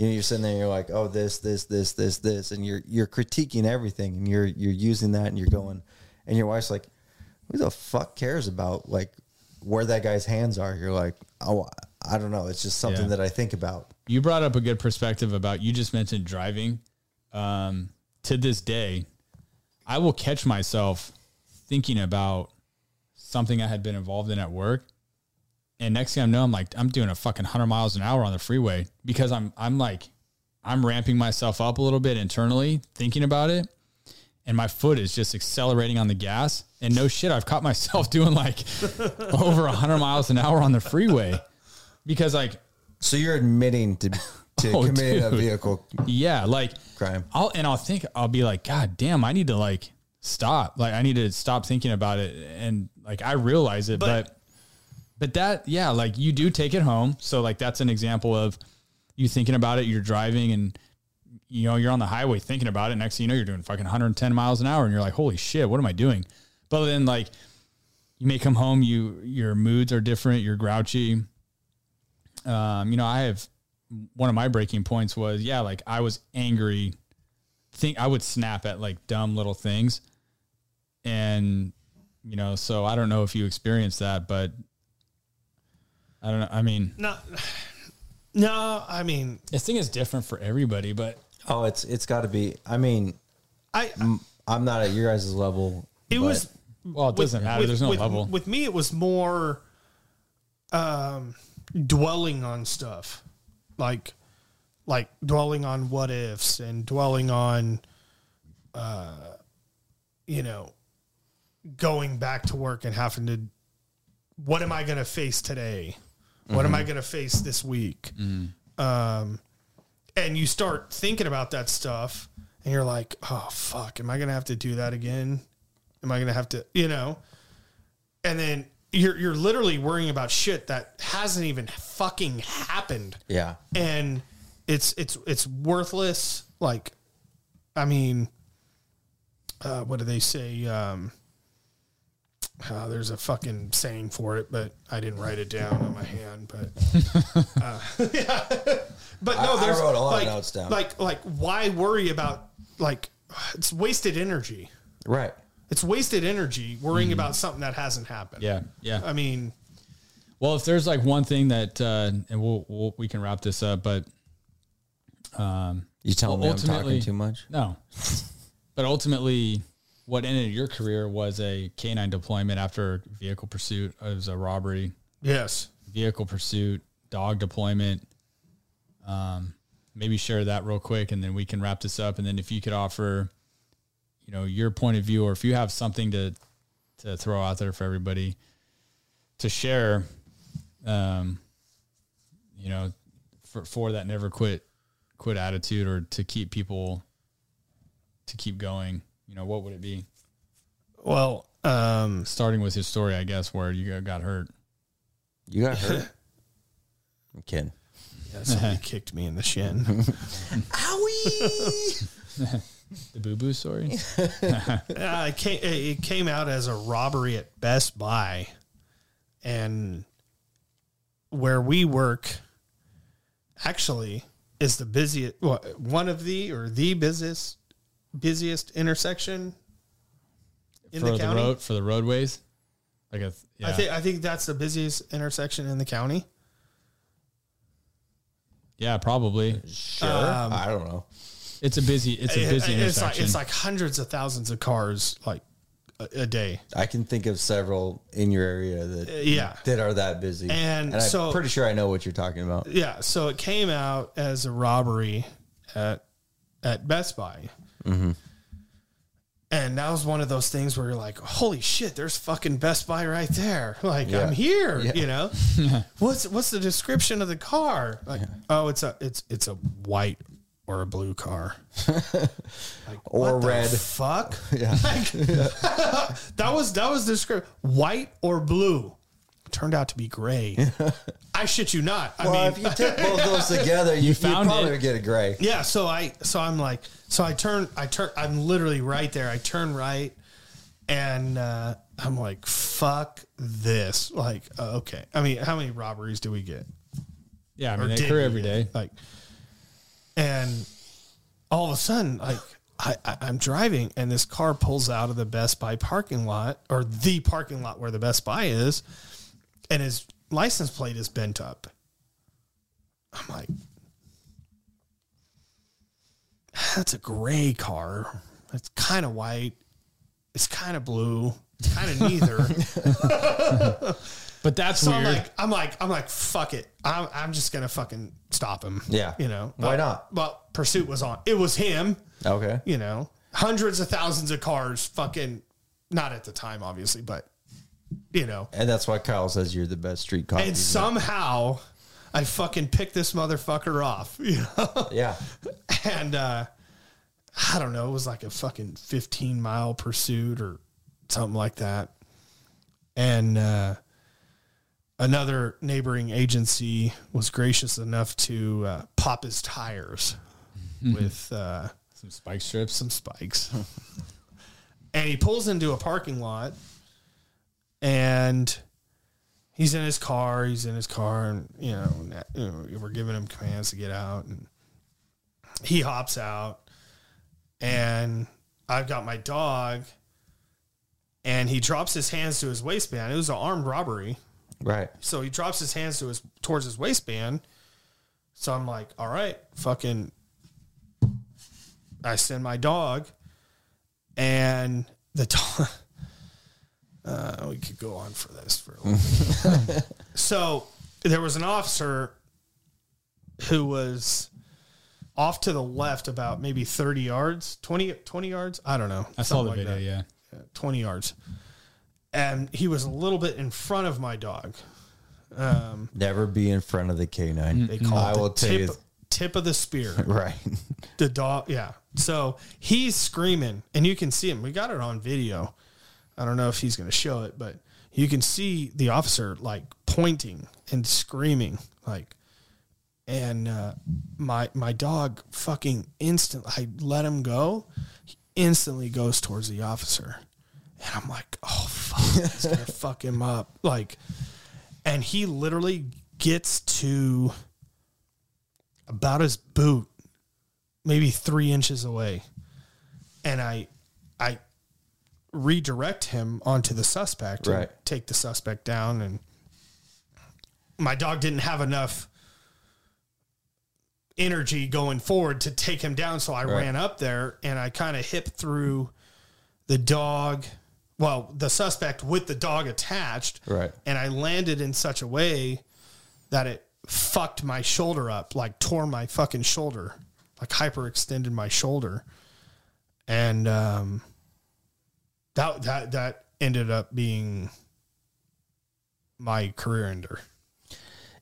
You know, you're sitting there and you're like, oh, this, and you're critiquing everything, and you're using that, and you're going, and your wife's like, who the fuck cares about like where that guy's hands are? You're like, oh, I don't know. It's just something that I think about. You brought up a good perspective about, you just mentioned driving. To this day, I will catch myself thinking about something I had been involved in at work. And next thing I know, I'm like, I'm doing a fucking 100 miles an hour on the freeway because I'm ramping myself up a little bit internally thinking about it. And my foot is just accelerating on the gas, and no shit, I've caught myself doing like over 100 miles an hour on the freeway because like, so you're admitting to committing a vehicle. Yeah. Like crime. I'll think, I'll be like, God damn, I need to like stop. Like I need to stop thinking about it. And like, I realize it, but that, yeah, like you do take it home. So like, that's an example of you thinking about it. You're driving and you know, you're on the highway thinking about it. Next thing you know, you're doing fucking 110 miles an hour and you're like, holy shit, what am I doing? But then like you may come home, your moods are different. You're grouchy. You know, I have one of my breaking points was, yeah, like I was angry. I would snap at like dumb little things. And, you know, so I don't know if you experienced that, but I don't know. I mean, no, I mean, this thing is different for everybody, but oh, it's gotta be, I mean, I'm not at your guys' level. It doesn't matter. There's no level with me. It was more, dwelling on stuff like dwelling on what ifs and dwelling on, you know, going back to work and having to, what am I going to face today? What am I going to face this week? And you start thinking about that stuff and you're like, oh, fuck, am I going to have to do that again? Am I going to have to, you know? And then you're literally worrying about shit that hasn't even fucking happened. Yeah. And it's worthless. Like, I mean, what do they say? There's a fucking saying for it, but I didn't write it down on my hand. But yeah, but no, there's I wrote a lot of notes down. Like, why worry about like it's wasted energy, right? It's wasted energy worrying about something that hasn't happened. Yeah, yeah. I mean, well, if there's like one thing that, and we can wrap this up, but you tell me I'm talking too much. No, but ultimately, what ended your career was a K9 deployment after vehicle pursuit. It was a robbery. Yes. Vehicle pursuit, dog deployment. Maybe share that real quick and then we can wrap this up. And then if you could offer, you know, your point of view, or if you have something to throw out there for everybody to share, you know, for that never quit attitude, or to keep people to keep going. You know, what would it be? Well, starting with his story, I guess, where you got hurt. You got hurt? I'm kidding. Yeah, somebody kicked me in the shin. Owie! The boo-boo story? It came out as a robbery at Best Buy. And where we work, actually, is the busiest, one of the, or the busiest intersection in the county for the roadways. Like I think that's the busiest intersection in the county. Yeah, probably. Sure. I don't know. It's a busy intersection. It's like hundreds of thousands of cars, like a day. I can think of several in your area that, that are that busy. And so, I'm pretty sure I know what you're talking about. Yeah. So it came out as a robbery at Best Buy. Mm-hmm. And that was one of those things where you're like, holy shit, there's fucking Best Buy right there. Like, I'm here, you know? What's the description of the car? Like, oh, it's a white or a blue car. Like, or red. Fuck. Yeah. Like, that was the description. White or blue. Turned out to be gray. I shit you not. I mean, if you took both those together, you found you'd probably get a gray. Yeah. So I turn. I'm literally right there. I turn right, and I'm like, fuck this. Like, okay. I mean, how many robberies do we get? Yeah, I mean, they occur every day. Like, And all of a sudden, like, I'm driving, and this car pulls out of the Best Buy parking lot, or the parking lot where the Best Buy is, and his license plate is bent up. I'm like, that's a gray car. It's kind of white. It's kind of blue. It's kind of neither. But that's so weird. I'm like, fuck it. I'm just going to fucking stop him. Yeah. You know, why not? Well, pursuit was on. It was him. Okay. You know, hundreds of thousands of cars fucking, not at the time, obviously, but you know. And that's why Kyle says you're the best street cop. And somehow I fucking picked this motherfucker off. You know? Yeah. And, I don't know. It was like a fucking 15-mile pursuit or something like that. And, another neighboring agency was gracious enough to pop his tires with some spike strips. Some spikes. And he pulls into a parking lot, and he's in his car. And, you know, we're giving him commands to get out. And he hops out, and I've got my dog, and he drops his hands to his waistband. It was an armed robbery. Right. So he drops his hands towards his waistband. So I'm like, all right, fucking. I send my dog, and the dog. We could go on for this for a little bit. So there was an officer who was off to the left about maybe 30 yards, 20 yards. I don't know. I saw the video. Yeah. 20 yards. And he was a little bit in front of my dog. Never be in front of the K9. They call it tip of the spear. Right. The dog, yeah. So he's screaming, and you can see him. We got it on video. I don't know if he's going to show it, but you can see the officer, like, pointing and screaming. Like, and my dog fucking instantly, I let him go. He instantly goes towards the officer. And I'm like, oh, fuck, it's going to fuck him up. Like, and he literally gets to about his boot, maybe 3 inches away. And I redirect him onto the suspect, right, and take the suspect down. And my dog didn't have enough energy going forward to take him down. So I ran up there, and I kind of hip through the dog. Well, the suspect with the dog attached, right? And I landed in such a way that it fucked my shoulder up, like tore my fucking shoulder, like hyperextended my shoulder, and that ended up being my career ender.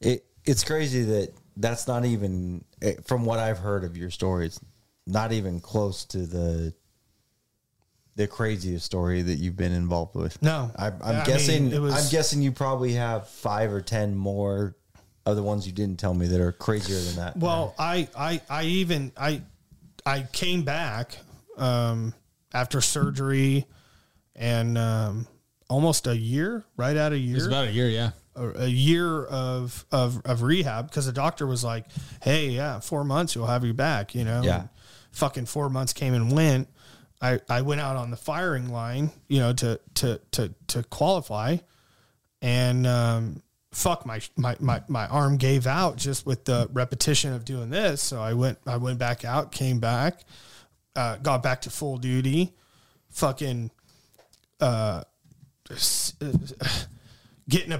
It's crazy that that's not even, from what I've heard of your stories, not even close to the craziest story that you've been involved with. No, I'm guessing you probably have 5 or 10 more of the ones you didn't tell me that are crazier than that. Well, I came back, after surgery, and, almost a year, right out a year. It was about a year. Yeah. A year of rehab. 'Cause the doctor was like, hey, yeah, 4 months, you'll have you back, you know? Yeah. And fucking 4 months came and went. I went out on the firing line, you know, to qualify, and fuck, my arm gave out just with the repetition of doing this. So I went back out, came back, got back to full duty, fucking getting a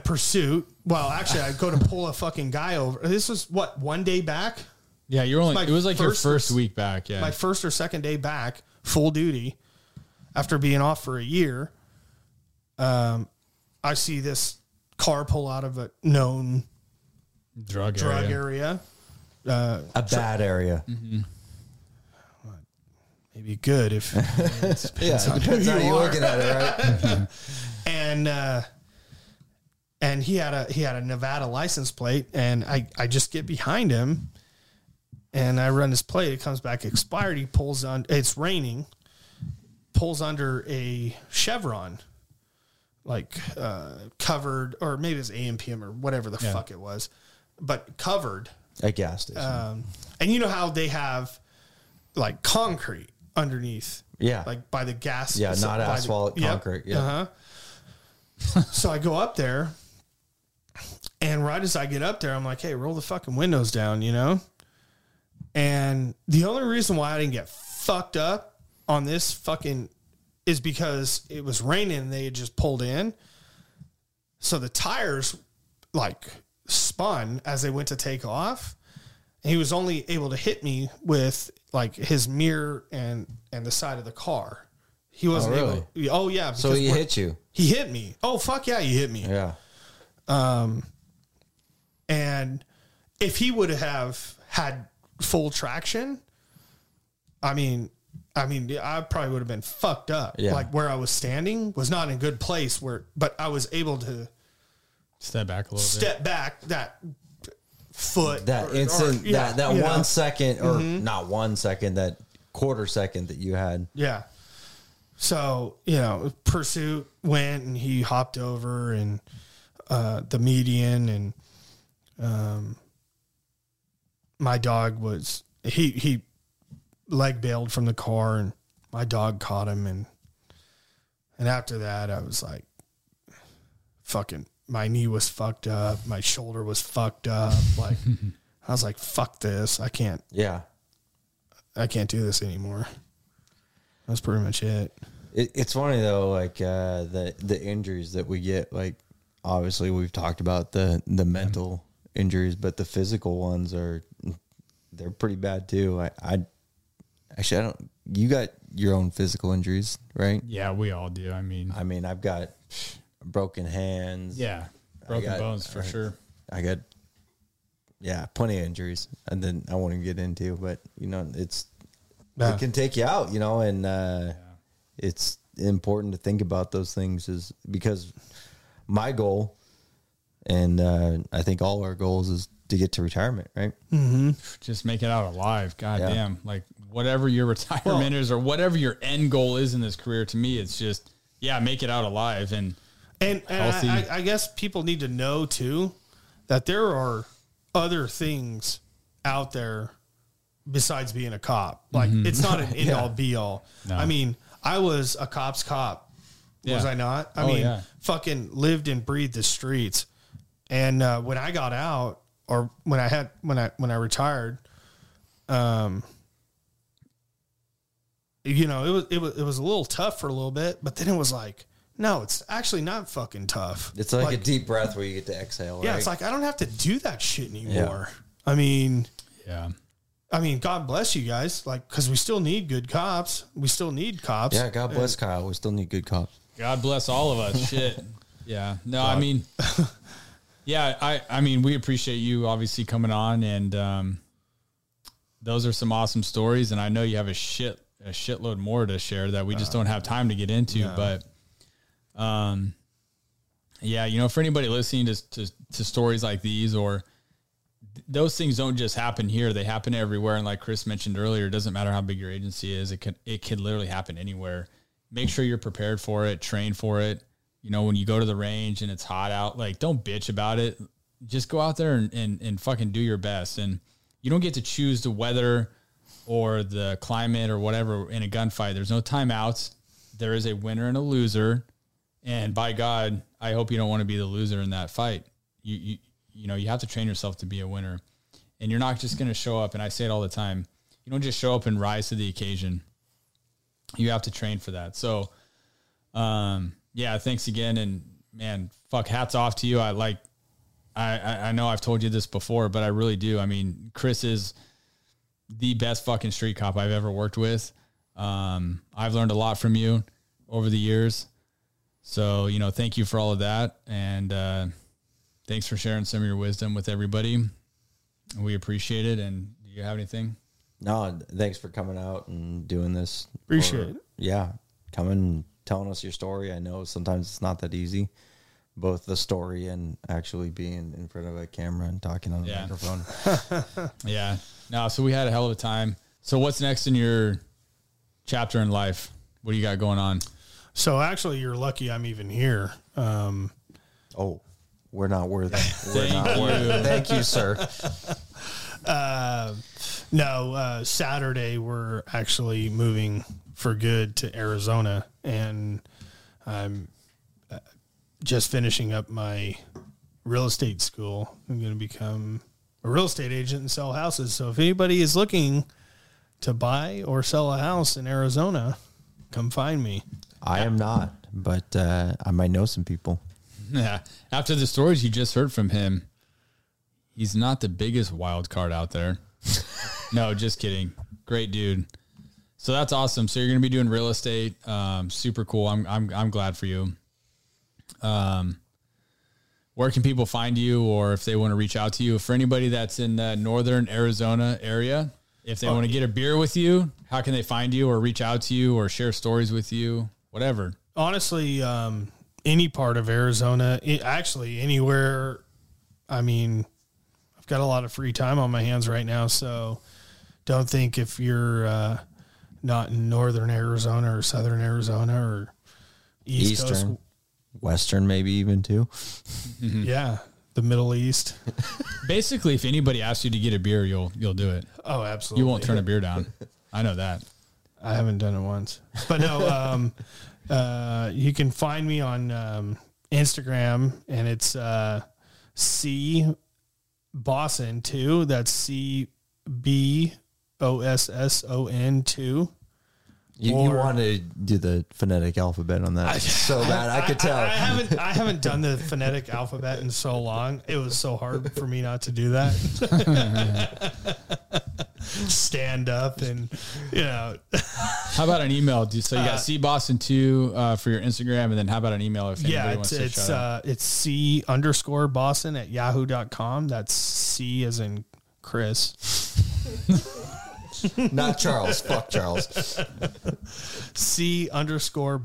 pursuit. Well, actually, I go to pull a fucking guy over. This was what, 1 day back? Yeah, it was your first week back. Yeah, my first or second day back. Full duty after being off for a year. I see this car pull out of a known drug area. A bad area. Mm-hmm. Well, maybe good if it depends on how you're looking at it, right? And he had a Nevada license plate, and I just get behind him. And I run his plate. It comes back expired. He pulls on. It's raining. Pulls under a Chevron, like covered, or maybe it's AMPM or whatever the fuck it was, but covered At gas station. And you know how they have like concrete underneath. Yeah. Like by the gas. Yeah, not asphalt, the, concrete. Yep. Yeah. Uh-huh. So I go up there, and right as I get up there, I'm like, hey, roll the fucking windows down, you know? And the only reason why I didn't get fucked up on this fucking is because it was raining and they had just pulled in. So the tires like spun as they went to take off. And he was only able to hit me with like his mirror and the side of the car. He wasn't able. Oh yeah. So he hit you. He hit me. Oh fuck yeah, you hit me. Yeah. And if he would have had full traction, I mean, I probably would have been fucked up. Yeah. Like where I was standing was not in a good place where, but I was able to step back that foot. That instant, that 1 second or not 1 second, that quarter second that you had. Yeah. So, you know, pursuit went and he hopped over and, the median and, my dog was, he leg bailed from the car and my dog caught him. And after that I was like, fucking, my knee was fucked up. My shoulder was fucked up. Like I was like, fuck this. I can't. Yeah. I can't do this anymore. That's pretty much it. It's funny though. Like, the injuries that we get, like obviously we've talked about the mental injuries, but the physical ones they're pretty bad too. I don't. You got your own physical injuries, right? Yeah, we all do. I mean, I've got broken hands. Yeah, broken bones for sure. I got, plenty of injuries, and then I won't even get into. But you know, it can take you out. You know, and it's important to think about those things, is because my goal, and I think all our goals is to get to retirement, right? Mm-hmm. Just make it out alive. God damn. Like whatever your retirement is or whatever your end goal is in this career, to me, it's just, make it out alive and I guess people need to know too, that there are other things out there besides being a cop. Like it's not an end all be all. No. I mean, I was a cop's cop. Yeah. Was I not? I mean, fucking lived and breathed the streets. And, when I got out, or when I retired, you know, it was a little tough for a little bit, but then it was like, no, it's actually not fucking tough. It's like a deep breath where you get to exhale. Yeah. Right? It's like, I don't have to do that shit anymore. Yeah. I mean, God bless you guys. Like, cause we still need good cops. We still need cops. Yeah. God bless Kyle. We still need good cops. God bless all of us. Shit. Yeah. No, God. I mean, yeah, I mean, we appreciate you obviously coming on, and those are some awesome stories. And I know you have a shitload more to share that we just don't have time to get into. No. But, you know, for anybody listening to stories like these, or those things don't just happen here; they happen everywhere. And like Chris mentioned earlier, it doesn't matter how big your agency is; it could literally happen anywhere. Make sure you're prepared for it, train for it. You know, when you go to the range and it's hot out, like don't bitch about it. Just go out there and fucking do your best. And you don't get to choose the weather or the climate or whatever in a gunfight. There's no timeouts. There is a winner and a loser. And by God, I hope you don't want to be the loser in that fight. You know, you have to train yourself to be a winner, and you're not just going to show up. And I say it all the time. You don't just show up and rise to the occasion. You have to train for that. So, yeah, thanks again, and man, fuck, hats off to you. I know I've told you this before, but I really do. I mean, Chris is the best fucking street cop I've ever worked with. I've learned a lot from you over the years. So, you know, thank you for all of that, and thanks for sharing some of your wisdom with everybody. We appreciate it. And do you have anything? No, thanks for coming out and doing this. Appreciate it. Yeah, coming, telling us your story. I know sometimes it's not that easy, both the story and actually being in front of a camera and talking on the microphone. Yeah. No, so we had a hell of a time. So what's next in your chapter in life? What do you got going on? So actually, you're lucky I'm even here. We're not worthy. Thank you, sir. No, Saturday we're actually moving for good to Arizona, and I'm just finishing up my real estate school. I'm going to become a real estate agent and sell houses. So if anybody is looking to buy or sell a house in Arizona, come find me. I am not, but I might know some people. Yeah. After the stories you just heard from him, he's not the biggest wild card out there. No, just kidding. Great dude. So that's awesome. So you're going to be doing real estate. Super cool. I'm glad for you. Where can people find you, or if they want to reach out to you? For anybody that's in the northern Arizona area, if they want to get a beer with you, how can they find you or reach out to you or share stories with you? Whatever. Honestly, any part of Arizona, actually anywhere. I mean, I've got a lot of free time on my hands right now, so don't think if you're not in northern Arizona or southern Arizona or Eastern Coast, Western, maybe even too. Mm-hmm. Yeah. The Middle East. Basically, if anybody asks you to get a beer, you'll do it. Oh, absolutely. You won't turn a beer down. I know that. I haven't done it once, but no, you can find me on, Instagram, and it's, C Bosson 2. That's CBOSSON 2. You want to do the phonetic alphabet on that so bad. I could tell. I haven't done the phonetic alphabet in so long. It was so hard for me not to do that. Stand up and, you know. How about an email? So you got C Bosson 2 for your Instagram, and then how about an email? If anybody wants to shout out? It's C_Bosson@yahoo.com. That's C as in Chris. Not Charles. Fuck Charles. C_Bosson,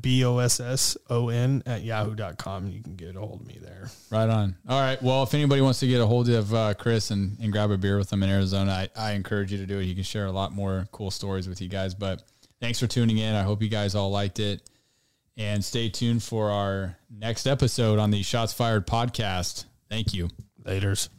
BOSSON @yahoo.com. You can get a hold of me there. Right on. All right. Well, if anybody wants to get a hold of Chris and grab a beer with him in Arizona, I encourage you to do it. You can share a lot more cool stories with you guys. But thanks for tuning in. I hope you guys all liked it. And stay tuned for our next episode on the Shots Fired podcast. Thank you. Laters.